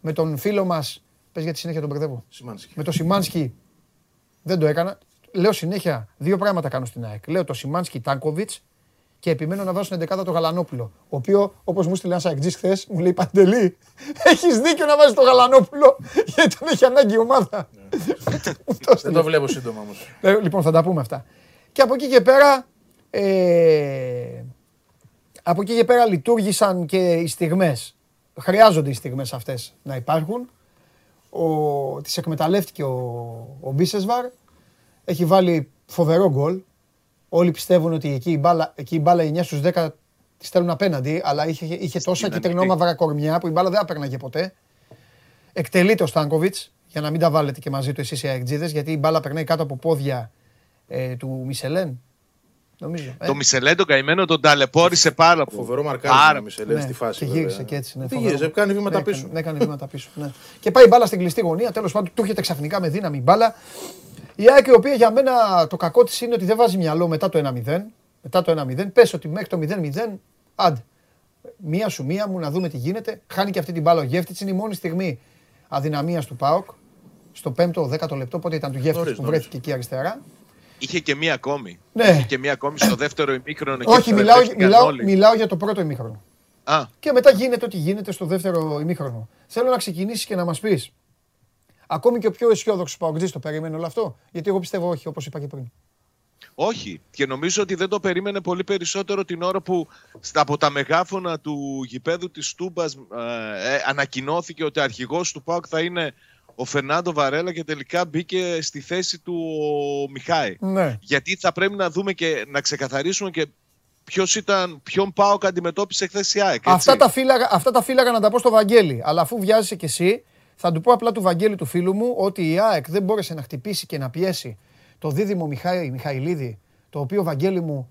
με τον φίλο μας, πες γιατί συνέχεια τον μπερδεύω. Σιμάνσκι. Με το Σιμάνσκι δεν το έκανα. Λέω συνέχεια, δύο πράγματα κάνω στην ΑΕΚ. Λέω το Σιμάνσκι Τάνκοβιτς και επιμένω να βάζω στην 11 το Γαλανόπουλο. Ο οποίο, όπως μου στείλε ένας ΑΕΚτζής χθες, μου λέει: Παντελή, έχεις δίκιο να βάζεις το Γαλανόπουλο, γιατί τον έχει ανάγκη η ομάδα. Δεν το βλέπω σύντομα όμως. Λοιπόν, θα τα πούμε αυτά. Και από εκεί και πέρα. Από εκεί και πέρα λειτουργήσαν και οι στιγμές. Χρειάζονται οι στιγμές αυτές να υπάρχουν. Τις εκμεταλλεύτηκε ο Μπισεσβάρ. Έχει βάλει φοβερό γκολ. Όλοι πιστεύουν ότι εκεί η μπάλα 9 στους 10 τη στέλνουν απέναντι, αλλά είχε τόσα κυτρινόμαυρα κορμιά που η μπάλα δεν άπερναγε ποτέ. Εκτελείται ο Στάνκοβιτς, για να μην τα βάλετε και μαζί του εσείς οι αεκτζίδες, γιατί η μπάλα περνάει κάτω από πόδια του Μισελέν. Νομίζω, το Μισελέν τον καημένο τον ταλαιπώρησε πάρα πολύ. Φοβερό μαρκάρισμα Μισελέν στη φάση. Και γύρισε και έτσι. Ναι, κάνει βήματα πίσω. Ναι. Και πάει η μπάλα στην κλειστή γωνία, τέλος πάντων του έρχεται ξαφνικά με δύναμη η μπάλα. Η ΑΕΚ, η οποία για μένα το κακό της είναι ότι δεν βάζει μυαλό μετά το 1-0. Πες ότι μέχρι το 0-0, άντε. Μία σου μία μου να δούμε τι γίνεται. Χάνει και αυτή την μπάλα ο Γεύτιτς. Είναι η μόνη στιγμή αδυναμίας του ΠΑΟΚ. Στο 5ο-10ο λεπτό, πότε ήταν του Γεύτιτς που βρέθηκε εκεί αριστερά. Είχε και μία ακόμη. Ναι. Είχε και μία ακόμη στο δεύτερο ημίχρονο. Όχι, μιλάω για το πρώτο ημίχρονο. Και μετά γίνεται ό,τι γίνεται στο δεύτερο ημίχρονο. Θέλω να ξεκινήσεις και να μας πεις. Ακόμη και ο πιο αισιόδοξος ΠΑΟΚτζής το περίμενε όλο αυτό, γιατί εγώ πιστεύω όχι, όπως είπα και πριν. Όχι, και νομίζω ότι δεν το περίμενε πολύ περισσότερο την ώρα που από τα μεγάφωνα του γηπέδου της Τούμπας ανακοινώθηκε ότι αρχηγός του ΠΑΟΚ θα είναι ο Φερνάντο Βαρέλα και τελικά μπήκε στη θέση του ο Μιχάη. Ναι. Γιατί θα πρέπει να δούμε και να ξεκαθαρίσουμε και ποιον ΠΑΟΚ αντιμετώπισε χθες η ΑΕΚ. Αυτά τα φύλαγα να τα πω στο Βαγγέλη, αλλά αφού βιάζεσαι κι εσύ. Θα του πω απλά του Βαγγέλη του φίλου μου ότι η ΑΕΚ δεν μπόρεσε να χτυπήσει και να πιέσει το δίδυμο Μιχαηλίδη, το οποίο, Βαγγέλη μου,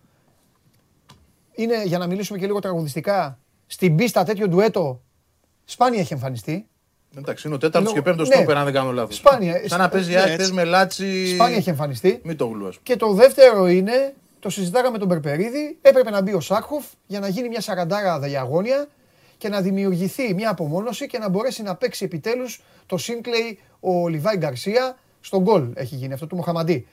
είναι, για να μιλήσουμε και λίγο τραγουδιστικά, στην πίστα τέτοιο ντουέτο σπάνια έχει εμφανιστεί. Εντάξει, είναι ο τέταρτος και πέμπτος στόπερ, αν δεν κάνω λάθος. Σπάνια. Σαν να παίζει η ΑΕΚ χθες με Λάτσι. Σπάνια έχει εμφανιστεί. Μην το γλουάς. Και το δεύτερο είναι, το συζητάγαμε με τον Περπερίδη, έπρεπε να μπει ο Σάκχοφ για να γίνει μια σαραντάρα διαγώνια. Και να δημιουργηθεί μια απομόνωση και να μπορέσει να παίξει επιτέλους το σύγκλεϊ ο Λιβάι Γκαρσία στον γκολ. Έχει γίνει αυτό του Μοχαμαντή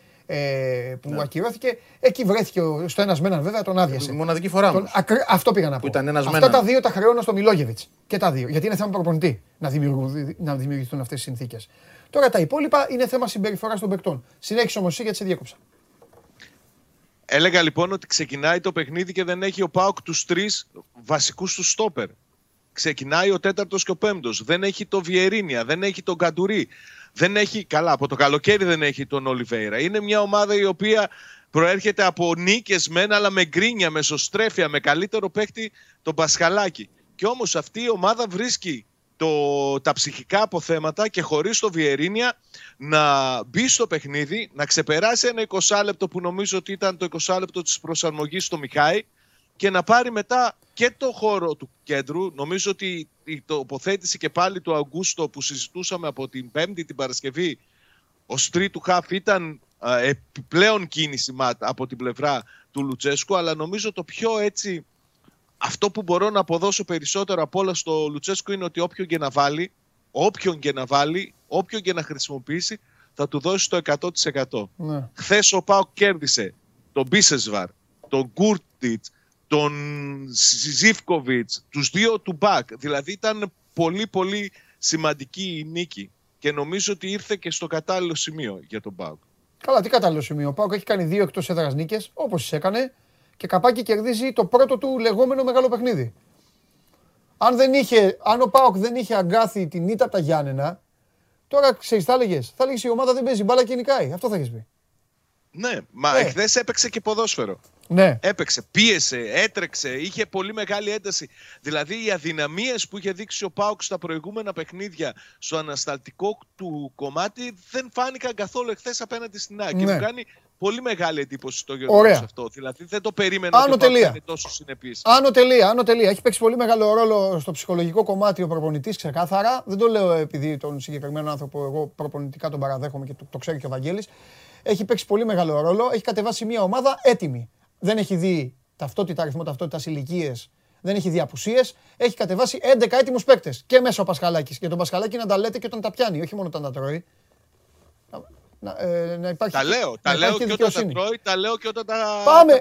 που ακυρώθηκε. Εκεί βρέθηκε στο ένας μέναν, βέβαια τον άδειασε. Μοναδική φορά μου. Αυτό πήγα να πω. Αυτά τα δύο τα χρεώνα στο Μιλόγεβιτς. Και τα δύο. Γιατί είναι θέμα προπονητή να δημιουργηθούν αυτές οι συνθήκες. Τώρα τα υπόλοιπα είναι θέμα συμπεριφοράς των παικτών. Συνέχισε όμως εσύ, γιατί σε διέκοψα. Έλεγα λοιπόν ότι ξεκινάει το παιχνίδι και δεν έχει ο ΠΑΟΚ τους τρεις βασικούς του στόπερ. Ξεκινάει ο τέταρτος και ο πέμπτος. Δεν έχει το Βιερίνια, δεν έχει τον Καντουρί. Δεν έχει, καλά, από το καλοκαίρι δεν έχει τον Ολιβέιρα. Είναι μια ομάδα η οποία προέρχεται από νίκες μεν, αλλά με γκρίνια, με σωστρέφεια, με καλύτερο παίκτη τον Πασχαλάκη. Και όμως αυτή η ομάδα βρίσκει τα ψυχικά αποθέματα και χωρίς το Βιερίνια να μπει στο παιχνίδι, να ξεπεράσει ένα 20 λεπτό που νομίζω ότι ήταν το 20 λεπτό της προσαρμογής στο Μιχάη και να πάρει μετά και το χώρο του κέντρου. Νομίζω ότι η τοποθέτηση και πάλι του Αυγούστο που συζητούσαμε από την Πέμπτη την Παρασκευή ως τρίτου χαφ ήταν επιπλέον κίνηση από την πλευρά του Λουτσέσκου, αλλά νομίζω το πιο έτσι... Αυτό που μπορώ να αποδώσω περισσότερο από όλα στο Λουτσέσκου είναι ότι όποιον και να χρησιμοποιήσει, θα του δώσει το 100%. Ναι. Χθες ο ΠΑΟΚ κέρδισε τον Μπισεσβάρ, τον Κούρτιτς, τον Ζιβκοβιτς, τους δύο του μπακ. Δηλαδή ήταν πολύ πολύ σημαντική η νίκη και νομίζω ότι ήρθε και στο κατάλληλο σημείο για τον ΠΑΟΚ. Καλά, τι κατάλληλο σημείο. Ο ΠΑΟΚ έχει κάνει δύο εκτός έδρας νίκες, όπως τις έκανε. Και καπάκι κερδίζει το πρώτο του λεγόμενο μεγάλο παιχνίδι. Αν ο ΠΑΟΚ δεν είχε αγκάθει την ήττα από τα Γιάννενα, τώρα ξέρεις, θα έλεγες η ομάδα δεν παίζει μπάλα και νικάει. Αυτό θα έχεις πει. Ναι, μα εχθές έπαιξε και ποδόσφαιρο. Ναι. Έπαιξε, πίεσε, έτρεξε, είχε πολύ μεγάλη ένταση. Δηλαδή οι αδυναμίες που είχε δείξει ο ΠΑΟΚ στα προηγούμενα παιχνίδια στο ανασταλτικό του κομμάτι δεν φάνηκαν καθόλου εχθές απέναντι στην ΑΕΚ. Ναι. Και μου κάνει πολύ μεγάλη εντύπωση το γεγονός αυτό. Δηλαδή δεν το περίμενα ότι ο ΠΑΟΚ είναι τόσο συνεπής. Άνω τελεία. Έχει παίξει πολύ μεγάλο ρόλο στο ψυχολογικό κομμάτι ο προπονητής, ξεκάθαρα. Δεν το λέω επειδή τον συγκεκριμένο άνθρωπο εγώ προπονητικά τον παραδέχομαι και το ξέρει και ο Βαγγέλης. Έχει παίξει πολύ μεγάλο ρόλο. Έχει κατεβάσει μια ομάδα έτοιμη. Δεν έχει δει ταυτότητα, αριθμό ταυτότητας, ηλικίες. Δεν έχει δει απουσίες. Έχει κατεβάσει 11 έτοιμους παίκτες. Και μέσα ο Πασχαλάκης. Για τον Πασχαλάκη να τα λέτε και όταν τα πιάνει, όχι μόνο όταν τα τρώει. Να υπάρχει. Τα λέω και όταν τα τρώει, τα λέω και όταν τα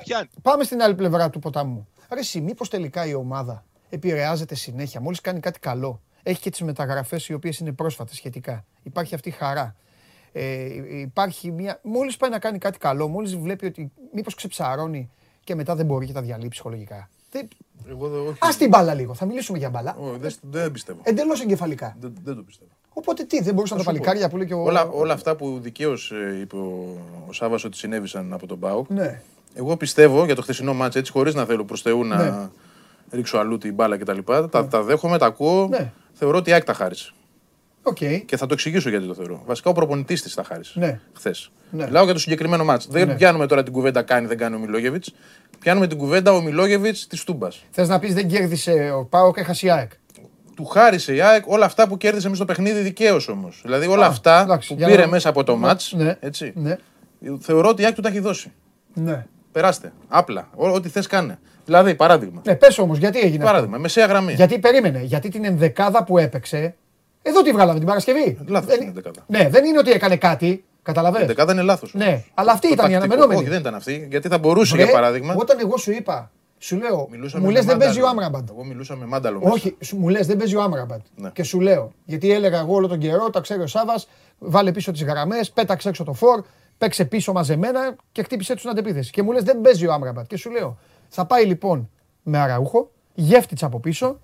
πιάνει. Πάμε στην άλλη πλευρά του ποταμού. Αρέσει, μήπως τελικά η ομάδα επηρεάζεται συνέχεια, μόλις κάνει κάτι καλό. Έχει και τις μεταγραφές οι οποίες είναι πρόσφατες σχετικά. Υπάρχει αυτή η χαρά. Υπάρχει μια. Μόλις πάει να κάνει κάτι καλό, μόλις βλέπει ότι μήπως ξεψαρώνει και μετά δεν μπορεί και τα διαλύει ψυχολογικά. Ας την μπάλα λίγο, θα μιλήσουμε για μπάλα. Δεν πιστεύω. Εντελώς εγκεφαλικά. Δεν το πιστεύω. Οπότε τι, δεν μπορούσαν τα παλικάρια που λέει και ο. Όλα αυτά που δικαίως είπε ο Σάββας ότι συνέβησαν από τον ΠΑΟΚ. Ναι. Εγώ πιστεύω για το χθεσινό μάτς, έτσι χωρίς να θέλω προς Θεού να ρίξω αλλού την μπάλα κτλ. Τα δέχομαι, τα ακούω. Θεωρώ ότι η ΑΕΚ τα χάρισε. Okay. Και θα το εξηγήσω γιατί το θεωρώ. Βασικά ο προπονητής της τα χάρισε χθες. Ναι. Μιλάω για το συγκεκριμένο μάτς. Δεν πιάνουμε τώρα την κουβέντα κάνει, δεν κάνει ο Μιλόγεβιτς. Πιάνουμε την κουβέντα ο Μιλόγεβιτς της Τούμπας. Θες να πεις δεν κέρδισε ο ΠΑΟΚ, έχασε η ΑΕΚ. Του χάρισε η ΑΕΚ όλα αυτά που κέρδισε εμείς στο παιχνίδι δικαίως όμως. Δηλαδή όλα αυτά εντάξει, που πήρε μέσα από το μάτς. Ναι. Θεωρώ ότι η ΑΕΚ του τα έχει δώσει. Ναι. Περάστε. Απλά. Ό,τι θες κάνε. Δηλαδή παράδειγμα. Ναι, πες όμως γιατί έγινε. Παράδειγμα, μεσαία γραμμή. Γιατί περίμενε, γιατί την ενδεκάδα που έπαιξε. Εδώ τη βγάλαμε την Παρασκευή. Λάθος είναι η δεκάδα. Ναι, δεν είναι ότι έκανε κάτι. Καταλαβαίνεις. Η δεκάδα είναι λάθος. Ναι, αλλά αυτή ήταν η αναμενόμενη. Όχι, δεν ήταν αυτή. Γιατί θα μπορούσε για παράδειγμα. Όταν εγώ σου είπα, σου λέω. Μου λες δεν παίζει ο Άμραμπαντ. Εγώ μιλούσα με Μάνταλο. Όχι, μου λες δεν παίζει ο Άμραμπαντ. Και σου λέω. Γιατί έλεγα εγώ όλο τον καιρό, τα ξέρει ο Σάββας, βάλε πίσω τις γραμμές, πέταξε έξω το φορ, παίξε πίσω μαζεμένα και χτύπησε τους στην αντεπίθεση. Και μου λες δεν παίζει ο Άμραμπαντ. Και σου λέω. Θα πάει λοιπόν με Αραούχο, Γεύτιτς από πίσω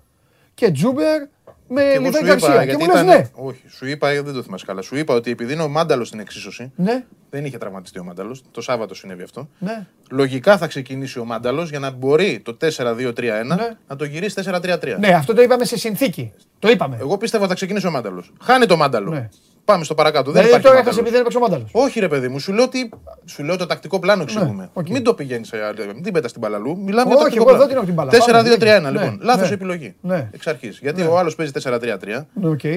και Τζούμπερ. Με λίγο Γκαρσία. Και μου λες ναι. Όχι, σου είπα, δεν το θυμάσαι καλά. Σου είπα ότι επειδή είναι ο Μάνταλος στην εξίσωση. Ναι. Δεν είχε τραυματιστεί ο Μάνταλος. Το Σάββατο συνέβη αυτό. Ναι. Λογικά θα ξεκινήσει ο Μάνταλος για να μπορεί το 4-2-3-1 να το γυρίσει 4-3-3. Ναι, αυτό το είπαμε σε συνθήκη. Το είπαμε. Εγώ πίστευα θα ξεκινήσει ο Μάνταλος. Χάνει το Μάνταλο. Ναι. Πάμε στο παρακάτω. Δεν υπάρχει. Τώρα έχασε επειδή δεν έπαιξε ο Μάνταλος. Όχι, ρε παιδί μου, σου λέω ότι. Σου λέω το τακτικό πλάνο εξηγούμε. Μην το πηγαίνει. Μην πέτας την παλαλού. Μιλάμε για το τακτικό πλάνο. 4-2-3-1 λοιπόν. Λάθος επιλογή. Εξ αρχής. Γιατί ο άλλος παίζει 4-3-3.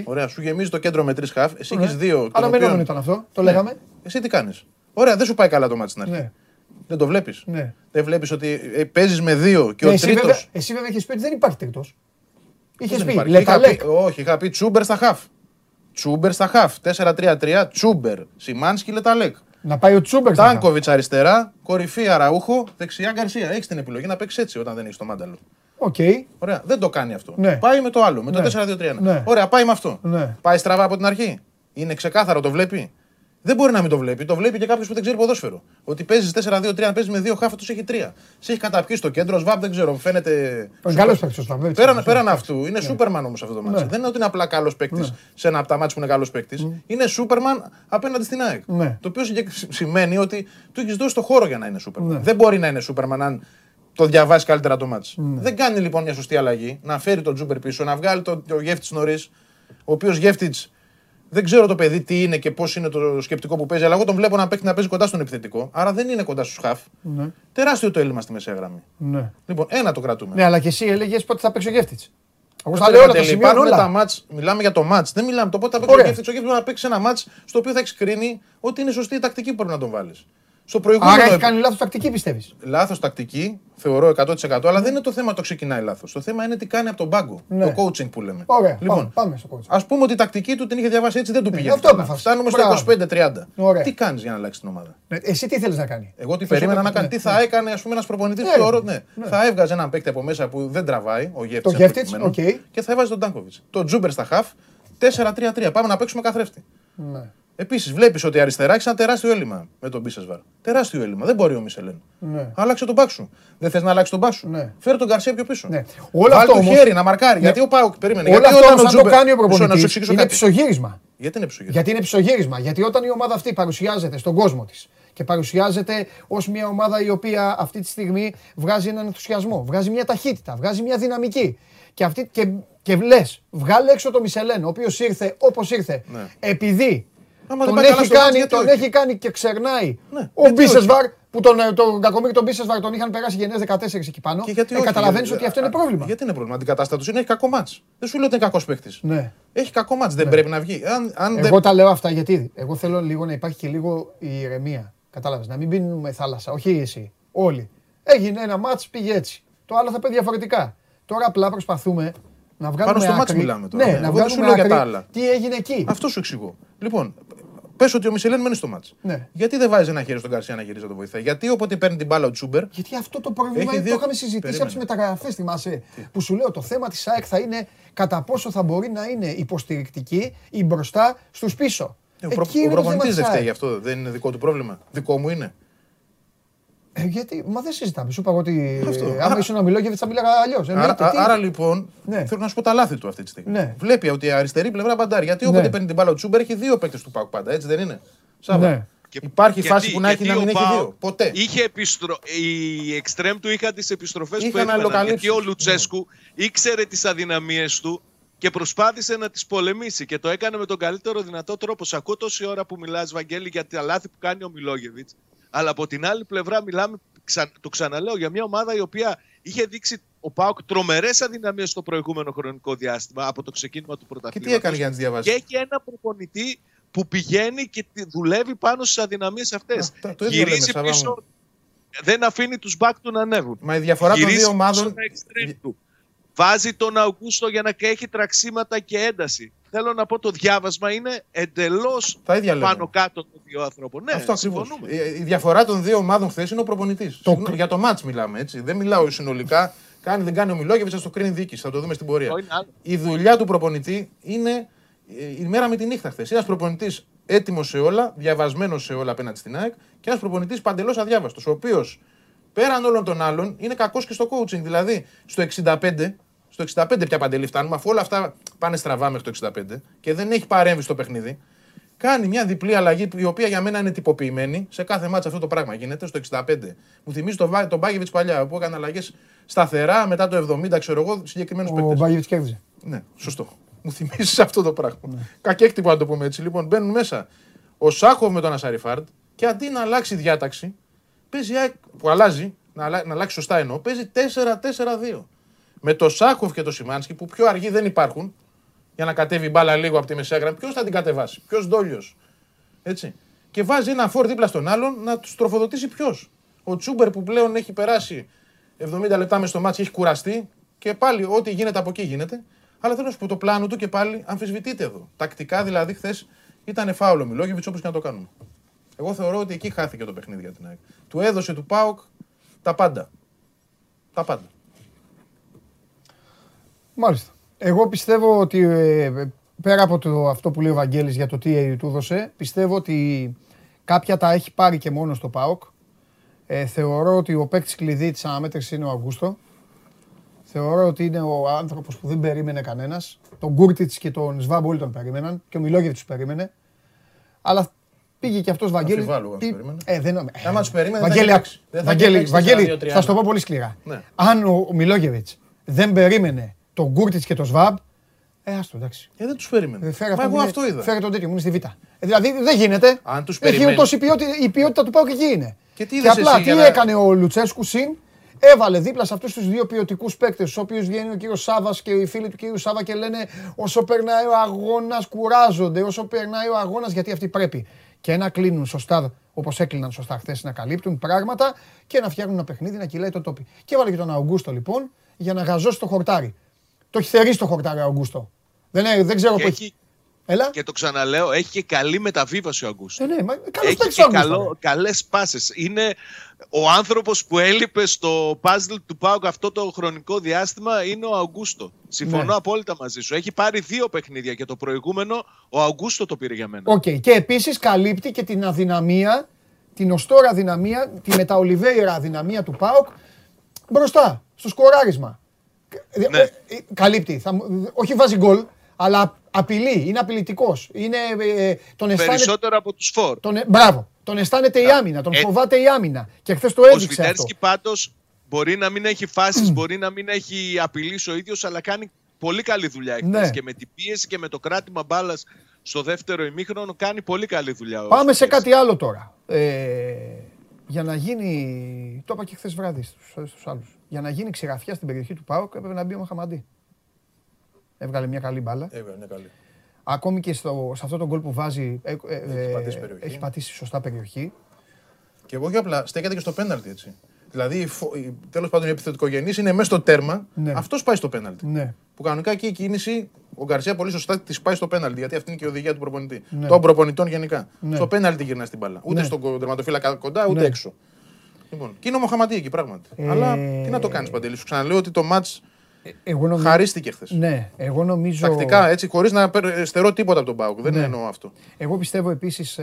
Ωραία, σου γεμίζει το κέντρο με 3 χαφ. Εσύ έχεις 2. Αλλά μενόμενο ήταν αυτό. Το λέγαμε. Εσύ τι κάνεις. Ωραία, δεν σου πάει καλά το μάτι στην αρχή. Δεν το βλέπεις. Δεν βλέπεις ότι παίζεις με 2 και ο τρίτος. Εσύ βέβαια έχεις πει ότι δεν υπάρχει τρικτός. Είχες πει. Όχι, είχα πει Τσούμπερ στα χαφ. Τσούμπερ στα χαφ. 4-3-3. Τσούμπερ. Σιμάνσκι Λεταλέκ. Να πάει ο Τσούμπερ. Τάνκοβιτς αριστερά. Κορυφή Αραούχο. Δεξιά Γκαρσία. Έχεις την επιλογή να παίξεις έτσι όταν δεν έχεις το Μάνταλο. Οκ. Ωραία. Δεν το κάνει αυτό. Πάει με το άλλο. Με το 4-2-3-1. Ωραία. Πάει με αυτό. Πάει στραβά από την αρχή. Είναι ξεκάθαρο. Το βλέπει. Δεν μπορεί να μην το βλέπει. Το βλέπει και κάποιος που δεν ξέρει ποδόσφαιρο. Ότι παίζεις 4-2-3, αν παίζεις με 2 χαφ, τους έχει 3. Σε έχει καταπιεί στο κέντρο, ΣΒΑΠ δεν ξέρω, φαίνεται. Καλός παίκτης. Πέραν αυτού, είναι Σούπερμαν όμως αυτό το μάτσο. Δεν είναι ότι είναι απλά καλός παίκτης σε ένα από τα μάτσα που είναι καλός παίκτης. Είναι Σούπερμαν απέναντι στην ΑΕΚ. Το οποίο σημαίνει ότι του έχεις δώσει το χώρο για να είναι Σούπερμαν. Δεν μπορεί να είναι Σούπερμαν αν το διαβάσει καλύτερα το μάτσο. Δεν κάνει λοιπόν μια σωστή αλλαγή, να φέρει τον Τζούμπερ πίσω, να βγάλει τον Γεύτιτς νωρίς, ο οποίος Γεύτιτς. Δεν ξέρω το παιδί τι είναι και πώς είναι το σκεπτικό που παίζει, αλλά εγώ τον βλέπω να παίχνει να παίζει κοντά στον επιθετικό. Άρα δεν είναι κοντά στους χαφ. Ναι. Τεράστιο το έλλειμμα στη μεσαία γραμμή. Ναι. Λοιπόν, ένα το κρατούμε. Ναι, αλλά και εσύ έλεγες πότε θα παίξει ο Γεύτιτς. Εγώ στα λέω όλα τα σημεία. Μιλάμε για το μάτς. Δεν μιλάμε το πότε θα παίξει ο Γεύτιτς. Ο Γεύτιτς να παίξει ένα μάτς στο οποίο θα έχεις κρίνει ότι είναι σωστή η τακτική που πρέπει να τον βάλεις. Στο προηγούμενο. Άρα έχει κάνει λάθος τακτική, πιστεύεις. Λάθος τακτική, θεωρώ 100%, αλλά δεν είναι το θέμα το ξεκινάει λάθος. Το θέμα είναι τι κάνει από τον πάγκο. Το coaching που λέμε. Ωραία, λοιπόν, πάμε στο coaching. Ας πούμε ότι η τακτική του την είχε διαβάσει έτσι, δεν του πήγε. Φτάνουμε στο 25-30. Τι κάνεις για να αλλάξεις την ομάδα. Εσύ τι θέλεις να κάνει. Εγώ τι περίμενα να κάνει. Τι θα έκανε, ας πούμε, ένας προπονητής του όρου. Θα έβγαζε έναν παίκτη από μέσα που δεν τραβάει, ο Γεύτιτς, και θα έβαζε τον Τάνκοβιτς. Το Τζούμπερ στα χαφ, 4-3-3. Πάμε να παίξουμε καθρέφτη. Επίσης, βλέπεις ότι αριστερά έχει ένα τεράστιο έλλειμμα με τον Μπισεσβάρ. Τεράστιο έλλειμμα. Δεν μπορεί ο Μισελέν. Ναι. Άλλαξε τον μπακ σου. Δεν θες να αλλάξει τον μπακ σου. Ναι. Φέρε τον Γκαρσία πιο πίσω. Ναι. Όλο αυτό το χέρι να μαρκάρει. Ναι. Γιατί ο ΠΑΟΚ περίμενε. Όλο αυτό όταν το κάνει ο προπονητής. Είναι ψωγύρισμα. Γιατί είναι ψωγύρισμα. Γιατί όταν η ομάδα αυτή παρουσιάζεται στον κόσμο της και και παρουσιάζεται ως μια ομάδα η οποία αυτή τη στιγμή βγάζει έναν ενθουσιασμό, βγάζει μια ταχύτητα, βγάζει μια δυναμική. Και, και λες, βγάλε έξω το Μισελέν, ο οποίος ήρθε όπως ήρθε, ναι. Επειδή τον έχει κάνει και ξερνάει ο Μπισεσβάρ, που τον κακομοίρη τον Μπισεσβάρ τον είχαν περάσει γενιές 14 εκεί πάνω. Καταλαβαίνεις ότι αυτό είναι πρόβλημα. Γιατί είναι πρόβλημα. Αντικατάστατος είναι, έχει κακό μάτς. Δεν σου λέω ότι είναι κακός παίκτης. Ναι. Έχει κακό μάτς, δεν πρέπει να βγει. Εγώ τα λέω αυτά γιατί εγώ θέλω λίγο να υπάρχει και λίγο η ηρεμία. Κατάλαβες, να μην πίνουμε θάλασσα. Όχι εσύ. Όλοι. Έγινε ένα μάτς, πήγε έτσι. Το άλλο θα πάει διαφορετικά. Τώρα απλά προσπαθούμε. Να βγάλουμε πάνω στο μάτς μιλάμε τώρα. Ναι, να βγάλουμε για τα άλλα. Τι έγινε εκεί. Αυτό σου εξηγώ. Λοιπόν, πες ότι ο Μισελέν μένει στο μάτς. Ναι. Γιατί δεν βάζει ένα χέρι στον Γκαρσία να γυρίζει να τον βοηθάει. Γιατί όποτε παίρνει την μπάλα ο Τσούμπερ. Γιατί αυτό το πρόβλημα το είχαμε συζητήσει από τις μεταγραφές, θυμάσαι. Που σου λέω το θέμα της ΑΕΚ θα είναι κατά πόσο θα μπορεί να είναι υποστηρικτική ή μπροστά στους πίσω. Ο προπονητής δεν φταίει γι' αυτό. Δεν είναι δικό του πρόβλημα. Δικό μου είναι. Γιατί, μα δεν συζητάμε. Σου είπα ότι άμα ήσουν ο Μιλόγεβιτς θα μιλάγα αλλιώς. Άρα λοιπόν, θέλω να σου πω τα λάθη του αυτή τη στιγμή. Βλέπει ότι η αριστερή πλευρά παντάρει. Γιατί όποτε παίρνει την μπάλα ο Τσούμπερ έχει δύο παίκτες του ΠΑΟΚ πάντα, έτσι δεν είναι. Σάββα. Υπάρχει φάση που να έχει να μην έχει δύο. Ποτέ. Οι εξτρέμ του είχαν τις επιστροφές που έφεραν. Γιατί ο Λουτσέσκου ήξερε τις αδυναμίες του και προσπάθησε να τις πολεμήσει και το έκανε με τον καλύτερο δυνατό τρόπο. Σ' ακούω τόση ώρα που μιλάς, Βαγγέλη, για τα λάθη που κάνει ο Μιλόγεβιτς. Αλλά από την άλλη πλευρά μιλάμε, το ξαναλέω, για μια ομάδα η οποία είχε δείξει ο ΠΑΟΚ τρομερές αδυναμίες στο προηγούμενο χρονικό διάστημα από το ξεκίνημα του πρωταθλήματος. Και τι έκανε για να τις διαβάσει. Και έχει ένα προπονητή που πηγαίνει και δουλεύει πάνω στις αδυναμίες αυτές. Γυρίζει πίσω, δεν αφήνει τους μπακ του να ανέβουν. Μα η διαφορά των δύο ομάδων. Βάζει τον Αυγούστο για να έχει τραξίματα και ένταση. Θέλω να πω το διάβασμα είναι εντελώς πάνω κάτω των δύο ανθρώπων. Ναι, αυτό ακριβώς. Η διαφορά των δύο ομάδων χθες είναι ο προπονητής. Για το μάτς μιλάμε έτσι. Δεν μιλάω συνολικά. Κάνει, δεν κάνει ο Μιλόγεβιτς, θα το κρίνει διοίκηση. Θα το δούμε στην πορεία. Η δουλειά του προπονητή είναι η μέρα με τη νύχτα χθες. Ένας προπονητής έτοιμος σε όλα, διαβασμένος σε όλα απέναντι στην ΑΕΚ και ένας προπονητής παντελώς αδιάβαστος. Ο οποίος πέραν όλων των άλλων είναι κακός και στο coaching. Δηλαδή στο 65. Στο 65 πια Παντελή φτάνουμε, αφού όλα αυτά πάνε στραβά μέχρι το 65 και δεν έχει παρέμβει στο παιχνίδι. Κάνει μια διπλή αλλαγή η οποία για μένα είναι τυποποιημένη. Σε κάθε μάτς αυτό το πράγμα γίνεται στο 65. Μου θυμίζει τον Μπάγεβιτς παλιά που έκανε αλλαγές σταθερά μετά το 70, ξέρω εγώ, συγκεκριμένους παίκτες. Ο Μπάγεβιτς κέρδιζε. Ναι, σωστό. Μου θυμίζει αυτό το πράγμα. Ναι. Κακέκτυπο να το πούμε έτσι. Λοιπόν, μπαίνουν μέσα ο Σάχοβ με τον Ασαριφάρντ και αντί να αλλάξει διάταξη, παίζει, που αλλάζει, να αλλάξει σωστά εννοώ, παίζει 4-4-2. Με το Σάκοφ και το Σιμάνσκι που πιο αργοί δεν υπάρχουν για να κατέβει η μπάλα λίγο από τη μεσαία γραμμή, ποιος θα την κατεβάσει, ποιος Ντόλιος. Έτσι. Και βάζει ένα φόρ δίπλα στον άλλον να τους τροφοδοτήσει ποιος. Ο Τσούμπερ που πλέον έχει περάσει 70 λεπτά μες στο μάτς και έχει κουραστεί και πάλι ό,τι γίνεται από εκεί γίνεται. Αλλά θέλω να σου πω το πλάνο του και πάλι αμφισβητείται εδώ. Τακτικά δηλαδή χθες ήταν φάουλο Μιλόγεβιτς όπως και να το κάνουμε. Εγώ θεωρώ ότι εκεί χάθηκε το παιχνίδι για την ΑΕΚ. Του έδωσε του ΠΑΟΚ τα πάντα. Τα πάντα. Μάλιστα. Εγώ πιστεύω ότι πέρα από αυτό που λέει ο Βαγγέλης για το τι του έδωσε, πιστεύω ότι κάποια τα έχει πάρει και μόνο στο ΠΑΟΚ. Θεωρώ ότι ο παίκτης κλειδί της αναμέτρησης είναι ο Αυγούστο. Θεωρώ ότι είναι ο άνθρωπος που δεν περίμενε κανένας. Τον Γκούρτιτς και τον Σβάμπ όλοι τον περίμεναν και ο Μιλόγεβιτς περίμενε. Αλλά πήγε και αυτός Βαγγέλης. Άμα τους περίμενε Βαγγέλη, θα στο πω πολύ σκληρά. Αν ο Μιλόγεβιτς δεν περίμενε τον Γκούρτιτς και τον Σβάμπ, άστο, εντάξει. Δεν τους περίμενε. Μα εγώ αυτό είδα. Φέρε τον τέτοιο, μου είναι στη Β. Δηλαδή δεν γίνεται. Αν τους περιμένει. Έχει η ποιότητα του ΠΑΟΚ εκεί είναι. Και απλά τι έκανε ο Λουτσέσκου συν, έβαλε δίπλα σε αυτούς τους δύο ποιοτικούς παίκτες, στους οποίους βγαίνει ο κύριος Σάβας και οι φίλοι του κύριου Σάβα και λένε όσο περνάει ο αγώνας κουράζονται, όσο περνάει ο αγώνας γιατί αυτοί πρέπει και να κλείνουν σωστά όπως έκλειναν σωστά χθες, να καλύπτουν πράγματα και να φτιάχνουν ένα παιχνίδι να κυλάει το τόπι. Και έβαλε και τον Αυγούστο λοιπόν για να γαζώσει το χορτάρι. Το έχει θερήσει το χορτάρι ο Αυγούστο. Δεν ξέρω πού έχει. Έλα. Και το ξαναλέω, έχει και καλή μεταβίβαση ο Αυγούστο. Ναι, μα καλός παίκτης ο Αυγούστο. Καλές πάσες. Είναι ο άνθρωπος που έλειπε στο puzzle του ΠΑΟΚ αυτό το χρονικό διάστημα είναι ο Αυγούστο. Συμφωνώ απόλυτα μαζί σου. Έχει πάρει δύο παιχνίδια και το προηγούμενο ο Αυγούστο το πήρε για μένα. Okay. Και επίσης καλύπτει και την αδυναμία, την οστόρα αδυναμία, τη μεταολιβέιρα αδυναμία του ΠΑΟΚ μπροστά, στο σκοράρισμα. Ναι. Καλύπτει. Όχι βάζει γκολ, αλλά Απειλεί, είναι απειλητικός. Είναι, τον αισθάνεται... Περισσότερο από τους φορ. Μπράβο. Τον αισθάνεται η άμυνα, τον φοβάται η άμυνα. Και χθες το έδειξε. Ο Σβιτέρσκι πάντως μπορεί να μην έχει φάσεις, μπορεί να μην έχει απειλήσει ο ίδιος, αλλά κάνει πολύ καλή δουλειά χθες. Ναι. Και με την πίεση και με το κράτημα μπάλας στο δεύτερο ημίχρονο κάνει πολύ καλή δουλειά. Πάμε σε κάτι άλλο τώρα. Για να γίνει. Το είπα και χθες βράδυ στους άλλους. Για να γίνει ξηραφιά στην περιοχή του ΠΑΟΚ έπρεπε να μπει ο Μαχαμαντή. Έβγαλε μια καλή μπάλα. Καλή. Ακόμη και σε αυτό το γκολ που βάζει, έχει πατήσει σωστά περιοχή. Και εγώ και απλά στέκεται και στο πέναλτι, έτσι. Δηλαδή, τέλος πάντων, η επιθετικογενής είναι μέσα στο τέρμα. Ναι. Αυτός πάει στο πέναλτι. Ναι. Που κανονικά και η κίνηση, ο Γκαρσία πολύ σωστά της πάει στο πέναλτι. Γιατί αυτή είναι και η οδηγία του προπονητή. Ναι. Των προπονητών γενικά. Ναι. Στο πέναλτι γυρνά την μπάλα. Ούτε στον τερματοφύλακα κοντά, ούτε έξω. Λοιπόν, και είναι ο Μοχαμαντή εκεί, πράγματι. Αλλά τι να το κάνεις, Παντελή. Σου ξαναλέω ότι το μάτς. Χαρίστηκε χθες. Ναι, εγώ νομίζω. Τακτικά, έτσι, χωρίς να στερώ τίποτα από τον ΠΑΟΚ. Δεν εννοώ αυτό. Εγώ πιστεύω επίσης,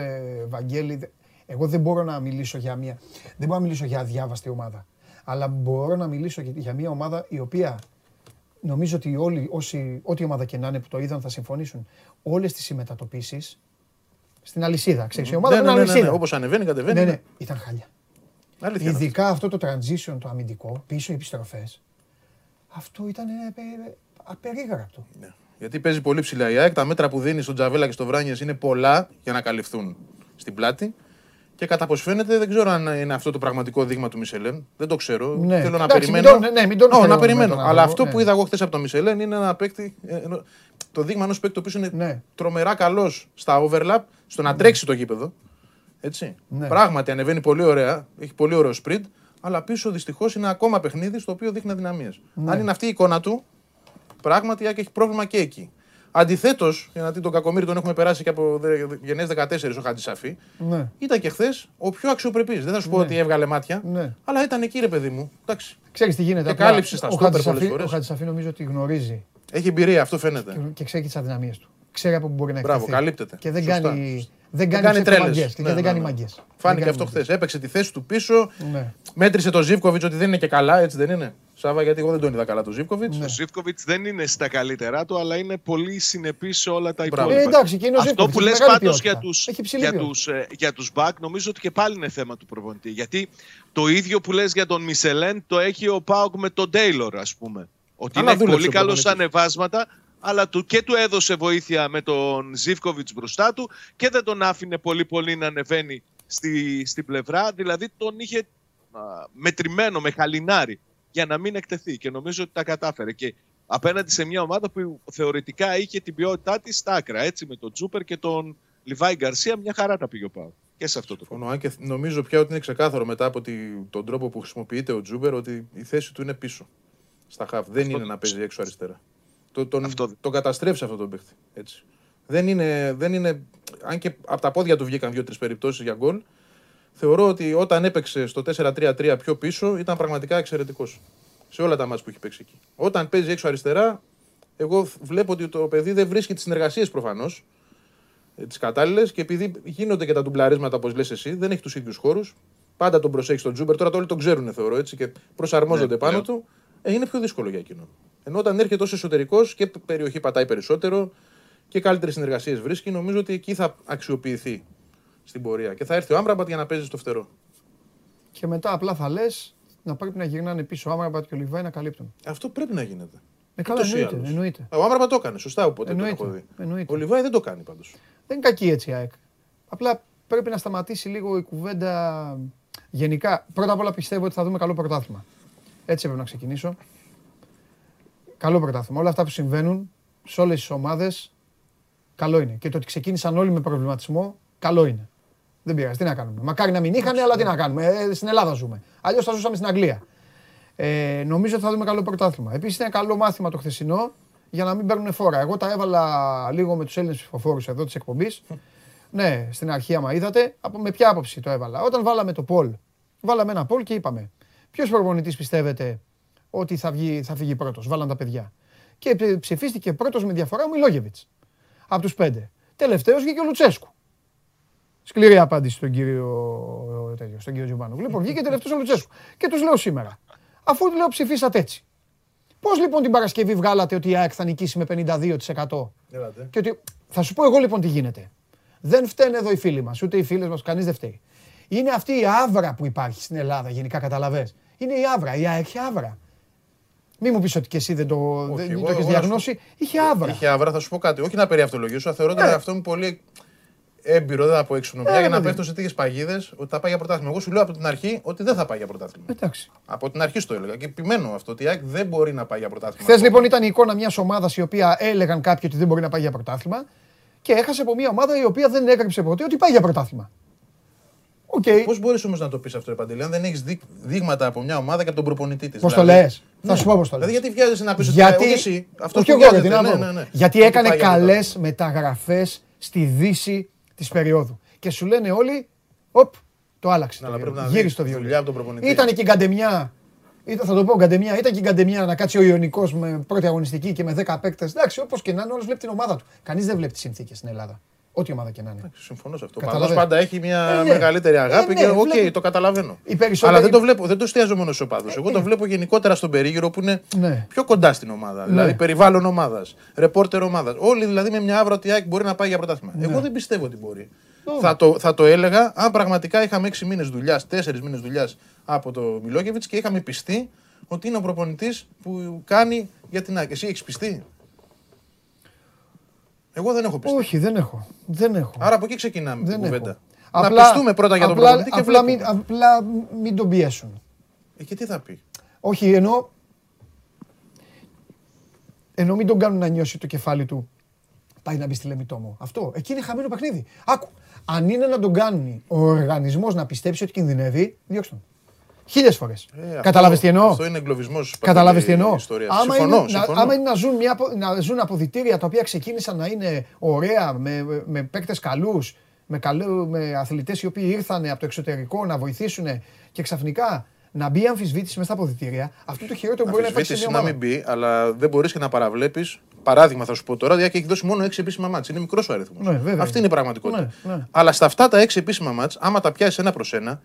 Βαγγέλη, εγώ δεν μπορώ να μιλήσω για μια. Δεν μπορώ να μιλήσω για αδιάβαστη ομάδα. Αλλά μπορώ να μιλήσω για μια ομάδα η οποία νομίζω ότι όλοι, ό,τι ομάδα και να είναι που το είδαν, θα συμφωνήσουν. Όλες τις συμμετατοπίσεις στην αλυσίδα. Ξέρεις, η ομάδα είναι αλυσίδα. Όπως ανεβαίνει, κατεβαίνει. Ναι, ήταν χάλια. Ειδικά αυτό το transition, το αμυντικό, πίσω οι επιστροφές. Αυτό ήταν απερίγραπτο. Ναι. Γιατί παίζει πολύ ψηλά η ΑΕΚ. Τα μέτρα που δίνει στον Τζαβέλα και στον Βράνιες είναι πολλά για να καλυφθούν στην πλάτη. Και κατά πώς φαίνεται, δεν ξέρω αν είναι αυτό το πραγματικό δείγμα του Μισελέν. Δεν το ξέρω. Ναι. Θέλω να περιμένω. Να περιμένω. Αλλά αυτό που είδα εγώ χθες από τον Μισελέν είναι ένα παίκτη. Το δείγμα ενός παίκτη που είναι τρομερά καλός στα overlap, στο να τρέξει το γήπεδο. Έτσι. Ναι. Πράγματι ανεβαίνει πολύ ωραία. Έχει πολύ ωραίο σπριντ. Αλλά πίσω δυστυχώς είναι ακόμα παιχνίδι στο οποίο δείχνει αδυναμίες. Ναι. Αν είναι αυτή η εικόνα του, πράγματι έχει πρόβλημα και εκεί. Αντιθέτως, γιατί τον Κακομοίρη τον έχουμε περάσει και από γενναίες 14 ο Χατζησαφή, ήταν και χθες ο πιο αξιοπρεπής. Δεν θα σου πω ότι έβγαλε μάτια, αλλά ήταν εκεί, ρε παιδί μου. Εντάξει. Ξέρεις τι γίνεται. Εκάλυψε στα στόπερ πολλές φορές. Ο Χατζησαφή νομίζω ότι γνωρίζει. Έχει εμπειρία, αυτό φαίνεται. Και ξέρει τις αδυναμίες του. Ξέρει από που μπορεί να εκτεθεί. Μπράβο, καλύπτεται. Και δεν κάνει. Δεν κάνει τρέλες. Δεν κάνει μαγκές. Φάνηκε αυτό χθες. Έπαιξε τη θέση του πίσω. Μέτρησε το Ζιβκοβιτς ότι δεν είναι και καλά, έτσι δεν είναι. Σάβα, γιατί εγώ δεν τον είδα καλά το Ζιβκοβιτς. Ο Ζιβκοβιτς δεν είναι στα καλύτερά του, αλλά είναι πολύ συνεπής σε όλα τα υπόλοιπα. Αυτό που λες πάντως για τους μπακ, νομίζω ότι και πάλι είναι θέμα του προπονητή. Γιατί το ίδιο που λες για τον Μισελέν το έχει ο ΠΑΟΚ με τον Τέιλορ, ας πούμε. Ότι είναι πολύ καλό σε ανεβάσματα. Αλλά και του έδωσε βοήθεια με τον Ζιβκοβιτς μπροστά του και δεν τον άφηνε πολύ να ανεβαίνει στην πλευρά. Δηλαδή τον είχε μετρημένο, με χαλινάρι για να μην εκτεθεί. Και νομίζω ότι τα κατάφερε. Και απέναντι σε μια ομάδα που θεωρητικά είχε την ποιότητά της στα άκρα. Έτσι με τον Τζούπερ και τον Λιβάι Γκαρσία, μια χαρά τα πήγε ο ΠΑΟΚ. Και σε αυτό το κόμμα. Και νομίζω πια ότι είναι ξεκάθαρο μετά από τον τρόπο που χρησιμοποιείται ο Τζούπερ ότι η θέση του είναι πίσω στα χαφ. Δεν είναι να παίζει έξω αριστερά. Τον καταστρέψει αυτό τον παίχτη. Έτσι. Δεν είναι, αν και από τα πόδια του βγήκαν 2-3 περιπτώσεις για γκολ, θεωρώ ότι όταν έπαιξε στο 4-3-3 πιο πίσω ήταν πραγματικά εξαιρετικός. Σε όλα τα μάτς που έχει παίξει εκεί. Όταν παίζει έξω αριστερά, εγώ βλέπω ότι το παιδί δεν βρίσκει τις συνεργασίες προφανώς, τις κατάλληλες, και επειδή γίνονται και τα ντουμπλαρίσματα όπως λες εσύ, δεν έχει τους ίδιους χώρους. Πάντα τον προσέχει τον Τζούμπερ, τώρα το όλοι τον ξέρουν θεωρώ έτσι και προσαρμόζονται πάνω του. Είναι πιο δύσκολο για εκείνον. Ενώ όταν έρχεται ως εσωτερικός και περιοχή πατάει περισσότερο και καλύτερες συνεργασίες βρίσκει, νομίζω ότι εκεί θα αξιοποιηθεί στην πορεία. Και θα έρθει ο Άμραμπατ για να παίζει στο φτερό. Και μετά απλά θα λες να πρέπει να γυρνάνε πίσω ο Άμραμπατ και ο Λιβάη να καλύπτουν. Αυτό πρέπει να γίνεται. Εννοείται. Ο Άμραμπατ το έκανε, σωστά, οπότε το έχω δει. Ο Λιβάη δεν το κάνει πάντως. Δεν είναι κακή έτσι η ΑΕΚ. Απλά πρέπει να σταματήσει λίγο η κουβέντα γενικά. Πρώτα απ' όλα πιστεύω ότι θα δούμε καλό πρωτάθλημα. Έτσι έπρεπε να ξεκινήσω. Καλό πρωτάθλημα. Όλα αυτά που συμβαίνουν σε όλες τις ομάδες, καλό είναι. Και το ότι ξεκίνησαν όλοι με προβληματισμό, καλό είναι. Δεν πειράζει, τι να κάνουμε. Μακάρι να μην είχανε, αλλά τι να κάνουμε. Στην Ελλάδα ζούμε. Αλλιώς θα ζούσαμε στην Αγγλία. Νομίζω ότι θα δούμε καλό πρωτάθλημα. Επίσης, είναι ένα καλό μάθημα το χθεσινό για να μην παίρνουν φόρα. Εγώ τα έβαλα λίγο με τους Έλληνες ψηφοφόρους εδώ της εκπομπής. Ναι, στην αρχή, άμα είδατε, με ποια άποψη το έβαλα. Όταν βάλαμε το poll, βάλαμε ένα poll και είπαμε ποιος προπονητής πιστεύετε ότι θα φύγει πρώτος, βάλαν τα παιδιά. Και ψηφίστηκε πρώτος με διαφορά ο Μιλόγεβιτς, από τους 5. Τελευταίος βγήκε ο Λουτσέσκου. Σκληρή απάντηση στον κύριο Τζιουμπάνογλου. Λοιπόν, βγήκε τελευταίος ο Λουτσέσκου. Και τους λέω σήμερα, αφού λέω ψηφίσατε έτσι, Πώς λοιπόν την Παρασκευή βγάλατε ότι η ΑΕΚ θα νικήσει με 52%? Και ότι... Θα σου πω εγώ λοιπόν τι γίνεται. Δεν φταίνε εδώ οι φίλοι μας, ούτε οι φίλες μας, κανείς δεν φταίει. Είναι αυτή η άβρα που υπάρχει στην Ελλάδα, γενικά καταλαβαίνεις. Είναι η άβρα, η ΑΕΚ είχε άβρα. Μη μου πεις ότι και εσύ δεν το έχεις διαγνώσει. Είχε άβρα. Είχε άβρα, θα σου πω κάτι. Όχι να περιαυτολογήσω, θεωρώ τον εαυτό μου πολύ έμπειρο, δεν θα πω έξυπνο πια, για να πέφτω σε τέτοιες παγίδες ότι θα πάει για πρωτάθλημα. Εγώ σου λέω από την αρχή ότι δεν θα πάει για πρωτάθλημα. Εντάξει. Από την αρχή στο έλεγα και επιμένω αυτό, ότι η ΑΕΚ δεν μπορεί να πάει για πρωτάθλημα. Χθες λοιπόν ήταν η εικόνα μιας ομάδας η οποία έλεγαν κάποιοι ότι δεν μπορεί να πάει για πρωτάθλημα και έχασε από μια ομάδα η οποία δεν έγραψε ποτέ ότι πάει για πρωτάθλημα. Okay. Πώς μπορείς όμως να το πεις αυτό, Παντελή, αν δεν έχεις δείγματα από μια ομάδα και από τον προπονητή της? Πώς δηλαδή, το λες, ναι. Θα σου πω πώς το λες. Δηλαδή, γιατί βγάζεσαι να πεις ότι εσύ αυτό που βγάζεται, ναι. Γιατί έκανε καλές μεταγραφές στη Δύση της περίοδου. Και σου λένε όλοι, οπ, το άλλαξε. Γύρισε το βιολιά. Ήταν και η γκαντεμιά, θα το πω γκαντεμιά, ήταν και η γκαντεμιά να κάτσει ο Ιωνικός με πρώτη αγωνιστική και με 10 παίκτες. Εντάξει, όπως και να είναι, όλος βλέπει την ομάδα του. Κανείς δεν βλέπει τις συνθήκες στην Ελλάδα. Ό,τι ομάδα και να είναι. Συμφωνώ σε αυτό. Πάντως πάντα έχει μια μεγαλύτερη αγάπη και οκ, το καταλαβαίνω. Αλλά δεν το βλέπω, δεν το εστιάζω μόνο στους οπαδούς. Εγώ το βλέπω γενικότερα στον περίγυρο που είναι πιο κοντά στην ομάδα. Δηλαδή περιβάλλον ομάδας, ρεπόρτερ ομάδας. Όλοι δηλαδή με μια άβρα ότι η ΑΕΚ μπορεί να πάει για πρωτάθλημα. Εγώ δεν πιστεύω ότι μπορεί. Θα το έλεγα αν πραγματικά είχαμε 6 μήνες δουλειάς, 4 μήνες δουλειάς από το Μιλόγεβιτς και είχαμε πιστεί ότι είναι ο προπονητής που κάνει για την ΑΕΚ. Εσύ έχεις πιστεί? Εγώ δεν έχω πιστεί. Όχι, δεν έχω. Άρα από εκεί ξεκινάμε την κουβέντα. Να πιστούμε πρώτα για τον προπονητή και βλέπουμε. Απλά μην τον πιέσουν. Και τι θα πει? Όχι, ενώ μην τον κάνουν να νιώσει το κεφάλι του. Πάει να μπει στη Λεμιτόμο. Αυτό, εκεί είναι χαμένο παιχνίδι. Άκου, αν είναι να τον κάνει ο οργανισμός να πιστέψει ότι κινδυνεύει, διώξτε τον. Χίλιες φορές. Καταλάβες τι εννοώ? Αυτό είναι εγκλωβισμός. Καταλάβες τι εννοώ? Άμα είναι να ζουν αποδυτήρια τα οποία ξεκίνησαν να είναι ωραία, με παίκτες καλούς, με αθλητές οι οποίοι ήρθαν από το εξωτερικό να βοηθήσουν και ξαφνικά να μπει αμφισβήτηση μέσα στα αποδυτήρια, αυτό το χειρότερο μπορεί να υπάρξει σε μια ομάδα. Αμφισβήτηση να μην μπει, αλλά δεν μπορείς και να παραβλέπεις. Παράδειγμα θα σου πω τώρα, διότι έχει δώσει μόνο 6 επίσημα μάτς. Είναι μικρός ο αριθμός. Αυτή είναι η πραγματικότητα. Αλλά στα αυτά τα 6 επίσημα μάτς, άμα τα πιάσεις ένα προς ένα,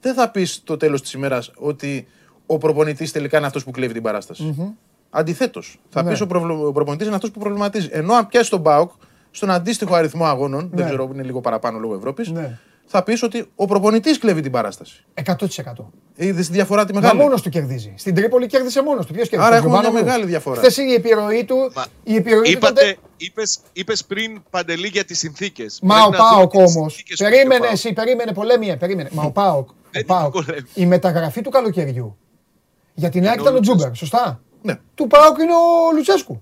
δεν θα πεις το τέλος της ημέρας ότι ο προπονητής τελικά είναι αυτός που κλέβει την παράσταση. Αντιθέτως, θα πεις ο προπονητής είναι αυτός που προβληματίζει. Ενώ αν πιάσεις τον ΠΑΟΚ στον αντίστοιχο αριθμό αγώνων, δεν ξέρω, είναι λίγο παραπάνω λόγω Ευρώπης, θα πεις ότι ο προπονητής κλέβει την παράσταση. 100%. Είδες τη διαφορά τη μεγάλη? Μα μόνος του κερδίζει. Στην Τρίπολη κέρδισε μόνος του. Ποιος κέρδισε? Άρα έχουμε μια μεγάλη διαφορά. Χθες η επιρροή του. Είπες πριν, Παντελή, για τις συνθήκες. Μα ο ΠΑΟΚ όμως. Περίμενε εσύ, περίμενε πολέμια. Μα ο ΠΑΟΚ. Η μεταγραφή του καλοκαιριού. Για την ΑΕΚ ήταν ο Τζούγκαρ, σωστά? Του ΠΑΟΚ είναι ο Λουτσέσκου.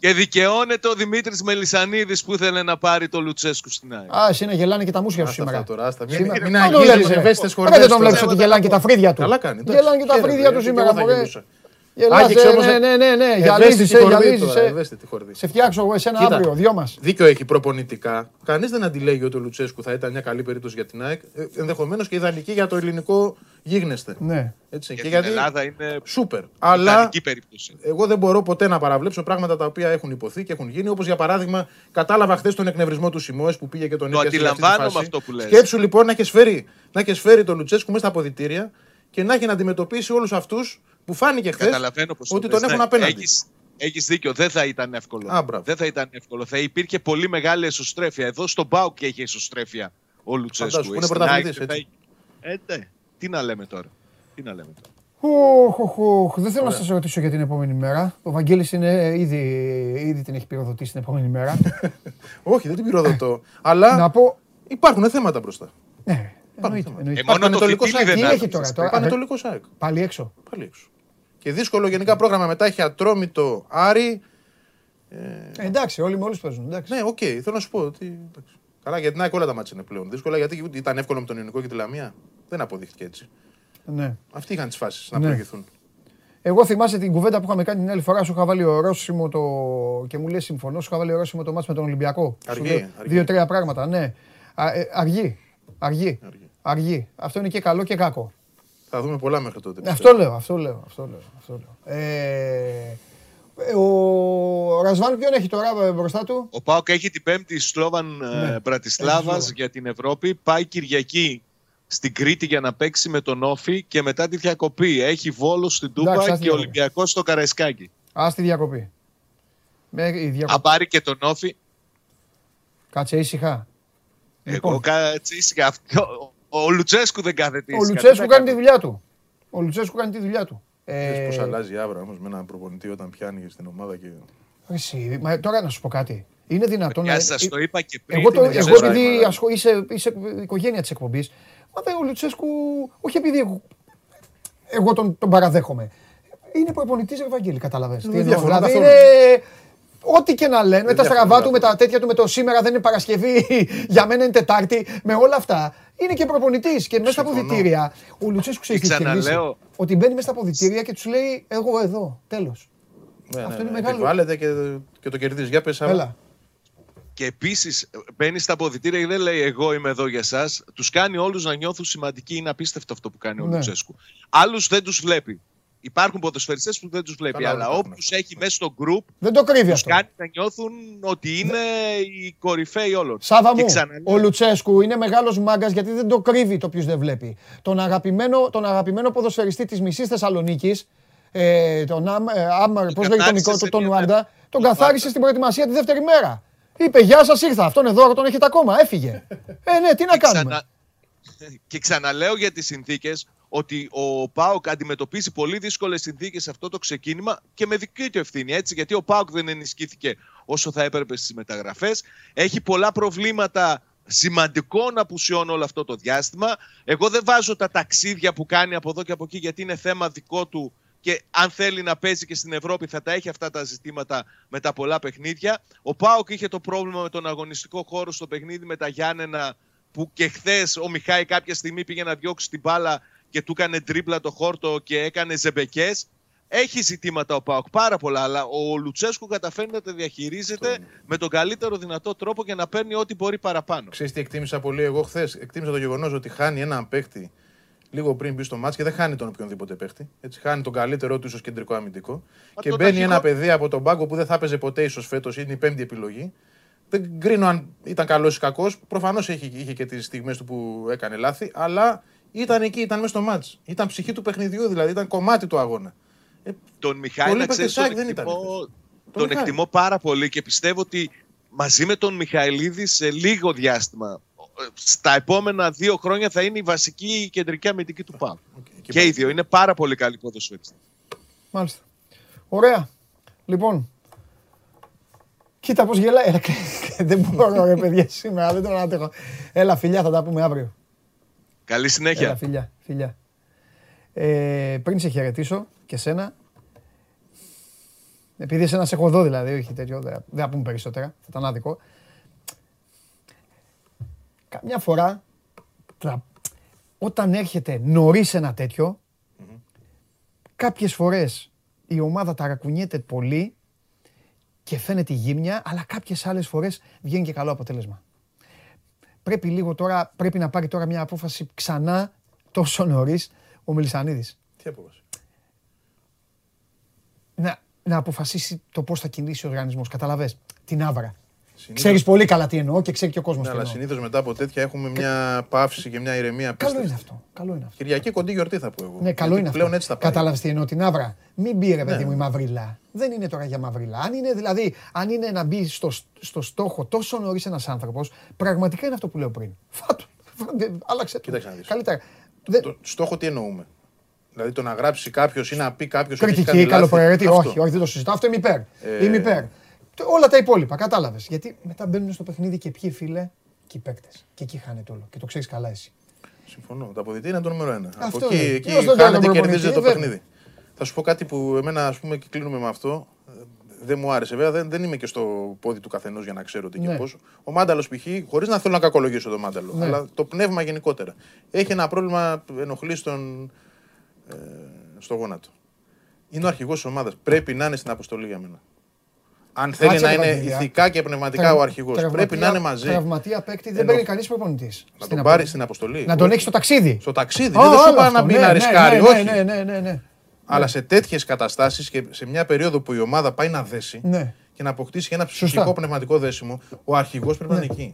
Και δικαιώνεται ο Δημήτρης Μελισσανίδης που ήθελε να πάρει το Λουτσέσκου στην ΑΕΚ. Α, εσύ να γελάνε και τα μουσια σου σήμερα. Μην αγγίζεις ευαίσθητες χωριές. Δεν τον βλέπεις ότι γελάνε και τα φρύδια του. Καλά κάνει. Γελάνε και τα φρύδια του σήμερα. Άγγιξε όμως... Ναι. Γυαλίζεις. Σε φτιάξω εγώ εσένα αύριο. Δυο μας. Δίκιο έχει προπονητικά. Κανείς δεν αντιλέγει ότι ο Λουτσέσκου θα ήταν μια καλή περίπτωση για την ΑΕΚ. Ενδεχομένως και ιδανική για το ελληνικό γίγνεσθε. Ναι. Έτσι. Και για την Ελλάδα είναι σούπερ. Αλλά εγώ δεν μπορώ ποτέ να παραβλέψω πράγματα τα οποία έχουν υποθεί και έχουν γίνει. Όπως για παράδειγμα, κατάλαβα χθες τον εκνευρισμό του Σιμόες που πήγε και τον έκανε. Το αντιλαμβάνομαι αυτό που λες. Σκέψου λοιπόν να έχει φέρει τον Λουτσέσκου μέσα στα αποδυτήρια και να έχει να αντιμετωπίσει όλους αυτούς που φάνηκε χθες ότι τον έχουν απέναντι. Έχεις δίκιο, δεν θα ήταν εύκολο. Δεν θα ήταν εύκολο. Θα υπήρχε πολύ μεγάλη εσωστρέφεια. Εδώ στον ΠΑΟΚ και έχει εσωστρέφεια ο Λουτσέσκου. Είναι πρωταθλητής. Τι να λέμε τώρα. Δεν θέλω να σας ρωτήσω για την επόμενη μέρα. Ο Βαγγέλης ήδη την έχει πυροδοτήσει την επόμενη μέρα. Όχι, δεν την πυροδοτώ. Αλλά υπάρχουν θέματα μπροστά. Πανετολικό ΣΑΕΚ. Πάλι έξω. Και δύσκολο γενικά πρόγραμμα μετά έχει Ατρόμητο, Άρη. Εντάξει, όλοι με όλους παίζουν. Ναι, οκ, θέλω να σου πω ότι. Καλά, γιατί να όλα τα μάτια είναι πλέον δύσκολα. Γιατί ήταν εύκολο με τον Ιωνικό και τη Λαμία. Δεν αποδείχθηκε έτσι. Αυτοί είχαν τις φάσεις να προηγηθούν. Εγώ θυμάσαι την κουβέντα που είχαμε κάνει την άλλη φορά. Σου είχα βάλει ορόσημο το. Και μου λέει συμφωνώ, σου είχα βάλει ορόσημο το μάτς με τον Ολυμπιακό. Δύο-τρία πράγματα, ναι. Αργή. Αυτό είναι και καλό και κακό. Θα δούμε πολλά μέχρι τότε. Αυτό λέω. Ο Ρασβάν ποιον έχει τώρα μπροστά του? Ο ΠΑΟΚ έχει την Πέμπτη Σλόβαν Μπρατισλάβας για την Ευρώπη. Πάει Κυριακή στην Κρήτη για να παίξει με τον Όφη και μετά τη διακοπή. Έχει Βόλο στην Τούμπα και Ολυμπιακό στο Καραϊσκάκη. Α, τη διακοπή. Θα πάρει και τον Όφη. Κάτσε ήσυχα. Εγώ κάτσε ήσυχα. Ο Λουτσέσκου δεν κάθεται ήσυχα. Ο Λουτσέσκου κάνει τη δουλειά του. Ο Λουτσέσκου κάνει τη δουλειά του. Ξέρεις πώς αλλάζει αύριο όμως με έναν προπονητή όταν πιάνει στην ομάδα και... Εσύ, μα, τώρα να σου πω κάτι. Είναι δυνατόν να... Σας το είπα και πριν. Εγώ επειδή είσαι οικογένεια της εκπομπής, μα δε, ο Λουτσέσκου, όχι επειδή εγώ τον παραδέχομαι. Είναι προπονητής, Ευαγγέλη, καταλαβαίνεις. Δηλαδή είναι... Ό,τι και να λένε, με τα στραβά του, με τα τέτοια του, με το σήμερα δεν είναι Παρασκευή, για μένα είναι Τετάρτη, με όλα αυτά. Είναι και προπονητής και μέσα στα αποδυτήρια. Ο Λουτσέσκου ξέρει τι είναι. Ότι μπαίνει μέσα στα αποδυτήρια και τους λέει: εγώ εδώ, τέλος. Αυτό είναι μεγάλο. Βάλετε και το κερδίζει. Για πες άλλα. Και επίσης μπαίνει στα αποδυτήρια και δεν λέει: εγώ είμαι εδώ για εσάς. Τους κάνει όλους να νιώθουν σημαντικοί. Είναι απίστευτο αυτό που κάνει ο Λουτσέσκου. Άλλους δεν τους βλέπει. Υπάρχουν ποδοσφαιριστές που δεν τους βλέπει, αλλά όποιους έχει μέσα στο group δεν το κρύβει αυτό. Κάνει να νιώθουν ότι είναι οι κορυφαίοι όλων. Σάβα μου, ο Λουτσέσκου είναι μεγάλος μάγκας γιατί δεν το κρύβει το ποιος δεν βλέπει. Τον αγαπημένο ποδοσφαιριστή της μισής Θεσσαλονίκης, τον Άμαρ, πώς λέγεται τον Νικότο, τον Ουάντα, τον καθάρισε στην προετοιμασία τη δεύτερη μέρα. Είπε: γεια σας, ήρθα. Αυτόν εδώ τον έχετε ακόμα. Έφυγε. Ναι, τι να κάνουμε. Και ξαναλέω για τις συνθήκες. Ότι ο ΠΑΟΚ αντιμετωπίζει πολύ δύσκολες συνθήκες σε αυτό το ξεκίνημα και με δική του ευθύνη, έτσι, γιατί ο ΠΑΟΚ δεν ενισχύθηκε όσο θα έπρεπε στις μεταγραφές. Έχει πολλά προβλήματα σημαντικών απουσιών όλο αυτό το διάστημα. Εγώ δεν βάζω τα ταξίδια που κάνει από εδώ και από εκεί, γιατί είναι θέμα δικό του και αν θέλει να παίζει και στην Ευρώπη θα τα έχει αυτά τα ζητήματα με τα πολλά παιχνίδια. Ο ΠΑΟΚ είχε το πρόβλημα με τον αγωνιστικό χώρο στο παιχνίδι με τα Γιάννενα, που και χθες ο Μιχάη κάποια στιγμή πήγε να διώξει την μπάλα και του έκανε τρίπλα το χόρτο και έκανε ζεμπεκές. Έχει ζητήματα ο ΠΑΟΚ, πάρα πολλά, αλλά ο Λουτσέσκου καταφέρνει να τα διαχειρίζεται με τον καλύτερο δυνατό τρόπο για να παίρνει ό,τι μπορεί παραπάνω. Ξέρεις τι εκτίμησα πολύ εγώ χθες? Εκτίμησα το γεγονός ότι χάνει έναν παίχτη λίγο πριν μπει στο μάτς και δεν χάνει τον οποιονδήποτε παίχτη. Έτσι, χάνει τον καλύτερό του ίσως κεντρικό αμυντικό. Και μπαίνει ένα παιδί από τον πάγκο που δεν θα έπαιζε ποτέ ίσως φέτος, είναι η πέμπτη επιλογή. Δεν κρίνω αν ήταν καλός ή κακός. Προφανώς είχε και τις στιγμές του που έκανε λάθη, αλλά. Ήταν εκεί, ήταν μέσα στο μάτς. Ήταν ψυχή του παιχνιδιού, δηλαδή ήταν κομμάτι του αγώνα. Τον Μιχάλη, να ξέρεις, τον εκτιμώ πάρα πολύ και πιστεύω ότι μαζί με τον Μιχαηλίδη σε λίγο διάστημα, στα επόμενα 2 χρόνια, θα είναι η βασική η κεντρική αμυντική του ΠΑΟΚ. Και οι δύο είναι πάρα πολύ καλοί ποδοσφαιριστές. Μάλιστα. Ωραία. Λοιπόν, κοίτα πώς γελάει. Δεν μπορώ, ρε παιδιά, σήμερα δεν τον αντέχω. Έλα, φιλιά, θα τα πούμε αύριο. Καλή συνέχεια. Έλα, φιλιά. Πριν σε χαιρετήσω και σένα, επειδή εσένα σε έχω δω δηλαδή, όχι τέτοιο, δεν θα πούμε περισσότερα, θα ήταν άδικο. Καμιά φορά, όταν έρχεται νωρίς ένα τέτοιο, κάποιες φορές η ομάδα ταρακουνιέται πολύ και φαίνεται η γύμνια, αλλά κάποιες άλλες φορές βγαίνει και καλό αποτέλεσμα. Πρέπει να πάρει τώρα μια απόφαση ξανά τόσο νωρίς ο Μελισσανίδης. Τι απόφαση? Να αποφασίσει το πώς θα κινήσει ο οργανισμός. Καταλαβες, την άβρα. Ξέρεις πολύ καλά τι εννοώ και ξέρει και ο κόσμος τι εννοώ. Αλλά συνήθως μετά από τέτοια έχουμε μια παύση και μια ηρεμία. Καλό είναι αυτό. Κυριακή κοντή γιορτή θα πω εγώ. Ναι, καλό είναι αυτό. Κατάλαβες τι εννοώ, την άβρα. Μην πει, ρε παιδί μου, η μαυρίλα. Δεν είναι τώρα για μαυρίλα. Αν είναι δηλαδή, αν είναι να μπει στο στόχο τόσο νωρίς ένας άνθρωπος, πραγματικά είναι αυτό που λέω πριν. Άλλαξε το. Καλύτερα. Στόχο τι εννοούμε? Δηλαδή το να γράψει κάποιος ή να πει κάποιος. Κριτική, καλοπροαιρετή. Όχι, δεν το συζητάω. Αυτό είμαι υπέρ. Όλα τα υπόλοιπα, κατάλαβες. Γιατί μετά μπαίνουν στο παιχνίδι και ποιοι, φίλε, και οι παίκτες. Και εκεί χάνεται όλο. Και το ξέρεις καλά εσύ. Συμφωνώ. Τα αποδυτήρια είναι το νούμερο 1. Από εκεί χάνεται, κερδίζεται το παιχνίδι. Θα σου πω κάτι που εμένα, ας πούμε, και κλείνουμε με αυτό, δεν μου άρεσε. Βέβαια, δεν είμαι και στο πόδι του καθενός για να ξέρω τι και πώς. Ο Μάνταλος, π.χ., χωρίς να θέλω να κακολογήσω τον Μάνταλο, αλλά το πνεύμα γενικότερα. Έχει ένα πρόβλημα ενοχλή στο γόνατο. Είναι ο αρχηγός της ομάδας. Πρέπει να είναι στην αποστολή για μένα. Αν θέλει να είναι ηθικά και πνευματικά ο αρχηγός, πρέπει να είναι μαζί. Τραυματία παίκτη δεν παίρνει κανείς προπονητής. Να τον πάρει στην αποστολή. Να τον έχει στο ταξίδι. Στο ταξίδι. Δεν σου είπα να μπει να ρισκάρει. Όχι. Αλλά σε τέτοιες καταστάσεις και σε μια περίοδο που η ομάδα πάει να δέσει και να αποκτήσει ένα ψυχικό πνευματικό δέσιμο, ο αρχηγός πρέπει να είναι εκεί.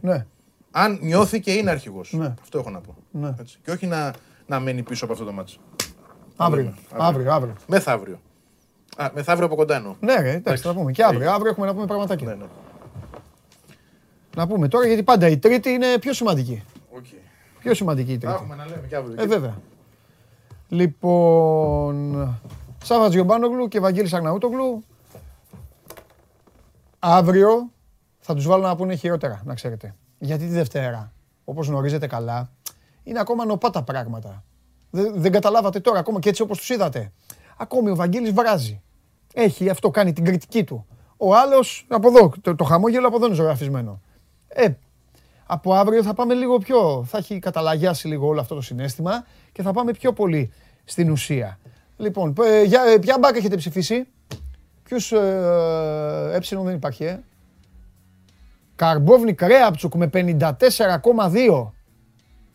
Αν νιώθει και είναι αρχηγός. Ναι. Αυτό έχω να πω. Ναι. Έτσι. Και όχι να μένει πίσω από αυτό το μάτσο. Αύριο. Μεθαύριο. Α, μεθαύριο από κοντά εννοώ. Ναι, εντάξει, θα πούμε. Και αύριο. Αύριο έχουμε να πούμε πραγματάκια. Ναι. Να πούμε τώρα, γιατί πάντα η Τρίτη είναι πιο σημαντική. Okay. Πιο σημαντική η Τρίτη. Έχουμε να λέμε και αύριο. Βέβαια. Λοιπόν, Σάββας Γιομπάνογλου και Βαγγέλης Αρναούτογλου. Αύριο θα τους βάλω να πούνε χειρότερα, να ξέρετε. Γιατί τη Δευτέρα, όπως γνωρίζετε καλά, είναι ακόμα νοπά τα πράγματα. Δεν καταλάβατε τώρα, ακόμα και έτσι όπως τους είδατε. Ακόμη ο Βαγγέλης βράζει. Έχει αυτό, κάνει την κριτική του. Ο άλλος από εδώ, το χαμόγελο από εδώ είναι ζωγραφισμένο. Από αύριο θα πάμε λίγο πιο, θα έχει καταλαγιάσει λίγο όλο αυτό το συναίσθημα και θα πάμε πιο πολύ στην ουσία. Λοιπόν, ποια μπάκα έχετε ψηφίσει? Ποιους έψινο δεν υπάρχει, Καρμπόβνικ Ρέαπτσουκ με 54,2.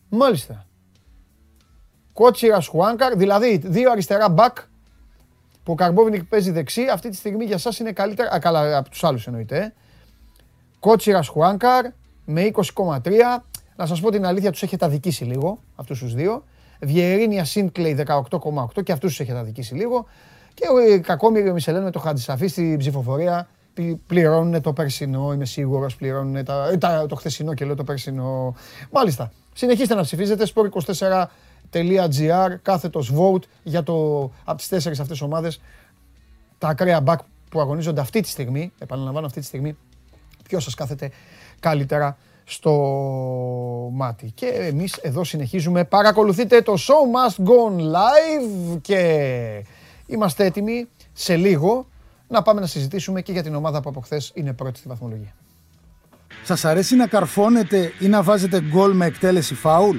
Μάλιστα. Κότσιρας Χουάνκαρ, δηλαδή δύο αριστερά μπακ που ο Καρμπόβνικ παίζει δεξί. Αυτή τη στιγμή για σας είναι καλύτερα, καλά από τους άλλους εννοείται. Κότσιρας Χουάνκαρ με 20,3. Να σας πω την αλήθεια, τους έχετε αδικήσει λίγο αυτούς τους δύο. Βιερίνια Σίνκλεϊ 18,8 και αυτούς τους έχετε αδικήσει λίγο. Και ο κακόμοιροι Μισελέν με το Χατζησαφή στην ψηφοφορία πληρώνουν το περσινό, είμαι σίγουρος, πληρώνουν το χθεσινό και λέω το περσινό. Μάλιστα. Συνεχίστε να ψηφίζετε sport24.gr/vote για από τις 4 αυτές ομάδες τα ακραία μπακ που αγωνίζονται αυτή τη στιγμή. Επαναλαμβάνω αυτή τη στιγμή ποιος σας κάθεται καλύτερα στο μάτι. Και εμείς εδώ συνεχίζουμε. Παρακολουθείτε το Show Must Go Live και είμαστε έτοιμοι σε λίγο να πάμε να συζητήσουμε και για την ομάδα που από χθες είναι πρώτη στη βαθμολογία. Σας αρέσει να καρφώνετε ή να βάζετε γκολ με εκτέλεση φάουλ?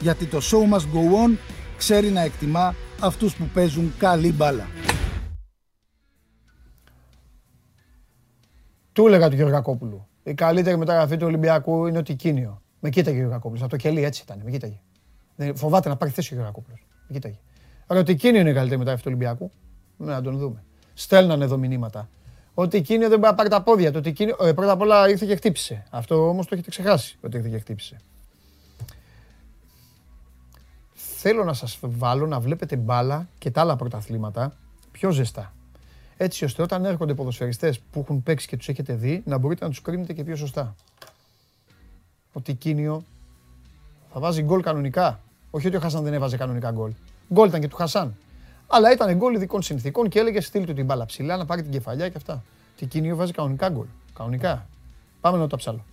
Γιατί το Show Must Go On ξέρει να εκτιμά αυτούς που παίζουν καλή μπάλα. Του έλεγα του Γεωργακόπουλου. Η καλύτερη μεταγραφή του Ολυμπιακού είναι ο Τικίνιο. Με κοίταγε ο Γεωργακόπουλος. Από το κελί έτσι ήταν. Με κοίταγε. Φοβάται να πάρει θέση ο Γεωργακόπουλος. Με κοίταγε. Άρα ο Τικίνιο είναι η καλύτερη μεταγραφή του Ολυμπιακού. Να τον δούμε. Στέλνανε εδώ μηνύματα. Ο Τικίνιο δεν μπορεί να πάρει τα πόδια. Το Τικίνιο, πρώτα απ' όλα ήρθε και χτύπησε. Αυτό όμως το έχετε ξεχάσει ότι ήρθε και χτύπησε. Θέλω να σας βάλω να βλέπετε μπάλα και τα άλλα πρωταθλήματα πιο ζεστά. Έτσι ώστε όταν έρχονται ποδοσφαιριστές που έχουν παίξει και τους έχετε δει, να μπορείτε να τους κρίνετε και πιο σωστά. Ο Τικίνιο θα βάζει γκολ κανονικά. Όχι ότι ο Χασάν δεν έβαζε κανονικά γκολ. Γκολ ήταν και του Χασάν. Αλλά ήταν γκολ ειδικών συνθήκων και έλεγε στείλ του την μπάλα ψηλά να πάρει την κεφαλιά και αυτά. Τικίνιο βάζει κανονικά γκολ. Κανονικά. Πάμε να το ψάλω.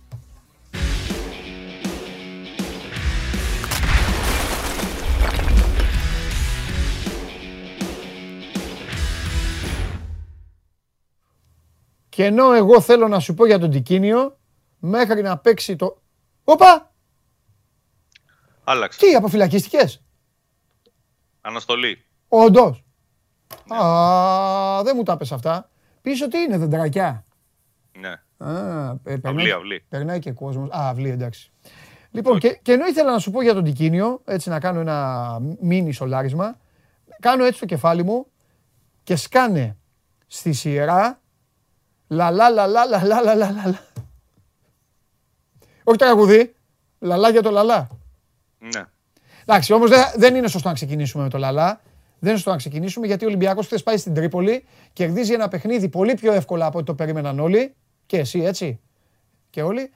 Και ενώ εγώ θέλω να σου πω για τον Τικίνιο, μέχρι να παίξει το... Οπα! Άλλαξε. Τι, αποφυλακίστηκες? Αναστολή. Όντως. Ναι. Α, δεν μου τα πες αυτά. Πίσω τι είναι, δεντρακιά? Ναι. Αυλή. Περνάει και κόσμος. Α, αυλή, εντάξει. Λοιπόν, και ενώ ήθελα να σου πω για τον Τικίνιο, έτσι να κάνω ένα μίνι σολάρισμα, κάνω έτσι το κεφάλι μου και σκάνε στη σειρά... Λαλά. Όχι τραγουδί. Λαλά για το λαλά. Ναι. Εντάξει, όμως δεν είναι σωστό να ξεκινήσουμε με το λαλά. Δεν είναι σωστό να ξεκινήσουμε γιατί ο Ολυμπιακός χθες πάει στην Τρίπολη, κερδίζει ένα παιχνίδι πολύ πιο εύκολα από ό,τι το περίμεναν όλοι. Και εσύ, έτσι. Και όλοι.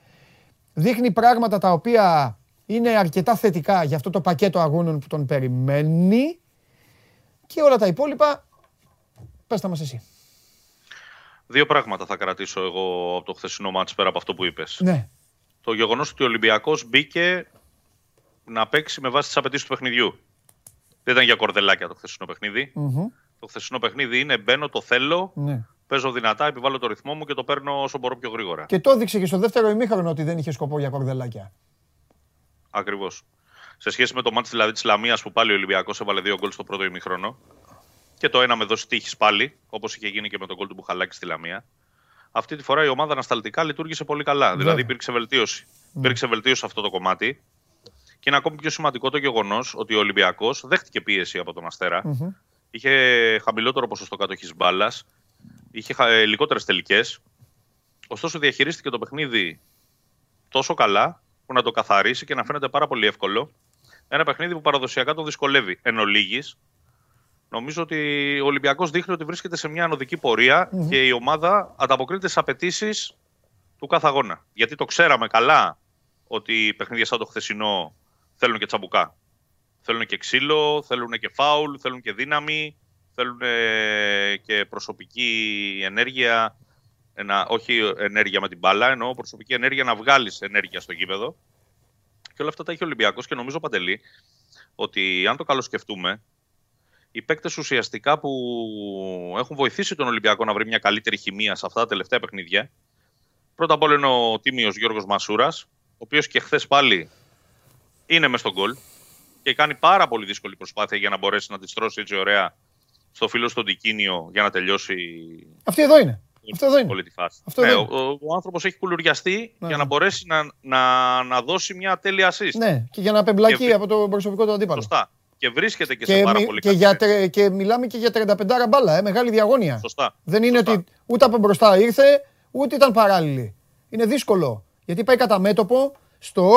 Δείχνει πράγματα τα οποία είναι αρκετά θετικά για αυτό το πακέτο αγώνων που τον περιμένει. Και όλα τα υπόλοιπα, πες τα μας εσύ. Δύο πράγματα θα κρατήσω εγώ από το χθεσινό μάτς πέρα από αυτό που είπες. Ναι. Το γεγονός ότι ο Ολυμπιακός μπήκε να παίξει με βάση τις απαιτήσεις του παιχνιδιού. Δεν ήταν για κορδελάκια το χθεσινό παιχνίδι. Mm-hmm. Το χθεσινό παιχνίδι είναι μπαίνω, το θέλω, ναι. Παίζω δυνατά, επιβάλλω το ρυθμό μου και το παίρνω όσο μπορώ πιο γρήγορα. Και το έδειξε και στο δεύτερο ημίχρονο ότι δεν είχε σκοπό για κορδελάκια. Ακριβώς. Σε σχέση με το μάτς δηλαδή της Λαμίας που πάλι ο Ολυμπιακός έβαλε 2 γκολ στο πρώτο ημιχρόνο και το ένα με δόση τύχης πάλι, όπως είχε γίνει και με τον γκολ του Μπουχαλάκη στη Λαμία, αυτή τη φορά η ομάδα ανασταλτικά λειτουργήσε πολύ καλά. Δηλαδή υπήρξε βελτίωση. Υπήρξε βελτίωση σε αυτό το κομμάτι. Και είναι ακόμη πιο σημαντικό το γεγονός ότι ο Ολυμπιακός δέχτηκε πίεση από τον Αστέρα. Mm-hmm. Είχε χαμηλότερο ποσοστό κατοχής μπάλας, είχε λιγότερες τελικές. Ωστόσο, διαχειρίστηκε το παιχνίδι τόσο καλά που να το καθαρίσει και να φαίνεται πάρα πολύ εύκολο. Ένα παιχνίδι που παραδοσιακά το δυσκολεύει. Εν ολίγης, νομίζω ότι ο Ολυμπιακός δείχνει ότι βρίσκεται σε μια ανωδική πορεία mm-hmm. και η ομάδα ανταποκρίνεται στις απαιτήσεις του κάθε αγώνα. Γιατί το ξέραμε καλά ότι οι παιχνίδια σαν το χθεσινό θέλουν και τσαμπουκά. Θέλουν και ξύλο, θέλουν και φάουλ, θέλουν και δύναμη, θέλουν και προσωπική ενέργεια. Όχι ενέργεια με την μπάλα, εννοώ προσωπική ενέργεια, να βγάλεις ενέργεια στο γήπεδο. Και όλα αυτά τα έχει ο Ολυμπιακός και νομίζω, Παντελή, ότι αν το καλοσκεφτούμε, οι παίκτες ουσιαστικά που έχουν βοηθήσει τον Ολυμπιακό να βρει μια καλύτερη χημεία σε αυτά τα τελευταία παιχνίδια, πρώτα απ' όλα είναι ο τίμιος Γιώργος Μασούρας, ο οποίος και χθες πάλι είναι μες στον γκολ και κάνει πάρα πολύ δύσκολη προσπάθεια για να μπορέσει να τη στρώσει έτσι ωραία στο φίλο στον Τικίνιο για να τελειώσει. Αυτή εδώ είναι. Ο άνθρωπος έχει κουλουριαστεί για να μπορέσει να δώσει μια τέλεια assist. Ναι, και για να απεμπλακεί από το προσωπικό του αντίπαλο. Σωστά. Και βρίσκεται και σε πάρα πολύ καλή. Και μιλάμε και για 35 μπάλα, μεγάλη διαγώνια. Σωστά. Δεν είναι ότι ούτε από μπροστά ήρθε, ούτε ήταν παράλληλη. Είναι δύσκολο. Γιατί πάει κατά μέτωπο, στο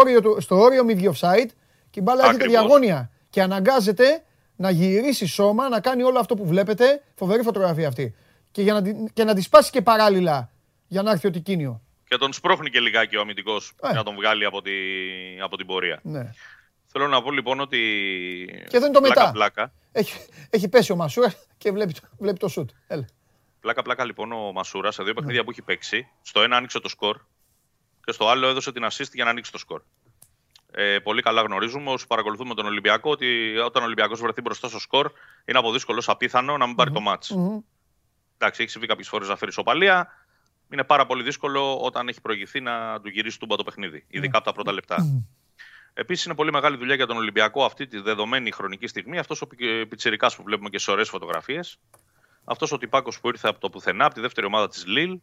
όριο μη βγει offside και η μπάλα έρχεται διαγώνια. Και αναγκάζεται να γυρίσει σώμα, να κάνει όλο αυτό που βλέπετε. Φοβερή φωτογραφία αυτή. Και να τη σπάσει και παράλληλα για να έρθει ο Τικίνιο. Και τον σπρώχνει και λιγάκι ο αμυντικός να τον βγάλει από την πορεία. Ναι. Θέλω να πω λοιπόν ότι. Και εδώ είναι το πλάκα, μετά. Πλάκα. Έχει πέσει ο Μασούρας και βλέπει το σουτ. Πλάκα-πλάκα λοιπόν ο Μασούρας σε 2 παιχνίδια που έχει παίξει. Στο ένα άνοιξε το σκορ και στο άλλο έδωσε την assist για να ανοίξει το σκορ. Πολύ καλά γνωρίζουμε όσοι παρακολουθούμε τον Ολυμπιακό ότι όταν ο Ολυμπιακός βρεθεί μπροστά στο σκορ είναι από δύσκολο απίθανο να μην πάρει το μάτς. Εντάξει, έχει συμβεί κάποιες φορές να φέρει ισοπαλία. Είναι πάρα πολύ δύσκολο όταν έχει προηγηθεί να του γυρίσει τούμπα το παιχνίδι, ειδικά από τα πρώτα λεπτά. Επίσης, είναι πολύ μεγάλη δουλειά για τον Ολυμπιακό αυτή τη δεδομένη χρονική στιγμή. Αυτός ο πιτσιρικάς που βλέπουμε και σε ωραίες φωτογραφίες. Αυτός ο τυπάκος που ήρθε από το πουθενά, από τη δεύτερη ομάδα της Λιλ,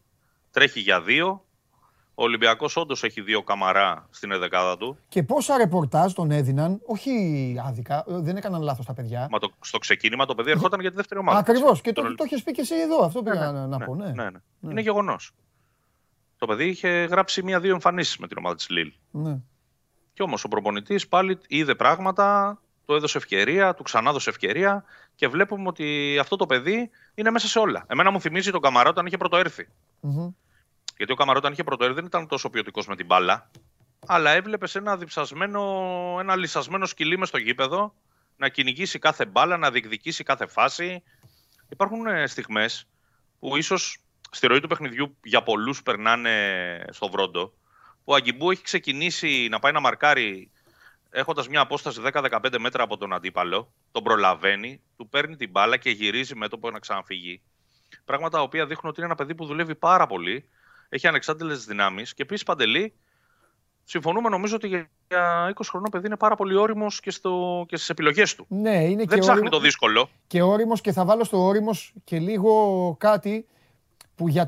τρέχει για 2. Ο Ολυμπιακός όντως έχει 2 καμαρά στην ενδεκάδα του. Και πόσα ρεπορτάζ τον έδιναν, όχι άδικα, δεν έκαναν λάθος τα παιδιά. Μα στο ξεκίνημα το παιδί ερχόταν για τη δεύτερη ομάδα. Ακριβώς, και το έχεις πει και εσύ εδώ, αυτό πήγα να πω. Ναι. Είναι γεγονός. Το παιδί είχε γράψει 1-2 εμφανίσεις με την ομάδα της Λίλ. Ναι. Και όμως ο προπονητής πάλι είδε πράγματα, του έδωσε ευκαιρία, του ξανά έδωσε ευκαιρία και βλέπουμε ότι αυτό το παιδί είναι μέσα σε όλα. Εμένα μου θυμίζει τον Καμαρά όταν είχε πρωτοέρθει. Γιατί ο Καμαρά όταν είχε πρωτοέρθει δεν ήταν τόσο ποιοτικός με την μπάλα, αλλά έβλεπες ένα λυσσασμένο σκυλί μες στο γήπεδο να κυνηγήσει κάθε μπάλα, να διεκδικήσει κάθε φάση. Υπάρχουν στιγμές που ίσως στη ροή του παιχνιδιού για πολλούς περνάνε στο βρόντο, που ο Αγκιμπού έχει ξεκινήσει να πάει να μαρκάρει έχοντας μια απόσταση 10-15 μέτρα από τον αντίπαλο, τον προλαβαίνει, του παίρνει την μπάλα και γυρίζει μέτωπο να ξαναφύγει. Πράγματα τα οποία δείχνουν ότι είναι ένα παιδί που δουλεύει πάρα πολύ. Έχει ανεξάντελες δυνάμεις και επίσης, Παντελή, συμφωνούμε νομίζω ότι για 20 χρονών παιδί είναι πάρα πολύ όριμος και στις επιλογές του. Ναι, είναι δεν ψάχνει όριμος, το δύσκολο. Και όριμος, και θα βάλω στο όριμος και λίγο κάτι που για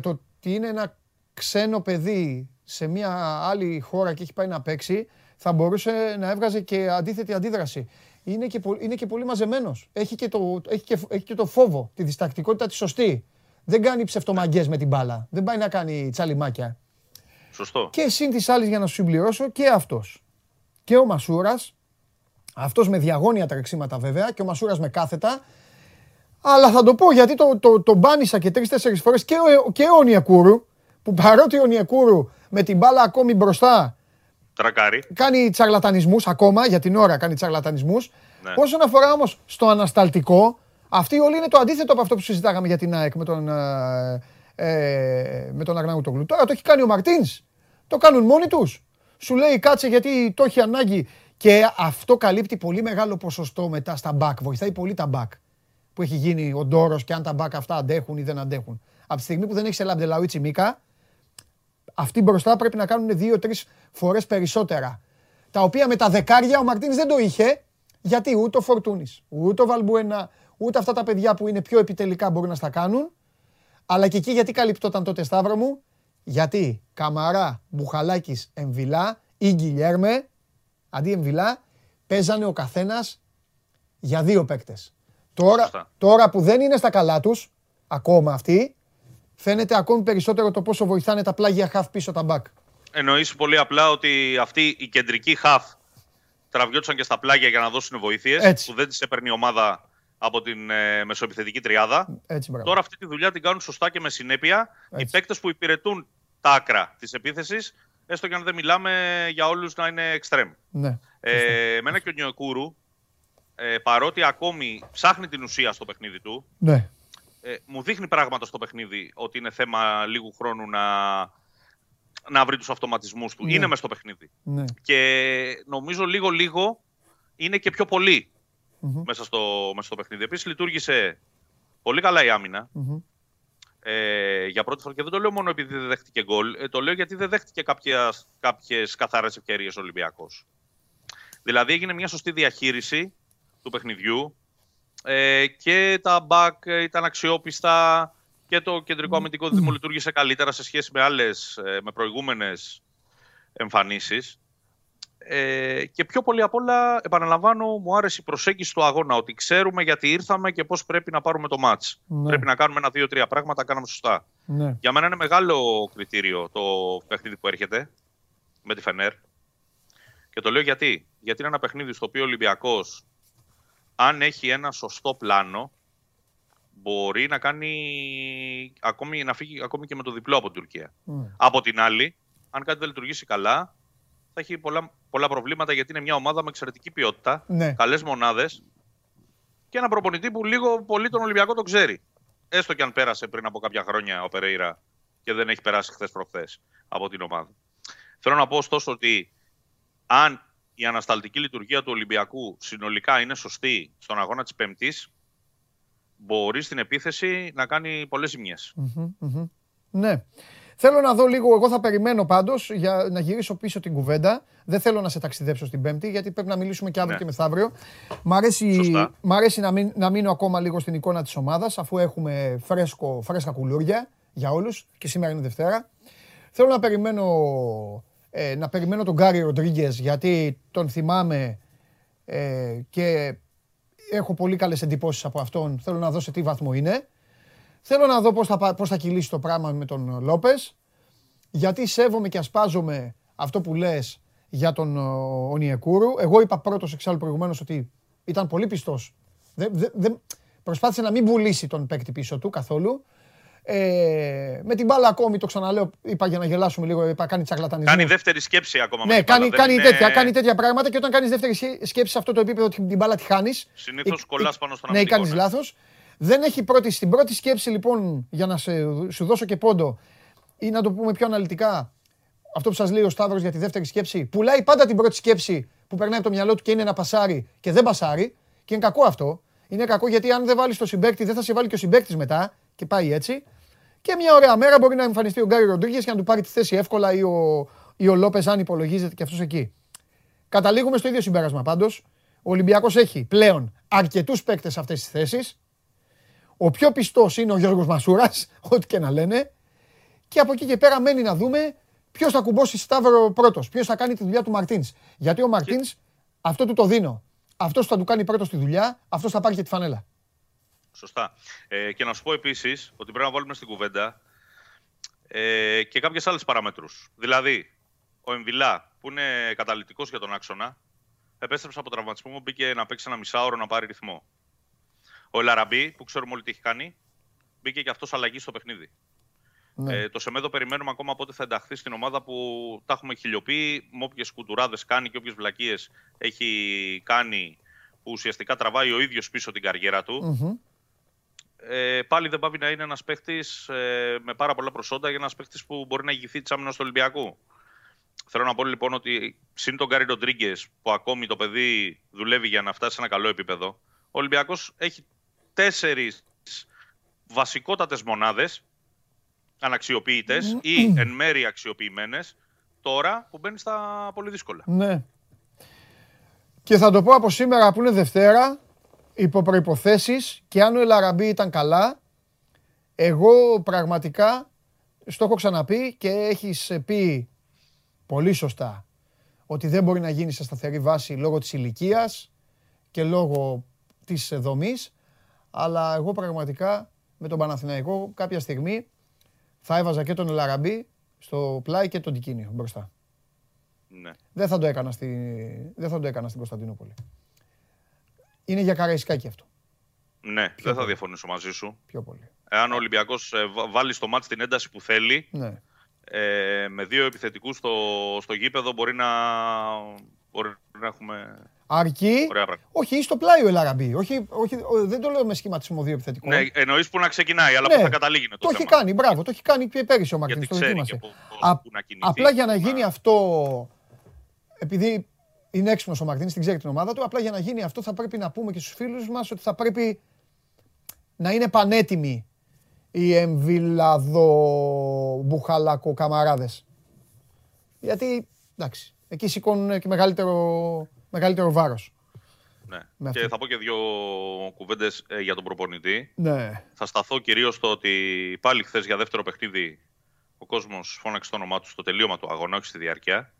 το ότι είναι ένα ξένο παιδί σε μια άλλη χώρα και έχει πάει να παίξει, θα μπορούσε να έβγαζε και αντίθετη αντίδραση. Είναι και πολύ μαζεμένος. Έχει και το φόβο, τη διστακτικότητα τη σωστή. Δεν κάνει ψευτομαγκές με την μπάλα. Δεν πάει να κάνει τσαλιμάκια. Σωστό. Και συν της άλλης, για να σου συμπληρώσω, και αυτός. Και ο Μασούρας. Αυτός με διαγώνια τρεξίματα βέβαια και ο Μασούρας με κάθετα. Αλλά θα το πω γιατί το μπάνισα και 3-4 φορές και ο Νιακούρου. Που παρότι ο Νιακούρου με την μπάλα ακόμη μπροστά. Τρακάρει. Κάνει τσαρλατανισμούς ακόμα, για την ώρα κάνει τσαρλατανισμούς. Ναι. Όσον αφορά όμως στο ανασταλτικό. Αυτοί όλοι είναι το αντίθετο από αυτό που συζητάγαμε για την ΑΕΚ με τον Αγναούτογλου. Τώρα το έχει κάνει ο Μαρτίνς. Το κάνουν μόνοι τους. Σου λέει κάτσε γιατί το έχει ανάγκη. Και αυτό καλύπτει πολύ μεγάλο ποσοστό μετά στα μπακ. Βοηθάει πολύ τα μπακ που έχει γίνει ο ντόρος και αν τα μπακ αυτά αντέχουν ή δεν αντέχουν. Από τη στιγμή που δεν έχεις Ελαμπτελαουίτσι Μίκα, Αυτοί μπροστά πρέπει να κάνουν 2-3 φορές περισσότερα. Τα οποία με τα δεκάρια ο Μαρτίνς δεν το είχε, γιατί ούτε ο Φορτούνης, ούτε ο Βαλμπουένα, ούτε αυτά τα παιδιά που είναι πιο επιτελικά μπορούν να στα κάνουν. Αλλά και εκεί γιατί καλυπτόταν τότε, Σταύρο μου, γιατί Καμαρά, Μπουχαλάκης, Εμβιλά ή Γκιλιέρμε, αντί Εμβιλά, παίζανε ο καθένας για δύο παίκτες. Τώρα που δεν είναι στα καλά τους, ακόμα αυτοί, φαίνεται ακόμη περισσότερο το πόσο βοηθάνε τα πλάγια χαφ πίσω τα μπακ. Εννοείς πολύ απλά ότι αυτοί οι κεντρικοί χαφ τραβιόντουσαν και στα πλάγια για να δώσουν βοήθειες, έτσι, που δεν τις έπαιρνε η ομάδα από την μεσοεπιθετική τριάδα. Έτσι, τώρα αυτή τη δουλειά την κάνουν σωστά και με συνέπεια, έτσι, οι παίκτες που υπηρετούν τα άκρα της επίθεσης, έστω και αν δεν μιλάμε για όλους να είναι extreme. Ναι. Εμένα και ο Νιοκούρου, παρότι ακόμη ψάχνει την ουσία στο παιχνίδι του, ναι, μου δείχνει πράγματα στο παιχνίδι ότι είναι θέμα λίγου χρόνου να βρει τους αυτοματισμούς του. Ναι. Είναι μες στο παιχνίδι. Ναι. Και νομίζω λίγο-λίγο είναι και πιο πολύ μέσα στο παιχνίδι. Επίσης λειτουργήσε πολύ καλά η άμυνα. Για πρώτη φορά. Και δεν το λέω μόνο επειδή δεν δέχτηκε γκολ. Το λέω γιατί δεν δέχτηκε κάποιες καθαρές ευκαιρίες ο Ολυμπιακός. Δηλαδή έγινε μια σωστή διαχείριση του παιχνιδιού. Και τα μπακ ήταν αξιόπιστα και το κεντρικό αμυντικό δίδυμο λειτουργήσε καλύτερα σε σχέση με άλλες, με προηγούμενες εμφανίσεις. Και πιο πολύ απ' όλα, επαναλαμβάνω, μου άρεσε η προσέγγιση του αγώνα, ότι ξέρουμε γιατί ήρθαμε και πώς πρέπει να πάρουμε το μάτς. Ναι. Πρέπει να κάνουμε 1, 2, 3 πράγματα, κάναμε σωστά. Ναι. Για μένα είναι μεγάλο κριτήριο το παιχνίδι που έρχεται με τη Φενέρ. Και το λέω γιατί. Γιατί είναι ένα παιχνίδι στο οποίο ο Ολυμπιακός, αν έχει ένα σωστό πλάνο, μπορεί να κάνει ακόμη, να φύγει ακόμη και με το διπλό από την Τουρκία. Mm. Από την άλλη, αν κάτι δεν λειτουργήσει καλά, θα έχει πολλά προβλήματα, γιατί είναι μια ομάδα με εξαιρετική ποιότητα, ναι, καλές μονάδες και ένα προπονητή που λίγο πολύ τον Ολυμπιακό τον ξέρει. Έστω και αν πέρασε πριν από κάποια χρόνια ο Περέιρα και δεν έχει περάσει χθες-προχθές από την ομάδα. Θέλω να πω ωστόσο ότι αν η ανασταλτική λειτουργία του Ολυμπιακού συνολικά είναι σωστή στον αγώνα της Πέμπτης, μπορεί στην επίθεση να κάνει πολλές ζημιές. Ναι. Θέλω να δω λίγο, εγώ θα περιμένω πάντως για να γυρίσω πίσω την κουβέντα. Δεν θέλω να σε ταξιδέψω στην Πέμπτη, γιατί πρέπει να μιλήσουμε και αύριο και μεθαύριο. Μ' αρέσει να μείνω ακόμα λίγο στην εικόνα της ομάδας, αφού έχουμε φρέσκα κουλούρια για όλους και σήμερα είναι Δευτέρα. Θέλω να περιμένω... τον Γκάρι Ροντρίγκες, γιατί τον θυμάμαι και έχω πολύ καλές εντυπώσεις από αυτόν. Θέλω να δω σε τι βαθμό είναι. Θέλω να δω πώς θα κυλήσει το πράγμα με τον Λόπες, γιατί σέβομαι και ασπάζομαι αυτό που λες για τον Ονιεκούρου. Εγώ είπα πρώτος εξάλλου προηγουμένως ότι ήταν πολύ πιστός. Προσπάθησε να μην πουλήσει τον παίκτη πίσω του καθόλου. Με την μπάλα ακόμη, το ξαναλέω, είπα για να γελάσουμε λίγο, είπα κάνει τσαγλατανισμό. Κάνει δεύτερη σκέψη ακόμα. Ναι, κάνει τέτοια πράγματα, και όταν κάνεις δεύτερη σκέψη σε αυτό το επίπεδο την μπάλα τη χάνεις. Συνήθως κολλάς πάνω στον αμυντικό. Ναι, κάνεις λάθος. Δεν έχει στην πρώτη σκέψη, λοιπόν, για να σου δώσω και πόντο, ή να το πούμε πιο αναλυτικά, αυτό που σας λέει ο Σταύρος για τη δεύτερη σκέψη, πουλάει πάντα την πρώτη σκέψη που περνάει από το μυαλό του και είναι να πασάρει και δεν πασάρει, και είναι κακό αυτό. Είναι κακό γιατί αν δεν βάλεις το συμπέκτη, δεν θα σε βάλει και ο συμπέκτης μετά, και πάει έτσι. Και μια ωραία μέρα μπορεί να εμφανιστεί ο Γκάρι Ροντρίγκες και να του πάρει τη θέση εύκολα ή ο Λόπες, αν υπολογίζεται και αυτός εκεί. Καταλήγουμε στο ίδιο συμπέρασμα πάντως. Ο Ολυμπιακός έχει πλέον αρκετούς παίκτες σε αυτές τις θέσεις. Ο πιο πιστός είναι ο Γιώργος Μασούρας, ό,τι και να λένε. Και από εκεί και πέρα μένει να δούμε ποιος θα κουμπώσει Σταύρο πρώτος, ποιος θα κάνει τη δουλειά του Μαρτίνς. Γιατί ο Μαρτίνς, αυτό του το δίνω. Αυτός θα του κάνει πρώτος τη δουλειά, αυτός θα πάρει και τη φανέλα. Σωστά. Και να σου πω επίσης ότι πρέπει να βάλουμε στην κουβέντα και κάποιες άλλες παραμέτρους. Δηλαδή, ο Εμβιλά, που είναι καταλυτικός για τον άξονα, επέστρεψε από τραυματισμό, μπήκε να παίξει ένα μισάωρο να πάρει ρυθμό. Ο Ελαραμπί, που ξέρουμε όλοι τι έχει κάνει, μπήκε και αυτός αλλαγή στο παιχνίδι. Ναι. Το Σεμέδο περιμένουμε ακόμα πότε θα ενταχθεί στην ομάδα, που τα έχουμε χιλιοποιεί με όποιες κουντουράδες κάνει και όποιες βλακίες έχει κάνει, που ουσιαστικά τραβάει ο ίδιος πίσω την καριέρα του. Πάλι δεν πάβει να είναι ένας παίχτης με πάρα πολλά προσόντα, για ένας παίχτης που μπορεί να ηγηθεί της άμυνας του Ολυμπιακού. Θέλω να πω λοιπόν ότι συν τον Γκάρι Ροντρίγκες, που ακόμη το παιδί δουλεύει για να φτάσει σε ένα καλό επίπεδο, ο Ολυμπιακός έχει 4 βασικότατες μονάδες αναξιοποιητές ή εν μέρει αξιοποιημένες, τώρα που μπαίνει στα πολύ δύσκολα. Ναι. Και θα το πω από σήμερα που είναι Δευτέρα, υπό προϋποθέσεις, και αν ο Ελαραμπί ήταν καλά, εγώ πραγματικά, στο έχω ξαναπεί και έχεις πει πολύ σωστά, ότι δεν μπορεί να γίνει σε σταθερή βάση λόγω της ηλικίας και λόγω της δομής, αλλά εγώ πραγματικά με τον Παναθηναϊκό κάποια στιγμή θα έβαζα και τον Ελαραμπί στο πλάι και τον Τικίνιο μπροστά. Ναι. Δεν θα το έκανα στην Κωνσταντινούπολη. Είναι για Καραϊσκάκη αυτό. Ναι, δεν θα διαφωνήσω μαζί σου. Πιο πολύ. Εάν ο Ολυμπιακός βάλει στο μάτς την ένταση που θέλει, ναι, με δύο επιθετικούς στο γήπεδο μπορεί να έχουμε... Αρκεί, όχι, στο πλάι ο Ελαραμπί. Όχι, δεν το λέω με σχηματισμό δύο επιθετικών. Ναι, εννοείς που να ξεκινάει, αλλά ναι, που θα καταλήγει είναι το θέμα. Έχει κάνει, μπράβο, το έχει κάνει πέρυσι ο Μαρτίνς. Γιατί ξέρει και πού να κινηθεί. Απλά για να γίνει αυτό, επειδή είναι έξυπνος ο Μαρτίνς, την ξέρει την ομάδα του, απλά για να γίνει αυτό θα πρέπει να πούμε και στους φίλους μας ότι θα πρέπει να είναι πανέτοιμοι οι εμβυλαδο-μπουχαλακο-καμαράδες. Γιατί, εντάξει, εκεί σηκώνουν και μεγαλύτερο βάρος. Ναι. Και θα πω και δύο κουβέντες για τον προπονητή. Ναι. Θα σταθώ κυρίως στο ότι πάλι χθες για δεύτερο παιχνίδι ο κόσμος φώναξε το όνομά του στο τελείωμα του αγώνα, όχι στη διάρκεια.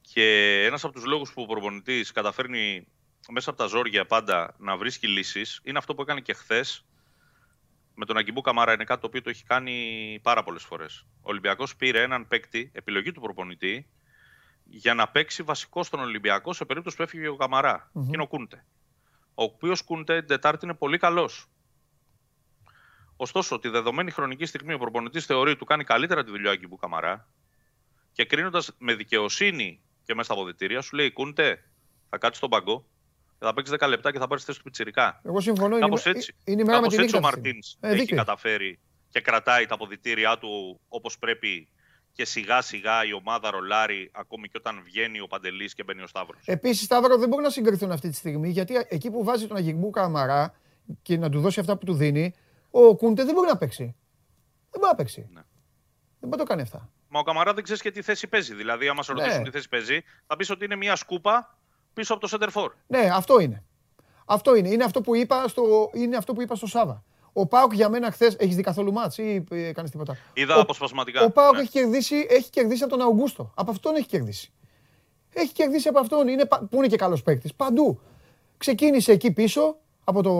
Και ένας από τους λόγους που ο προπονητής καταφέρνει μέσα από τα ζόρια πάντα να βρίσκει λύσεις είναι αυτό που έκανε και χθες με τον Αγκιμπού Καμάρα. Είναι κάτι το οποίο το έχει κάνει πάρα πολλές φορές. Ο Ολυμπιακός πήρε έναν παίκτη, επιλογή του προπονητή, για να παίξει βασικό στον Ολυμπιακό σε περίπτωση που έφυγε ο Καμαρά. Mm-hmm. Και είναι ο Κούντε. Ο οποίος Κούντε την Τετάρτη είναι πολύ καλός. Ωστόσο, τη δεδομένη χρονική στιγμή ο προπονητής θεωρεί του κάνει καλύτερα τη δουλειά Αγκιμπού Καμαρά και κρίνοντας με δικαιοσύνη και μέσα στα αποδυτήρια, σου λέει: Κούντε, θα κάτσεις στον παγκό, θα παίξει 10 λεπτά και θα πάρει θέση του πιτσιρικά. Εγώ συμφωνώ. Κάπως έτσι, ο Μαρτίνς έχει καταφέρει και κρατάει τα αποδυτήριά του όπως πρέπει. Και σιγά σιγά η ομάδα ρολάρει ακόμη και όταν βγαίνει ο Παντελής και μπαίνει ο Σταύρος. Επίσης, Σταύρο, δεν μπορεί να συγκριθούν αυτή τη στιγμή, γιατί εκεί που βάζει τον Αγκιμπού Καμαρά και να του δώσει αυτά που του δίνει, ο Κούντε δεν μπορεί να παίξει. Ναι. Δεν μπορεί να το κάνει αυτά. Μα ο Καμαρά δεν ξέρει και τι θέση παίζει. Δηλαδή, άμα σε ρωτήσουν τι θέση παίζει, θα πει ότι είναι μια σκούπα πίσω από το σεντερφόρ. Ναι, αυτό είναι. Είναι αυτό που είπα στο Σάβα. Ο ΠΑΟΚ για μένα χθες, έχεις δει καθόλου μάτς ή κάνεις τίποτα? Είδα αποσπασματικά. Ο ΠΑΟΚ έχει κερδίσει από τον Αυγούστο. Από αυτόν έχει κερδίσει. Έχει κερδίσει από αυτόν, που είναι και καλός παίκτης. Παντού. Ξεκίνησε εκεί πίσω από το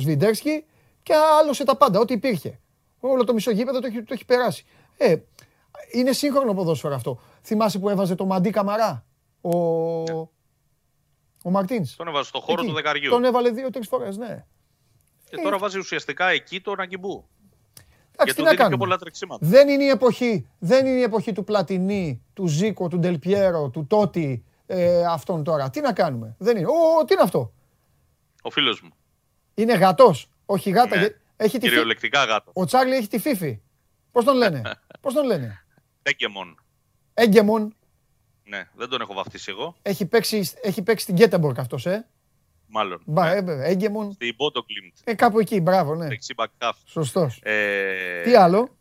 Σβιντέρσκι και άλλωσε τα πάντα, ό,τι υπήρχε. Όλο το μισό γήπεδο το έχει περάσει. Είναι σύγχρονο ποδόσφαιρο αυτό. Θυμάσαι που έβαζε το Μαντί Καμαρά, ο Μαρτίνς. Τον έβαζε στο χώρο του δεκαριού. Τον έβαλε 2-3 φορές, ναι. Και τώρα βάζει ουσιαστικά εκεί τον Αγκιμπού. Γιατί του δίνει πιο πολλά τρεξίματα. Δεν είναι η εποχή του Πλατινί, του Ζίκο, του Ντελπιέρο, του Τότι, αυτόν τώρα. Τι να κάνουμε? Δεν είναι. Τι είναι αυτό? Ο φίλος μου. Είναι γατός. Όχι γάτα. Ναι. Έχει κυριολεκτικά γάτα. Ο Τσάρλι έχει τη φίφη. Πώς τον λένε. Έγκεμον. Ναι, δεν τον έχω βαφτίσει εγώ. Έχει παίξει στην Γκέτεμπορκ αυτός, Μάλλον. Έγκεμον. Στην Πόντο Κλίμπτ. Κάπου εκεί, μπράβο, ναι. Σωστός. Τι άλλο?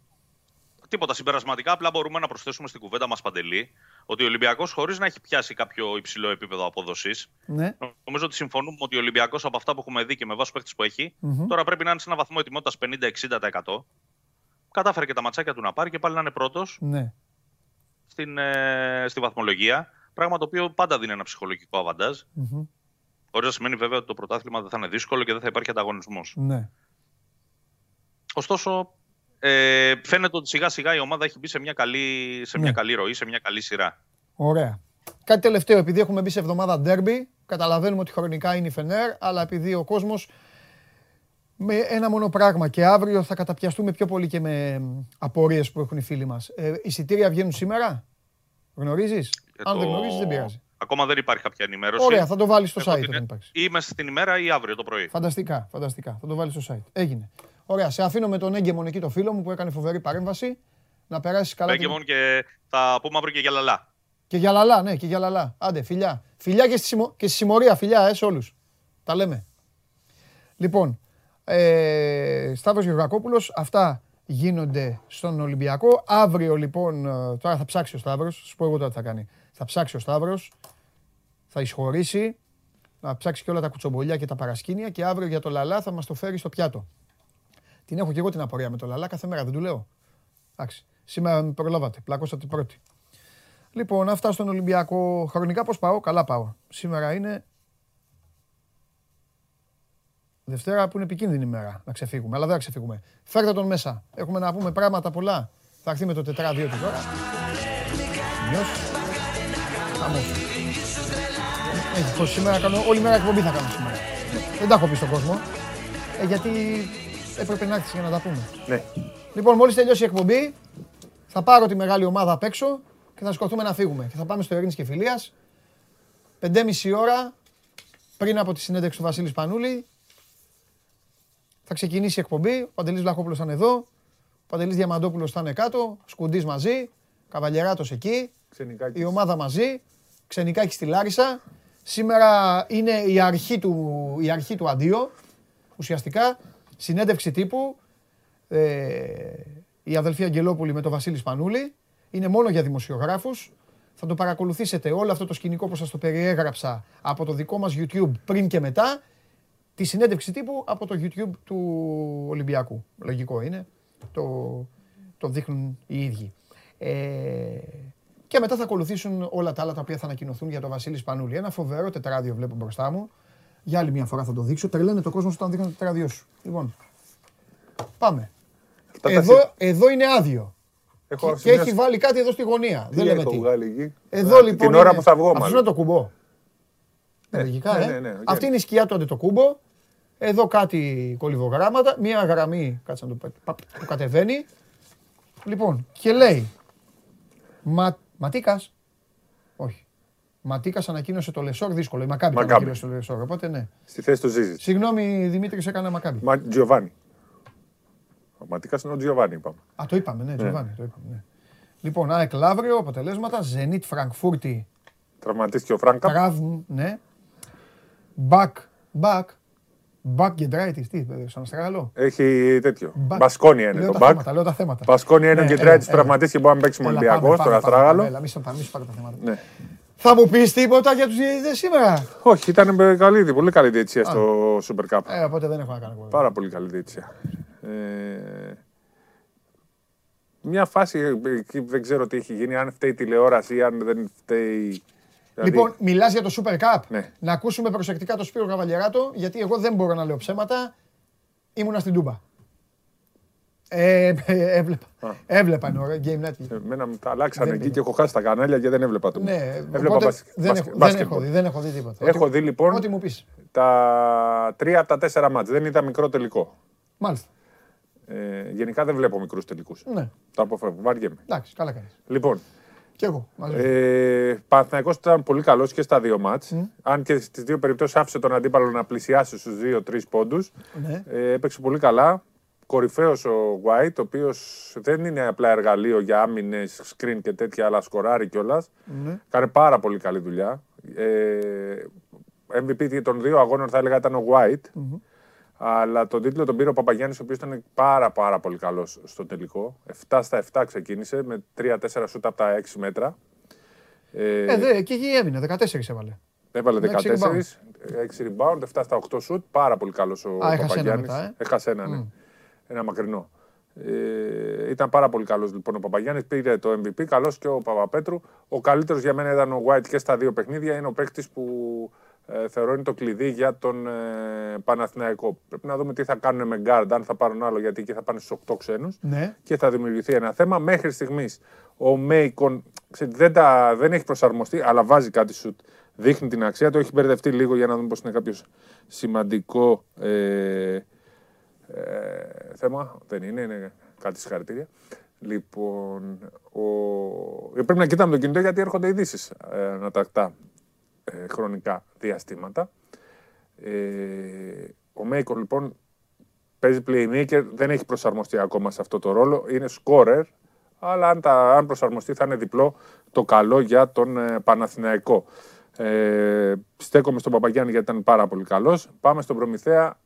Τίποτα συμπερασματικά. Απλά μπορούμε να προσθέσουμε στην κουβέντα μας, Παντελή, ότι ο Ολυμπιακός χωρίς να έχει πιάσει κάποιο υψηλό επίπεδο απόδοσης. Ναι. Νομίζω ότι συμφωνούμε ότι ο Ολυμπιακός από αυτά που έχουμε δει και με βάση παίκτες που έχει, τώρα πρέπει να είναι σε ένα βαθμό ετοιμότητας 50-60%. Κατάφερε και τα ματσάκια του να πάρει και πάλι να είναι πρώτος στη βαθμολογία. Πράγμα το οποίο πάντα δίνει ένα ψυχολογικό αβαντάζ. Ωραία, σημαίνει βέβαια ότι το πρωτάθλημα δεν θα είναι δύσκολο και δεν θα υπάρχει ανταγωνισμός. Ναι. Ωστόσο, φαίνεται ότι σιγά σιγά η ομάδα έχει μπει σε μια καλή ροή, σε μια καλή σειρά. Ωραία. Κάτι τελευταίο, επειδή έχουμε μπει σε εβδομάδα ντέρμπι, καταλαβαίνουμε ότι χρονικά είναι η Φενέρ, αλλά επειδή ο κόσμος με ένα μόνο πράγμα και αύριο θα καταπιαστούμε πιο πολύ και με απορίες που έχουν οι φίλοι μας. Εισιτήρια βγαίνουν σήμερα, γνωρίζεις? Αν δεν γνωρίζεις, δεν πειράζει. Ακόμα δεν υπάρχει κάποια ενημέρωση. Ωραία, θα το βάλεις στο site. Ή μέσα στην ημέρα ή αύριο το πρωί. Φανταστικά. Θα το βάλεις στο site. Έγινε. Ωραία, σε αφήνω με τον Έγκεμον εκεί, το φίλο μου που έκανε φοβερή παρέμβαση. Να περάσεις καλά. Έγκεμον και θα πούμε αύριο και για Λαλά. Και για Λαλά. Άντε, φιλιά. Φιλιά και στη συμμορία, φιλιά σε όλους. Τα λέμε. Λοιπόν, Σταύρος Γεωργακόπουλος, αυτά γίνονται στον Ολυμπιακό. Αύριο λοιπόν, τώρα θα ψάξει ο Σταύρος, σου πω εγώ τώρα τι θα κάνει. Θα ψάξει ο Σταύρος, θα εισχωρήσει, να ψάξει και όλα τα κουτσομπολιά και τα παρασκήνια και αύριο για το Λαλά θα μας το φέρει στο πιάτο. Την έχω και εγώ την απορία με το Λαλά, κάθε μέρα δεν του λέω. Εντάξει, σήμερα με προλάβατε, πλακώσα την πρώτη. Λοιπόν, αυτά στον Ολυμπιακό. Χρονικά πώς πάω, καλά πάω. Σήμερα είναι Δευτέρα που είναι επικίνδυνη ημέρα να ξεφύγουμε, αλλά δεν θα ξεφύγουμε. Φέρτε τον μέσα. Έχουμε να πούμε πράγματα πολλά. Θα έρθει με το τετράδιο του τώρα. Όλη μέρα εκπομπή θα κάνω σήμερα. Δεν τα έχω πει στον κόσμο. Γιατί έπρεπε να έρθει για να τα πούμε. Λοιπόν, μόλις τελειώσει η εκπομπή, θα πάρω τη μεγάλη ομάδα απ' έξω και θα σκορτούμε να φύγουμε. Και θα πάμε στο Ειρήνης και Φιλίας. 5,5 ώρα πριν από τη συνέντευξη του Βασίλη Πανούλη. Θα ξεκινήσει η εκπομπή, ο Παντελής Βλαχόπουλος θα είναι εδώ, ο Παντελής Διαμαντόπουλος θα είναι κάτω, Σκουντής μαζί, Καβαλιεράτος εκεί, Ξενικάκης. Η ομάδα μαζί, Ξενικάκης στη Λάρισα. Σήμερα είναι η αρχή του αντίο, ουσιαστικά, συνέντευξη τύπου, η αδελφή Αγγελόπουλη με τον Βασίλη Σπανούλη, είναι μόνο για δημοσιογράφους. Θα το παρακολουθήσετε όλο αυτό το σκηνικό που σας το περιέγραψα από το δικό μας YouTube πριν και μετά. Τη συνέντευξη τύπου από το YouTube του Ολυμπιακού. Λογικό είναι. Το δείχνουν οι ίδιοι. Και μετά θα ακολουθήσουν όλα τα άλλα τα οποία θα ανακοινωθούν για τον Βασίλη Σπανούλη. Ένα φοβερό τετράδιο βλέπω μπροστά μου. Για άλλη μια φορά θα το δείξω. Τρελαίνε το κόσμο όταν δείχνουν το τετράδιό σου. Λοιπόν, πάμε. Εδώ είναι άδειο. Και έχει βάλει κάτι εδώ στη γωνία. Δεν λέμε τι. Εδώ λοιπόν. Την ώρα που θα βγω μάλλον. Το κουμπό. Λογικά, αυτή είναι η σκιά του Αντετοκούμπο. Εδώ κάτι κολυβογράμματα. Μία γραμμή, κάτσε να το κατεβαίνει. Λοιπόν, και λέει Ματίκας. Όχι. Ματίκας ανακοίνωσε το Λεσόρ δύσκολο. Η Μακάμπη ανακοίνωσε το Λεσόρ. Οπότε ναι. Στη θέση του Ζίζη. Συγγνώμη Δημήτρη, έκανα Μακάμπη. Τζιοβάνι. Ο Ματίκας είναι ο Τζιοβάνι, είπαμε. Α, το είπαμε, ναι, Τζιοβάνι. Λοιπόν, ΑΕΚ Λαύριο, αποτελέσματα. Ζενίτ Φραγκφούρτη. Τραυματίστηκε ο Φράγκα. Ναι. Back κεντράιτης, τι, σαν στραγαλό. Έχει τέτοιο. Μπασκόνια είναι το back. Λέω τα θέματα. Μπασκόνια είναι ο κεντράιτης, τραυματίστηκε, μπορεί να παίξει με Ολυμπιακό, τώρα στραγαλό. Θα μου πεις τίποτα για τους διαιτητές σήμερα? Όχι, ήταν καλή, πολύ καλή διαιτησία στο Super Cup. Οπότε δεν έχω να κάνω. Πάρα πολύ καλή διαιτησία. Μια φάση, δεν ξέρω τι έχει γίνει, αν φταίει τηλεόραση, αν δεν φταίει. Λοιπόν, μιλάς για το Super Cup. Ναι. Να ακούσουμε προσεκτικά τον Σπύρο Καβαλιεράτο, γιατί εγώ δεν μπορώ να λέω ψέματα. Ήμουνα στην Τούμπα. Έβλεπα νωρί, Game Night. Μένα μου τα αλλάξανε εκεί και έχω χάσει τα κανάλια και δεν έβλεπα το. Ναι, δεν έχω δει τίποτα. Έχω δει λοιπόν ό,τι μου πεις. Τα 3 από τα 4 μάτς. Δεν είδα μικρό τελικό. Μάλιστα. Γενικά δεν βλέπω μικρούς τελικούς. Ναι. Τα αποφεύγω. Βαριέμαι. Εντάξει, καλά κάνεις. Λοιπόν. Και εγώ. Παναθηναϊκός ήταν πολύ καλός και στα δύο μάτς. Αν και στις δύο περιπτώσεις άφησε τον αντίπαλο να πλησιάσει στους 2-3 πόντους. Ναι. Έπαιξε πολύ καλά. Κορυφαίος ο White, ο οποίος δεν είναι απλά εργαλείο για άμυνες, screen και τέτοια, αλλά σκοράρει κιόλας. Ναι. Κάνε πάρα πολύ καλή δουλειά. MVP των δύο αγώνων θα έλεγα ήταν ο White. Mm-hmm. Αλλά τον τίτλο τον πήρε ο Παπαγιάννης, ο οποίος ήταν πάρα πολύ καλός στο τελικό. 7 στα 7 ξεκίνησε με 3-4 σούτα από τα 6 μέτρα. Εκεί έμεινε, 14 έβαλε. Έβαλε 14, 6 rebound, 7 στα 8 σούτ, πάρα πολύ καλός ο Παπαγιάννης. Έχασε ένα, ναι. Ένα μακρινό. Ήταν πάρα πολύ καλός λοιπόν ο Παπαγιάννης, πήρε το MVP, καλός και ο Παπαπέτρου. Ο καλύτερος για μένα ήταν ο White και στα δύο παιχνίδια, είναι ο παίκτης που θεωρώ είναι το κλειδί για τον Παναθηναϊκό. Πρέπει να δούμε τι θα κάνουν με guard, αν θα πάρουν άλλο, γιατί εκεί θα πάνε στους 8 ξένους. Ναι. Και θα δημιουργηθεί ένα θέμα. Μέχρι στιγμής ο Μέικον δεν έχει προσαρμοστεί, αλλά βάζει κάτι σουτ. Δείχνει την αξία του. Έχει μπερδευτεί λίγο για να δούμε πως είναι κάποιο σημαντικό θέμα. Δεν είναι, είναι κάτι συγχαρητήρια. Λοιπόν, πρέπει να κοιτάμε το κινητό γιατί έρχονται ειδήσεις ανατακτά. Χρονικά διαστήματα. Ο Μέικον λοιπόν παίζει playmaker, δεν έχει προσαρμοστεί ακόμα σε αυτό το ρόλο, είναι scorer, αλλά αν προσαρμοστεί θα είναι διπλό το καλό για τον Παναθηναϊκό. Στέκομαι στον Παπαγιάννη γιατί ήταν πάρα πολύ καλός. Πάμε στον Προμηθέα.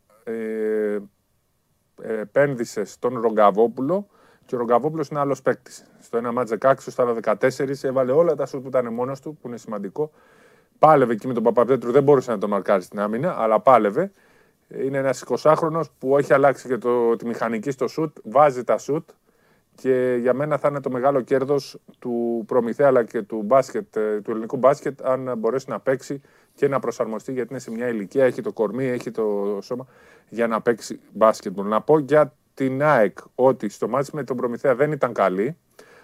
επένδυσε στον Ρογκαβόπουλο και ο Ρογκαβόπουλος είναι άλλος παίκτης. Στο ένα μάτς 16, στο άλλο 14, έβαλε όλα τα σουτ που ήταν μόνος του, που είναι σημαντικό. Πάλευε εκεί με τον Παπαπέτρου, δεν μπορούσε να τον μαρκάρει στην άμυνα, αλλά πάλευε. Είναι ένας 20χρονος που έχει αλλάξει και τη μηχανική στο σουτ, βάζει τα σουτ. Και για μένα θα είναι το μεγάλο κέρδος του Προμηθέα αλλά και του ελληνικού μπάσκετ, αν μπορέσει να παίξει και να προσαρμοστεί, γιατί είναι σε μια ηλικία, έχει το κορμί, έχει το σώμα για να παίξει μπάσκετ. Να πω για την ΑΕΚ ότι στο μάτι με τον Προμηθέα δεν ήταν καλή,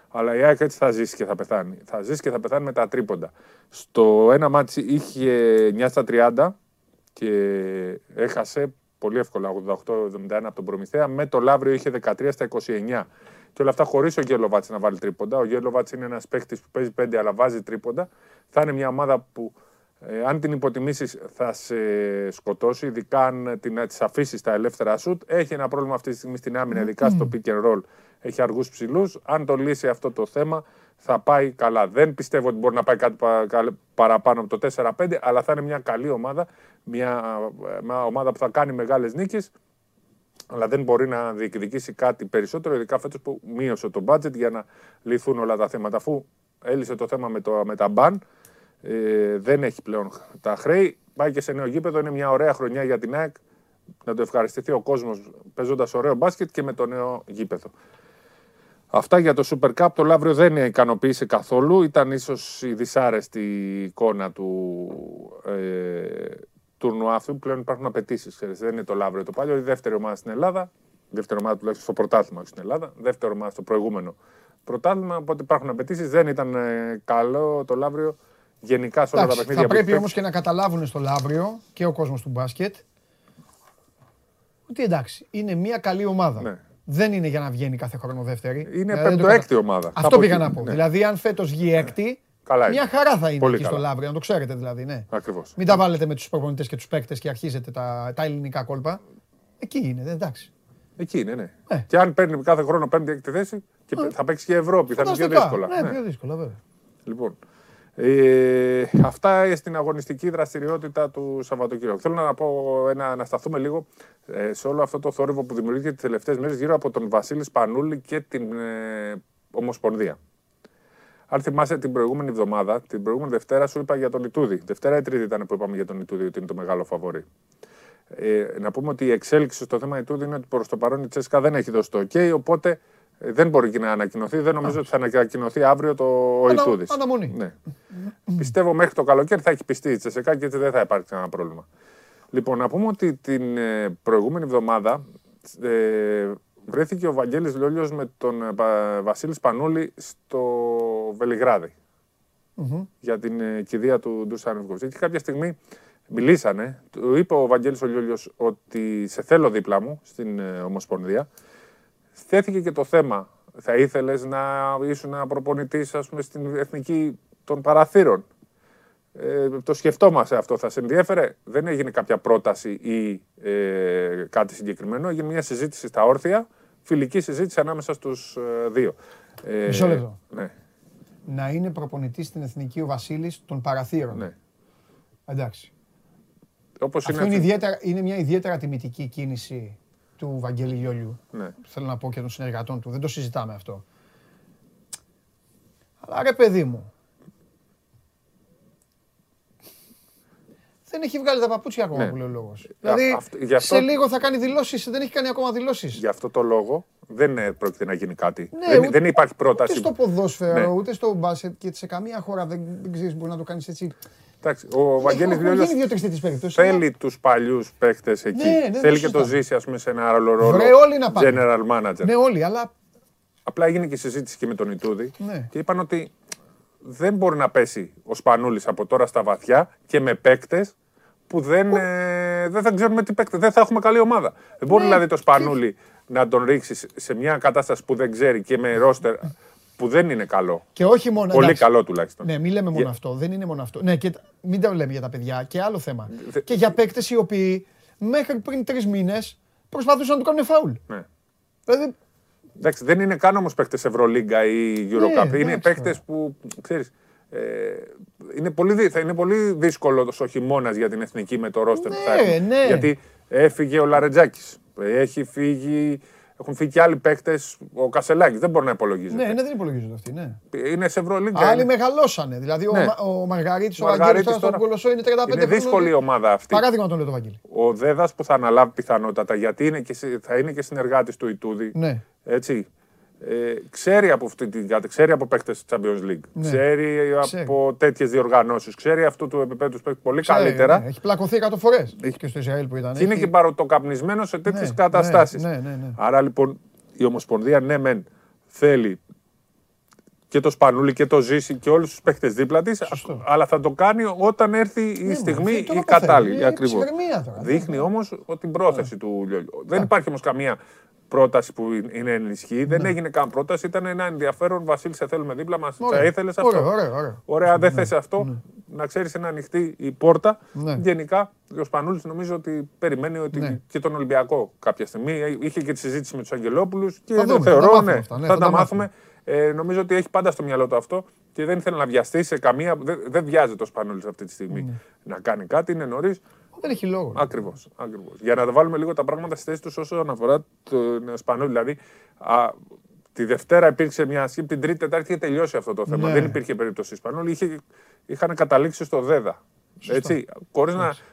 αλλά η ΑΕΚ έτσι θα ζήσει και θα πεθάνει. Θα ζήσει και θα πεθάνει με τα τρίποντα. Στο ένα μάτι είχε 9 στα 30 και έχασε πολύ εύκολα 88-71 από τον Προμηθέα. Με το Λαύριο είχε 13 στα 29. Και όλα αυτά χωρίς ο Γκέλοβατς να βάλει τρίποντα. Ο Γκέλοβατς είναι ένας παίκτης που παίζει 5 αλλά βάζει τρίποντα. Θα είναι μια ομάδα που αν την υποτιμήσεις θα σε σκοτώσει, ειδικά αν τις αφήσεις τα ελεύθερα σουτ. Έχει ένα πρόβλημα αυτή τη στιγμή στην άμυνα, ειδικά στο pick and roll. Έχει αργούς ψηλούς. Αν το λύσει αυτό το θέμα θα πάει καλά. Δεν πιστεύω ότι μπορεί να πάει κάτι παραπάνω από το 4-5, αλλά θα είναι μια καλή ομάδα. Μια ομάδα που θα κάνει μεγάλες νίκες. Αλλά δεν μπορεί να διεκδικήσει κάτι περισσότερο, ειδικά φέτος που μείωσε το budget για να λυθούν όλα τα θέματα. Αφού έλυσε το θέμα με τα μπαν, δεν έχει πλέον τα χρέη. Πάει και σε νέο γήπεδο, είναι μια ωραία χρονιά για την ΑΕΚ. Να το ευχαριστηθεί ο κόσμος παίζοντας ωραίο μπάσκετ και με το νέο γήπεδο. Αυτά για το Super Cup. Το Λαύριο δεν ικανοποίησε καθόλου. Ήταν ίσως η δυσάρεστη εικόνα του τουρνουά αυτού που πλέον υπάρχουν απαιτήσεις. Δεν είναι το Λαύριο το παλιό. Η δεύτερη ομάδα στην Ελλάδα, δεύτερη ομάδα τουλάχιστον στο πρωτάθλημα, όχι στην Ελλάδα, δεύτερη ομάδα στο προηγούμενο πρωτάθλημα. Οπότε υπάρχουν απαιτήσεις. Δεν ήταν καλό το Λαύριο γενικά σε όλα τα παιχνίδια. Θα πρέπει όμως και να καταλάβουν στο Λαύριο και ο κόσμος του μπάσκετ ότι εντάξει, είναι μια καλή ομάδα. Ναι. Δεν είναι για να βγαίνει κάθε χρόνο δεύτερη. Είναι πέμπτο-έκτη ομάδα. Αυτό πήγα να πω. Ναι. Δηλαδή, αν φέτος βγει έκτη. Καλά μια χαρά θα είναι πολύ εκεί καλά. Στο Λαύριο, να το ξέρετε δηλαδή. Ναι. Ακριβώς. Μην τα βάλετε με τους προπονητές και τους παίκτες και αρχίζετε τα ελληνικά κόλπα. Εκεί είναι, εντάξει. Εκεί είναι, ναι. Και αν παίρνει κάθε χρόνο πέμπτη-έκτη θέση, και θα παίξει και Ευρώπη, φανταστικά. Θα είναι πιο δύσκολα. Ναι, πιο δύσκολα, βέβαια. Λοιπόν, αυτά στην αγωνιστική δραστηριότητα του Σαββατοκύριακου. Θέλω να σταθούμε λίγο σε όλο αυτό το θόρυβο που δημιουργήθηκε τις τελευταίες μέρες γύρω από τον Βασίλη Σπανούλη και την Ομοσπονδία. Αν θυμάσαι την προηγούμενη εβδομάδα, την προηγούμενη Δευτέρα σου είπα για τον Ιτούδη. Δευτέρα ή Τρίτη ήταν που είπαμε για τον Ιτούδη ότι είναι το μεγάλο φαβορί. Να πούμε ότι η εξέλιξη στο θέμα Ιτούδη είναι ότι προς το παρόν η Τσέσκα δεν έχει δώσει το OK, οπότε δεν μπορεί και να ανακοινωθεί. Δεν νομίζω ότι θα ανακοινωθεί αύριο ο Ιτούδης. Αναμονή. Ναι. Πιστεύω μέχρι το καλοκαίρι θα έχει πιστεί η Τσέσκα και έτσι δεν θα υπάρξει κανένα πρόβλημα. Λοιπόν, να πούμε ότι την προηγούμενη εβδομάδα. Βρέθηκε ο Βαγγέλης Λιόλιος με τον Βασίλη Σπανούλη στο Βελιγράδι για την κηδεία του Ντούσαν Ζιβκοβιτς. Και κάποια στιγμή μιλήσανε, του είπε ο Βαγγέλης ο Λιόλιος ότι σε θέλω δίπλα μου στην Ομοσπονδία. Θέθηκε και το θέμα, θα ήθελες να ήσουν προπονητής ας πούμε, στην Εθνική των Παραθύρων. Το σκεφτόμαστε αυτό, θα σε ενδιέφερε. Δεν έγινε κάποια πρόταση ή κάτι συγκεκριμένο. Έγινε μια συζήτηση στα όρθια, φιλική συζήτηση ανάμεσα στους δύο. Μισό λεπτό. Ναι. Να είναι προπονητής στην Εθνική ο Βασίλης των Παραθύρων. Ναι. Εντάξει. Όπως αυτό είναι μια ιδιαίτερα τιμητική κίνηση του Βαγγέλη Λιόλιου. Ναι. Θέλω να πω και των συνεργατών του. Δεν το συζητάμε αυτό. Αλλά ρε παιδί μου. Δεν έχει βγάλει τα παπούτσια ακόμα που λέει ο λόγος. Δηλαδή σε λίγο θα κάνει δηλώσεις, δεν έχει κάνει ακόμα δηλώσεις. Γι' αυτό το λόγο δεν πρόκειται να γίνει κάτι. Δεν υπάρχει πρόταση. Ούτε στο ποδόσφαιρο, ούτε στο μπάσκετ και σε καμία χώρα δεν ξέρεις μπορεί να το κάνεις έτσι. Εντάξει, ο Βαγγέλης Λιόλιος θέλει τους παλιούς παίκτες εκεί. Θέλει και το ζήσει ας πούμε σε ένα άλλο ρόλο. General manager. Ναι όλοι, αλλά... Απλά έγινε και συζήτηση και με τον Ιτούδη και είπαν ότι δεν μπορεί να πέσει ο Σπανούλης από τώρα στα βαθιά και με παίκτες που δεν θα ξέρουμε τι παίκτε, δεν θα έχουμε καλή ομάδα. Δεν μπορεί δηλαδή το Σπανούλη να τον ρίξεις σε μια κατάσταση που δεν ξέρει και με ρόστερ που δεν είναι καλό. Και όχι μόνο πολύ εντάξει, καλό τουλάχιστον. Ναι, μην λέμε μόνο αυτό, δεν είναι μόνο αυτό. Ναι, και μην τα λέμε για τα παιδιά και άλλο θέμα. Και για παίκτες οι οποίοι μέχρι πριν 3 μήνες προσπαθούσαν να του κάνουν φάουλ. Ναι. Δηλαδή... Εντάξει, δεν είναι καν όμως παίκτες Ευρωλίγκα ή Eurocup. Είναι παίκτες που ξέρεις. Είναι πολύ δύσκολο ο χειμώνας για την εθνική με το ρόστερ που θα έχουμε. Γιατί έφυγε ο Λαρετζάκης. Έχει φύγει. Έχουν φύγει και άλλοι παίκτες. Ο Κασελάκης δεν μπορεί να υπολογίζεται. Ναι, δεν υπολογίζονται αυτοί. Ναι. Είναι σε Ευρωλίγκα. Άλλοι μεγαλώσανε. Δηλαδή ναι. Ο Μαργαρίτης, ο Βαγγέλης τώρα στον Κολοσσό είναι 35 χρόνια. Είναι δύσκολη η ομάδα αυτή. Παράδειγμα τον λέω το Βαγγέλη. Ο Δέδας που θα αναλάβει πιθανότατα γιατί είναι και, θα είναι και συνεργάτης του Ιτούδη. Ναι. Έτσι. Ξέρει από αυτή την κατεξαίρεση από παίκτες της Champions League. Ναι. Ξέρει από τέτοιες διοργανώσεις. Ξέρει αυτού του επίπεδου παίκτη πολύ καλύτερα. Ναι. Έχει πλακωθεί 100 φορές. Και στο Ισραήλ που ήταν. Και είναι και παροτοκαπνισμένο σε τέτοιες καταστάσεις. Ναι. Άρα λοιπόν η Ομοσπονδία ναι, μεν θέλει και το Σπανούλη και το Ζήση και όλους τους παίκτες δίπλα της. Αλλά θα το κάνει όταν έρθει η στιγμή η κατάλληλη. Ακριβώς. Δείχνει όμως την πρόθεση του Λιόλιου. Δεν υπάρχει όμως καμία πρόταση που είναι ενισχύει. Ναι. Δεν έγινε καν πρόταση, ήταν ένα ενδιαφέρον. Βασίλη, σε θέλουμε δίπλα μας. Θα ήθελες αυτό. Ωραία, δεν θες αυτό. Ναι. Να ξέρεις να ανοιχτεί η πόρτα. Ναι. Γενικά, ο Σπανούλης νομίζω ότι περιμένει ότι και τον Ολυμπιακό κάποια στιγμή. Είχε και τη συζήτηση με τους Αγγελόπουλους και θα δούμε, θεωρώ, θα τα μάθουμε. Νομίζω ότι έχει πάντα στο μυαλό του αυτό και δεν ήθελε να βιαστεί σε καμία. Δεν βιάζεται ο Σπανούλης αυτή τη στιγμή να κάνει κάτι, είναι νωρίς. Δεν έχει λόγο. Ακριβώς. Για να τα βάλουμε λίγο τα πράγματα στη θέση τους όσον αφορά τον Σπανούλη. Δηλαδή, τη Δευτέρα υπήρξε μια σκήπη, την Τρίτη, Τετάρτη είχε τελειώσει αυτό το θέμα. Ναι. Δεν υπήρχε περίπτωση Σπανούλη. Είχαν καταλήξει στο ΔΕΔΑ.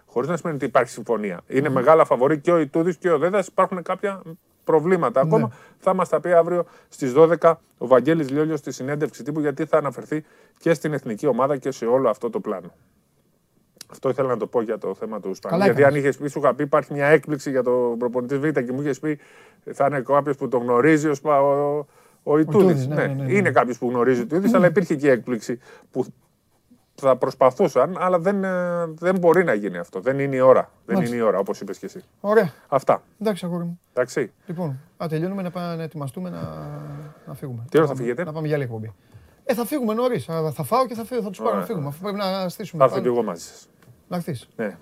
Χωρίς να σημαίνει ότι υπάρχει συμφωνία. Είναι μεγάλα φαβορή και ο Ιτούδης και ο ΔΕΔΑ. Υπάρχουν κάποια προβλήματα ακόμα. Ναι. Θα μας τα πει αύριο στις 12 ο Βαγγέλης Λιόλιος στη συνέντευξη τύπου, γιατί θα αναφερθεί και στην εθνική ομάδα και σε όλο αυτό το πλάνο. Αυτό ήθελα να το πω για το θέμα του Σπανούλη. Γιατί αν είχες πει, σου είχα πει, υπάρχει μια έκπληξη για τον προπονητή Β και μου είχες πει θα είναι κάποιος που τον γνωρίζει ο Ιτούδης. Ναι. Είναι κάποιος που γνωρίζει ο Ιτούδης, αλλά υπήρχε και η έκπληξη που θα προσπαθούσαν, αλλά δεν μπορεί να γίνει αυτό. Δεν είναι η ώρα. Δεν είναι η ώρα, όπως είπες και εσύ. Ωραία. Αυτά. Εντάξει, αγόρι μου. Εντάξει. Λοιπόν, τελειώνουμε να ετοιμαστούμε να φύγουμε. Τι ώρα θα φύγετε? Να πάμε για άλλη εκπομπή. Θα φύγουμε νωρίς. Θα φάω και θα τους πάρω να φύγουμε. Αφού πρέπει να στήσουμε. Θα έρθω και εγώ μαζί σας. Να χτίσει. Ναι.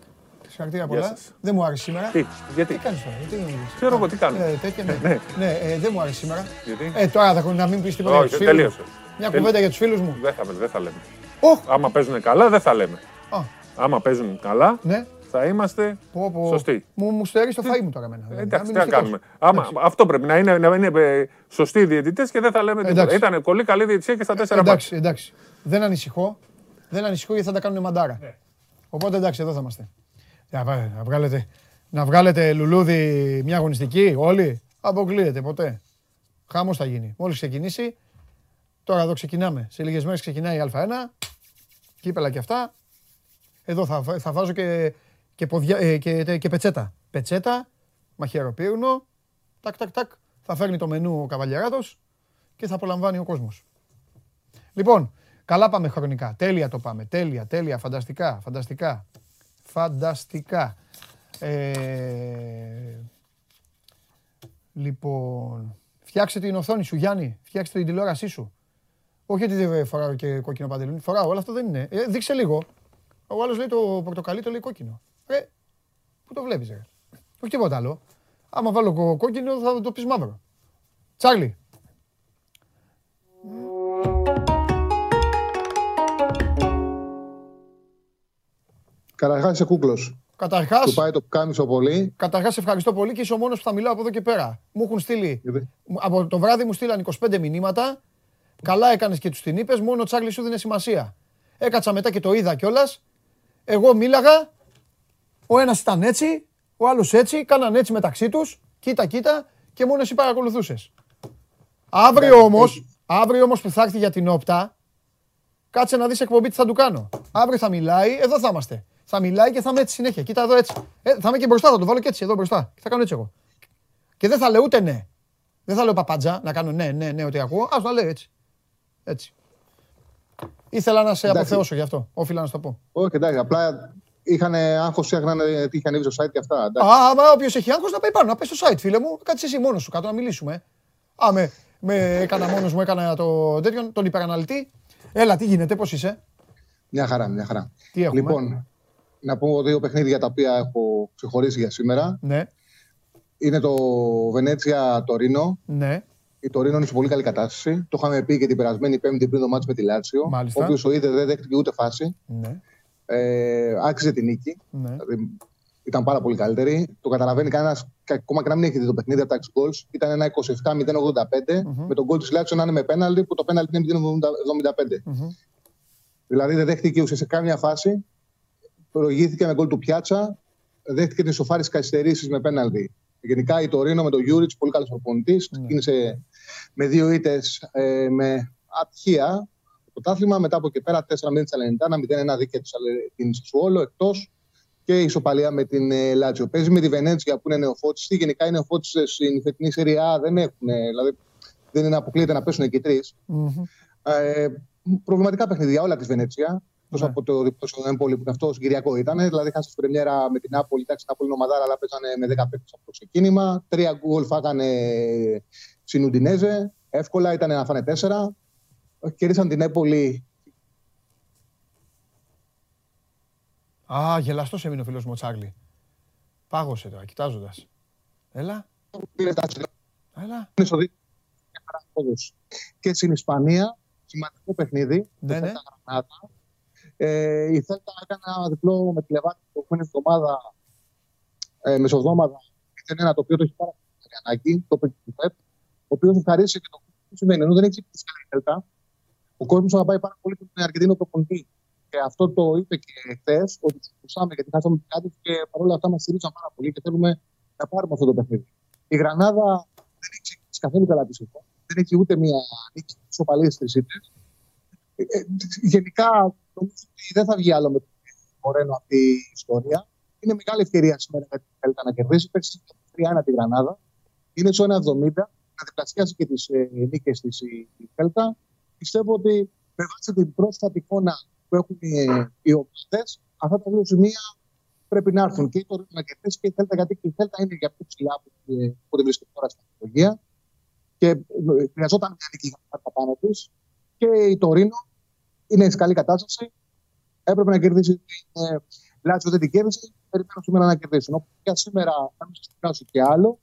Συγχαρητήρια πολλά. Δεν μου άρεσε σήμερα. Γιατί? Τι κάνεις τώρα? Ξέρω εγώ τι κάνω. Ναι, δεν μου άρεσε σήμερα. Γιατί? Τώρα θα έχω να μην πεις τίποτα για τους φίλους. Τελείωσε. Μια κουβέντα για τους φίλους μου. Δεν θα λέμε. Άμα παίζουν καλά, δεν θα λέμε. Άμα παίζουν καλά, θα είμαστε σωστοί. Μου στερείς το φαΐ μου τώρα εμένα. Εντάξει, τι να κάνουμε. Αυτό πρέπει να είναι σωστοί οι διαιτητές και δεν θα λέμε τίποτα. Ήταν πολύ καλή διαιτησία και στα 4 μάτς. Εντάξει. Δεν ανησυχώ. Δεν ανησυχώ γιατί θα τα κάνουν μαντάρα. Οπότε εντάξει, εδώ θα είμαστε. Να βγάλετε λουλούδι μια αγωνιστική όλοι. Αποκλείεται ποτέ. Χαμός θα γίνει. Μόλις ξεκινήσει. Τώρα εδώ ξεκινάμε. Σε λίγες μέρες ξεκινάει η Α1. Κύπελα και αυτά. Εδώ θα βάζω και πετσέτα. Πετσέτα, μαχαιροπύρνο. Τακ, τακ, τακ. Θα φέρνει το μενού ο καβαλιαράτος και θα απολαμβάνει ο κόσμος. Λοιπόν, καλά πάμε χρονικά. Τέλεια το πάμε. Τέλεια. Φανταστικά. Λοιπόν, φτιάξε την οθόνη σου, Γιάννη. Φτιάξε την τηλεόρασή σου. Όχι ότι δεν φοράω και κόκκινο παντελόνι. Φοράω, αλλά αυτό δεν είναι. Δείξε λίγο. Ο άλλος λέει το πορτοκαλί, το λέει κόκκινο. Πού το βλέπεις, ρε? Όχι τίποτα άλλο. Άμα βάλω κόκκινο θα το πεις μαύρο. Τσάρλι. Καταρχάς είσαι κούκλος. Καταρχάς. Του πάει το πουκάμισο πολύ. Καταρχάς ευχαριστώ πολύ και είσαι ο μόνος που θα μιλάω από εδώ και πέρα. Μου έχουν στείλει. Από το βράδυ μου στείλαν 25 μηνύματα. Καλά έκανες και τους την είπες. Μόνο ο Τσάρλι σου δίνε σημασία. Έκατσα μετά και το είδα κιόλας. Εγώ μίλαγα. Ο ένας ήταν έτσι. Ο άλλος έτσι. Κάναν έτσι μεταξύ τους. Κοίτα. Και μόνο εσύ παρακολουθούσες. Αύριο όμως που θα έρθει για την όπτα. Κάτσε να δεις εκπομπή τι θα του κάνω. Αύριο θα μιλάει. Εδώ θα είμαστε. Θα μιλάει και θα είμαι έτσι συνέχεια. Κοίτα εδώ έτσι. Θα είμαι και μπροστά, θα το βάλω και έτσι εδώ μπροστά. Και θα κάνω έτσι εγώ. Και δεν θα λέω ούτε ναι. Δεν θα λέω παπάντζα να κάνω ναι, ότι ακούω. Ας το λέω έτσι. Έτσι. Ήθελα να σε αποθεώσω γι' αυτό. Όφιλα να σου το πω. Όχι, εντάξει. Απλά είχαν άγχος, τι είχε ανέβει στο site και αυτά. Μα όποιος έχει άγχος να πάει πάνω, να πες στο site, φίλε μου. Κάτσε εσύ μόνος σου κάτω να μιλήσουμε. Έκανα μόνος μου, έκανα τον υπεραναλυτή. Έλα, τι γίνεται, πώς είσαι? Μια χαρά. Τι έχουμε? Λοιπόν, να πω δύο παιχνίδια τα οποία έχω ξεχωρίσει για σήμερα. Ναι. Είναι το Βενέτσια-Τορίνο. Ναι. Η Τορίνο είναι σε πολύ καλή κατάσταση. Το είχαμε πει και την περασμένη Πέμπτη πριν το μάτς με τη Λάτσιο. Μάλιστα. Όποιος ο είδε δεν δέχτηκε ούτε φάση. Ναι. Άξιζε την νίκη. Ναι. ήταν πάρα πολύ καλύτερη. Το καταλαβαίνει κανένας, ακόμα και να μην έχει δει το παιχνίδι από τα 6 goals. Ήταν ένα 27-0-85, με τον goal της Λάξης να είναι με πέναλτι, που το πέναλτι είναι 0-75. Δηλαδή δεν δέχτηκε ουσιαστικά σε καμία φάση. Προηγήθηκε με goal του Πιάτσα. Δέχτηκε την ισοφάριση καθυστερήσεις με πέναλτι. Γενικά η Τωρίνο με τον Γιούριτς, πολύ καλός προπονητής. Ξεκίνησε με δύο ήττες με ατυχία. Πρωτάθλημα, μετά από εκεί πέρα 4-0 της Αλενιτάνα, 0-1 δίκαια την Σασουόλο εκτός και ισοπαλία με την Λάτσιο. Παίζει με τη Βενέτσια που είναι νεοφώτιστη. Γενικά οι νεοφώτιστες στην φετινή Σερί Α δεν έχουν, δηλαδή δεν είναι αποκλείεται να πέσουν εκεί τρεις. Προβληματικά παιχνίδια όλα τη Βενέτσια. Εκτός από το διπτώσιο του Εμπόλη που αυτό συγκυριακό ήταν. Δηλαδή χάσανε στην πρεμιέρα με την Νάπολη. Εντάξει, η Νάπολη είναι ομαδάρα, αλλά παίζανε με 10 παίκτες από το ξεκίνημα. 3 γκολ φάγανε στην Ουντινέζε. Εύκολα ήταν να φάνε 4. Κερδίσαν την Νάπολη. Α, γελαστός έμεινε ο φίλος μου ο Τσάρλι. Πάγωσε τώρα, κοιτάζοντας. Έλα. Έλα. Και στην Ισπανία, σημαντικό παιχνίδι. Ναι, ναι. Η Θέλτα έκανε ένα διπλό με τη Λεβάντη την προηγούμενη εβδομάδα, μεσοβδόμαδα, ήταν ένα το οποίο το έχει πάρα πολύ ανάγκη, το ΠΕΠ, ο οποίο ευχαρίστησε και το κόσμο που σημαίνει. Ενώ δεν έχει ψηφίσει η Θέλτα, ο κόσμος θα πάει πάρα πολύ και τον Αργεντίνο προπονητή. Και αυτό το είπε και χθες, ότι του κουρσάμε γιατί χάσαμε κάτι και παρόλα αυτά μας στηρίξαν πάρα πολύ και θέλουμε να πάρουμε αυτό το παιχνίδι. Η Γρανάδα δεν έχει ξεκινήσει καθόλου καλά τη σειρά. Δεν έχει ούτε μία νίκη ισοπαλία στις ήττες. Γενικά, νομίζω ότι δεν θα βγει άλλο με τον Μορένο αυτή η ιστορία. Είναι μεγάλη ευκαιρία σήμερα για την Θέλτα να κερδίσει. Πέρσι 3-1 τη Γρανάδα. Είναι στο 1,70. Να διπλασιάσει και τις νίκες της η Θέλτα. Πιστεύω ότι με βάση την πρόσφατη εικόνα που έχουν οι οπλιστές, αυτά τα δύο σημεία πρέπει να έρθουν και η Τωρίνο να κερδίσει και η Θέλτα, γιατί και η Θέλτα είναι για πιο ψηλά που την βρίσκεται τώρα στην τεχνολογία. Και χρειαζόταν μια νίκη για τα πάνω τη. Και η Τωρίνο είναι σε καλή κατάσταση. Έπρεπε να κερδίσει την Λάτσιο, δεν την κέρδισε. Περιμένω σήμερα να κερδίσουν. Οπότε και σήμερα, θα μην σα κοιτάξω και άλλο,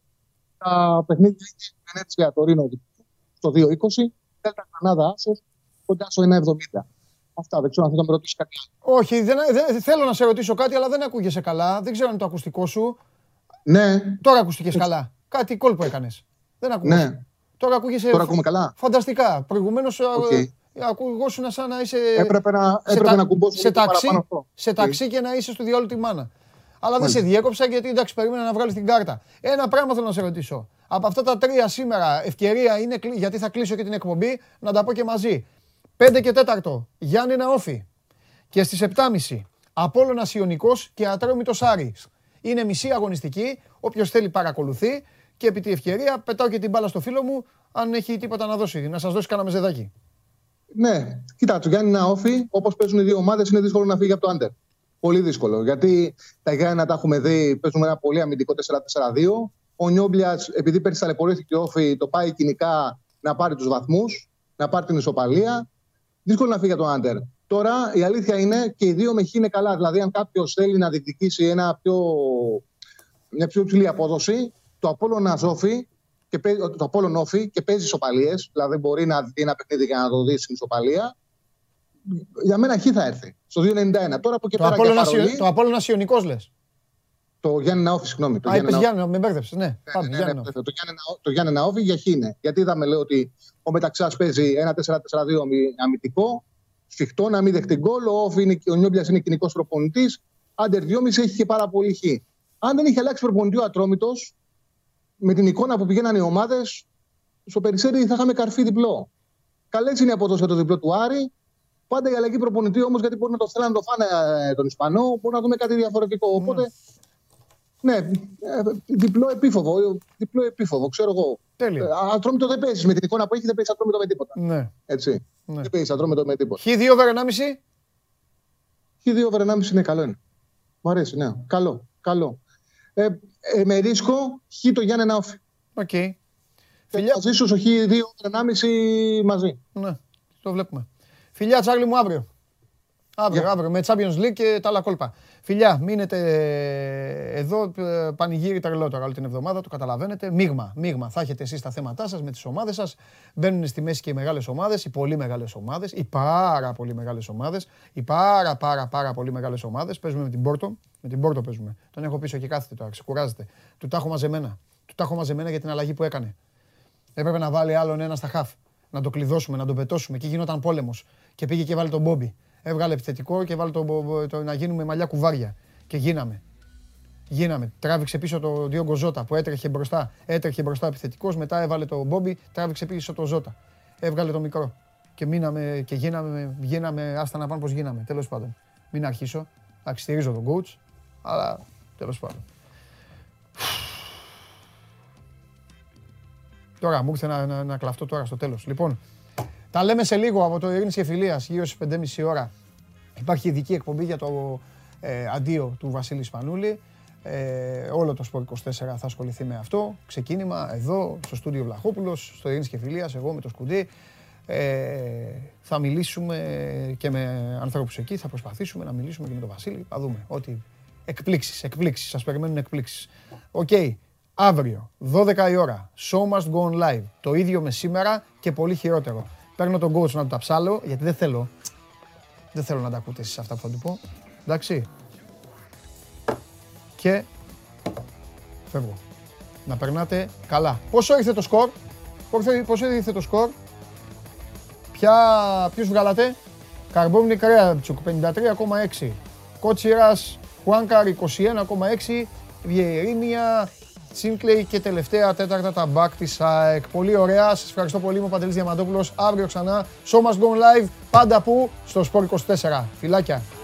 τα παιχνίδια είναι Βενέτσια Τωρίνο στο 2-20, Τέλτα Γρανάδα Άσος κοντά στο 1-70. Αυτά, δεν ξέρω αν θέλω να με ρωτήσει κάτι. Όχι, θέλω να σε ρωτήσω κάτι, αλλά δεν ακούγεσαι καλά. Δεν ξέρω αν είναι το ακουστικό σου. Ναι. Τώρα ακούστηκες καλά. Κάτι κόλπο έκανες. Δεν ακούγεσαι. Ναι. Τώρα ακούγεσαι. Τώρα ακούμε καλά. Φανταστικά. Προηγουμένως. Okay. Ακουγόσουνα σαν να είσαι. Έπρεπε να κουμπώσω σε ταξί, σε ταξί και να είσαι στο διάλογο τη μάνα. Αλλά δεν σε διέκοψα γιατί εντάξει, περίμενα να βγάλεις την κάρτα. Ένα πράγμα θέλω να σε ρωτήσω. Από αυτά τα τρία σήμερα, ευκαιρία είναι γιατί θα κλείσω και την εκπομπή να τα πω και μαζί. 5 και 4, Γιάννενα Όφη. Και στις 7.30, Απόλλωνας Ιωνικός και Ατρόμητος Άρης. Είναι μισή αγωνιστική, όποιος θέλει παρακολουθεί. Και επί τη ευκαιρία πετάω και την μπάλα στο φίλο μου, αν έχει τίποτα να δώσει, να σας δώσει κανένα μεζεδάκι. Ναι, κοιτάξτε, Γιάννενα Όφη, όπως παίζουν οι δύο ομάδες, είναι δύσκολο να φύγει από το άντερ. Πολύ δύσκολο. Γιατί τα Γιάννενα τα έχουμε δει, παίζουν ένα πολύ αμυντικό 4-4-2. Ο Νιόμπλιας, επειδή πέρυσι ταλαιπωρήθηκε η Όφη, το πάει κοινικά να πάρει τους βαθμούς, να πάρει την ισοπαλία. Δύσκολο να φύγει από το άντερ. Τώρα η αλήθεια είναι και οι δύο μεχοί είναι καλά. Δηλαδή, αν κάποιος θέλει να διεκδικήσει μια πιο υψηλή απόδοση, το Απόλλωνα Όφη και παίζει ισοπαλίες, δηλαδή μπορεί να δει ένα παιχνίδι και να το δει στην ισοπαλία, για μένα χ θα έρθει. Στο 2,91. Τώρα από εκεί πέρα. Το Απόλλωνα Ιωνικός λες. Το Γιάννενα Όφη, συγγνώμη. Α, είπες Γιάννενα, με μπέρδεψες. Ναι, το Γιάννενα Όφη για χ είναι. Γιατί είδαμε, λέω, ότι ο Μεταξάς παίζει ένα 4-4-2 αμυντικό, σφιχτό, να μην δεχτεί γκολ. Ο Νιόμπλιας είναι κοινικός προπονητής. Άντερ 2,5 έχει και πάρα πολύ χ. Αν δεν είχε αλλάξει προπονητή ο Ατρόμητος, με την εικόνα που πηγαίνανε οι ομάδες, στο Περιστέρι θα είχαμε καρφί διπλό. Καλές είναι οι αποδόσεις για το διπλό του Άρη. Πάντα η αλλαγή προπονητή όμως, γιατί μπορεί να το θέλανε να το φάνε τον Ισπανό, μπορεί να δούμε κάτι διαφορετικό. Οπότε, ναι, διπλό επίφοβο, ξέρω εγώ. Ατρόμητο δεν παίζεις με την εικόνα που έχει, δεν παίζεις Ατρόμητο με τίποτα. Ναι. Έτσι. Ναι. Δεν παίζεις Ατρόμητο με τίποτα. Χ2 over 1,5. Χ2 over 1,5 είναι καλό. Είναι. Μου αρέσει, ναι. Καλό. Με ρίσκο χ το Γιάννενα Όφη. Οκ. Φιλιά. Θα ζήσω στο χ2, 1,5 μαζί. Ναι, το βλέπουμε. Φιλιά Τσάρλι μου αύριο. Αύριο, με Champions League και τα άλλα κόλπα. Φιλιά, μείνετε εδώ, πανηγύρι τρελότερα όλη την εβδομάδα, το καταλαβαίνετε. Μείγμα. Θα έχετε εσείς τα θέματά σας με τις ομάδες σας. Μπαίνουν στη μέση και οι μεγάλες ομάδες, οι πολύ μεγάλες ομάδες, οι πάρα πολύ μεγάλες ομάδες, οι πάρα πολύ μεγάλες ομάδες. Παίζουμε με την Πόρτο, παίζουμε. Τον έχω πίσω και κάθεται τώρα, ξεκουράζεται. Του τα έχω μαζεμένα. Για την αλλαγή που έκανε. Έπρεπε να βάλει άλλον ένα στα χαφ. Να το κλειδώσουμε, να τον πετώσουμε. Εκεί γινόταν πόλεμος. Και πήγε και βάλει τον Μπόμπι. Έβγαλε επιθετικό και βάλε το να γίνουμε μαλλιά κουβάρια. Και γίναμε. Τράβηξε πίσω το Ντιόγκο Ζώτα που έτρεχε μπροστά. Επιθετικός, μετά έβαλε το Μπόμπι, τράβηξε πίσω το Ζώτα. Έβγαλε το μικρό. Και μείναμε και γίναμε, άστα να πάνε πώς γίναμε. Τέλος πάντων. Μην αρχίσω. Αξιτηρίζω τον coach, αλλά τέλος πάντων. Τώρα μου ήρθε να κλαφτώ τώρα στο τέλος. Λοιπόν, τα λέμε σε λίγο από το Ειρήνης και Φιλίας, γύρω στις 5:30 ώρα. Υπάρχει ειδική εκπομπή για το αντίο του Βασίλη Σπανούλη. Όλο το Σπορ 24 θα ασχοληθεί με αυτό. Ξεκίνημα εδώ, στο στούντιο Βλαχόπουλος, στο Ειρήνης και Φιλίας, εγώ με το Σκουντή. Θα μιλήσουμε και με ανθρώπους εκεί, θα προσπαθήσουμε να μιλήσουμε και με τον Βασίλη. Θα δούμε ότι εκπλήξεις, σας περιμένουν εκπλήξεις. Οκ. Αύριο, 12 η ώρα, Show Must Go On Live. Το ίδιο με σήμερα και πολύ χειρότερο. Παίρνω τον coach να του τα ψάλω, γιατί δεν θέλω να τα ακούτε εσείς αυτά που θα του πω. Εντάξει. Και φεύγω. Να περνάτε καλά. Πόσο ήρθε το σκορ? Ποιους βγάλατε? Καρμπόμνη Κρέατσουκ, 53,6. Κότσιρας Χουάνκαρ, 21,6. Βιερίνια... Τσίνκλεϊ και τελευταία τέταρτα τα μπακ της ΑΕΚ. Πολύ ωραία, σας ευχαριστώ πολύ. Είμαι ο Παντελής Διαμαντόπουλος. Αύριο ξανά, Show Must Go Live, πάντα που στο Sport 24. Φιλάκια.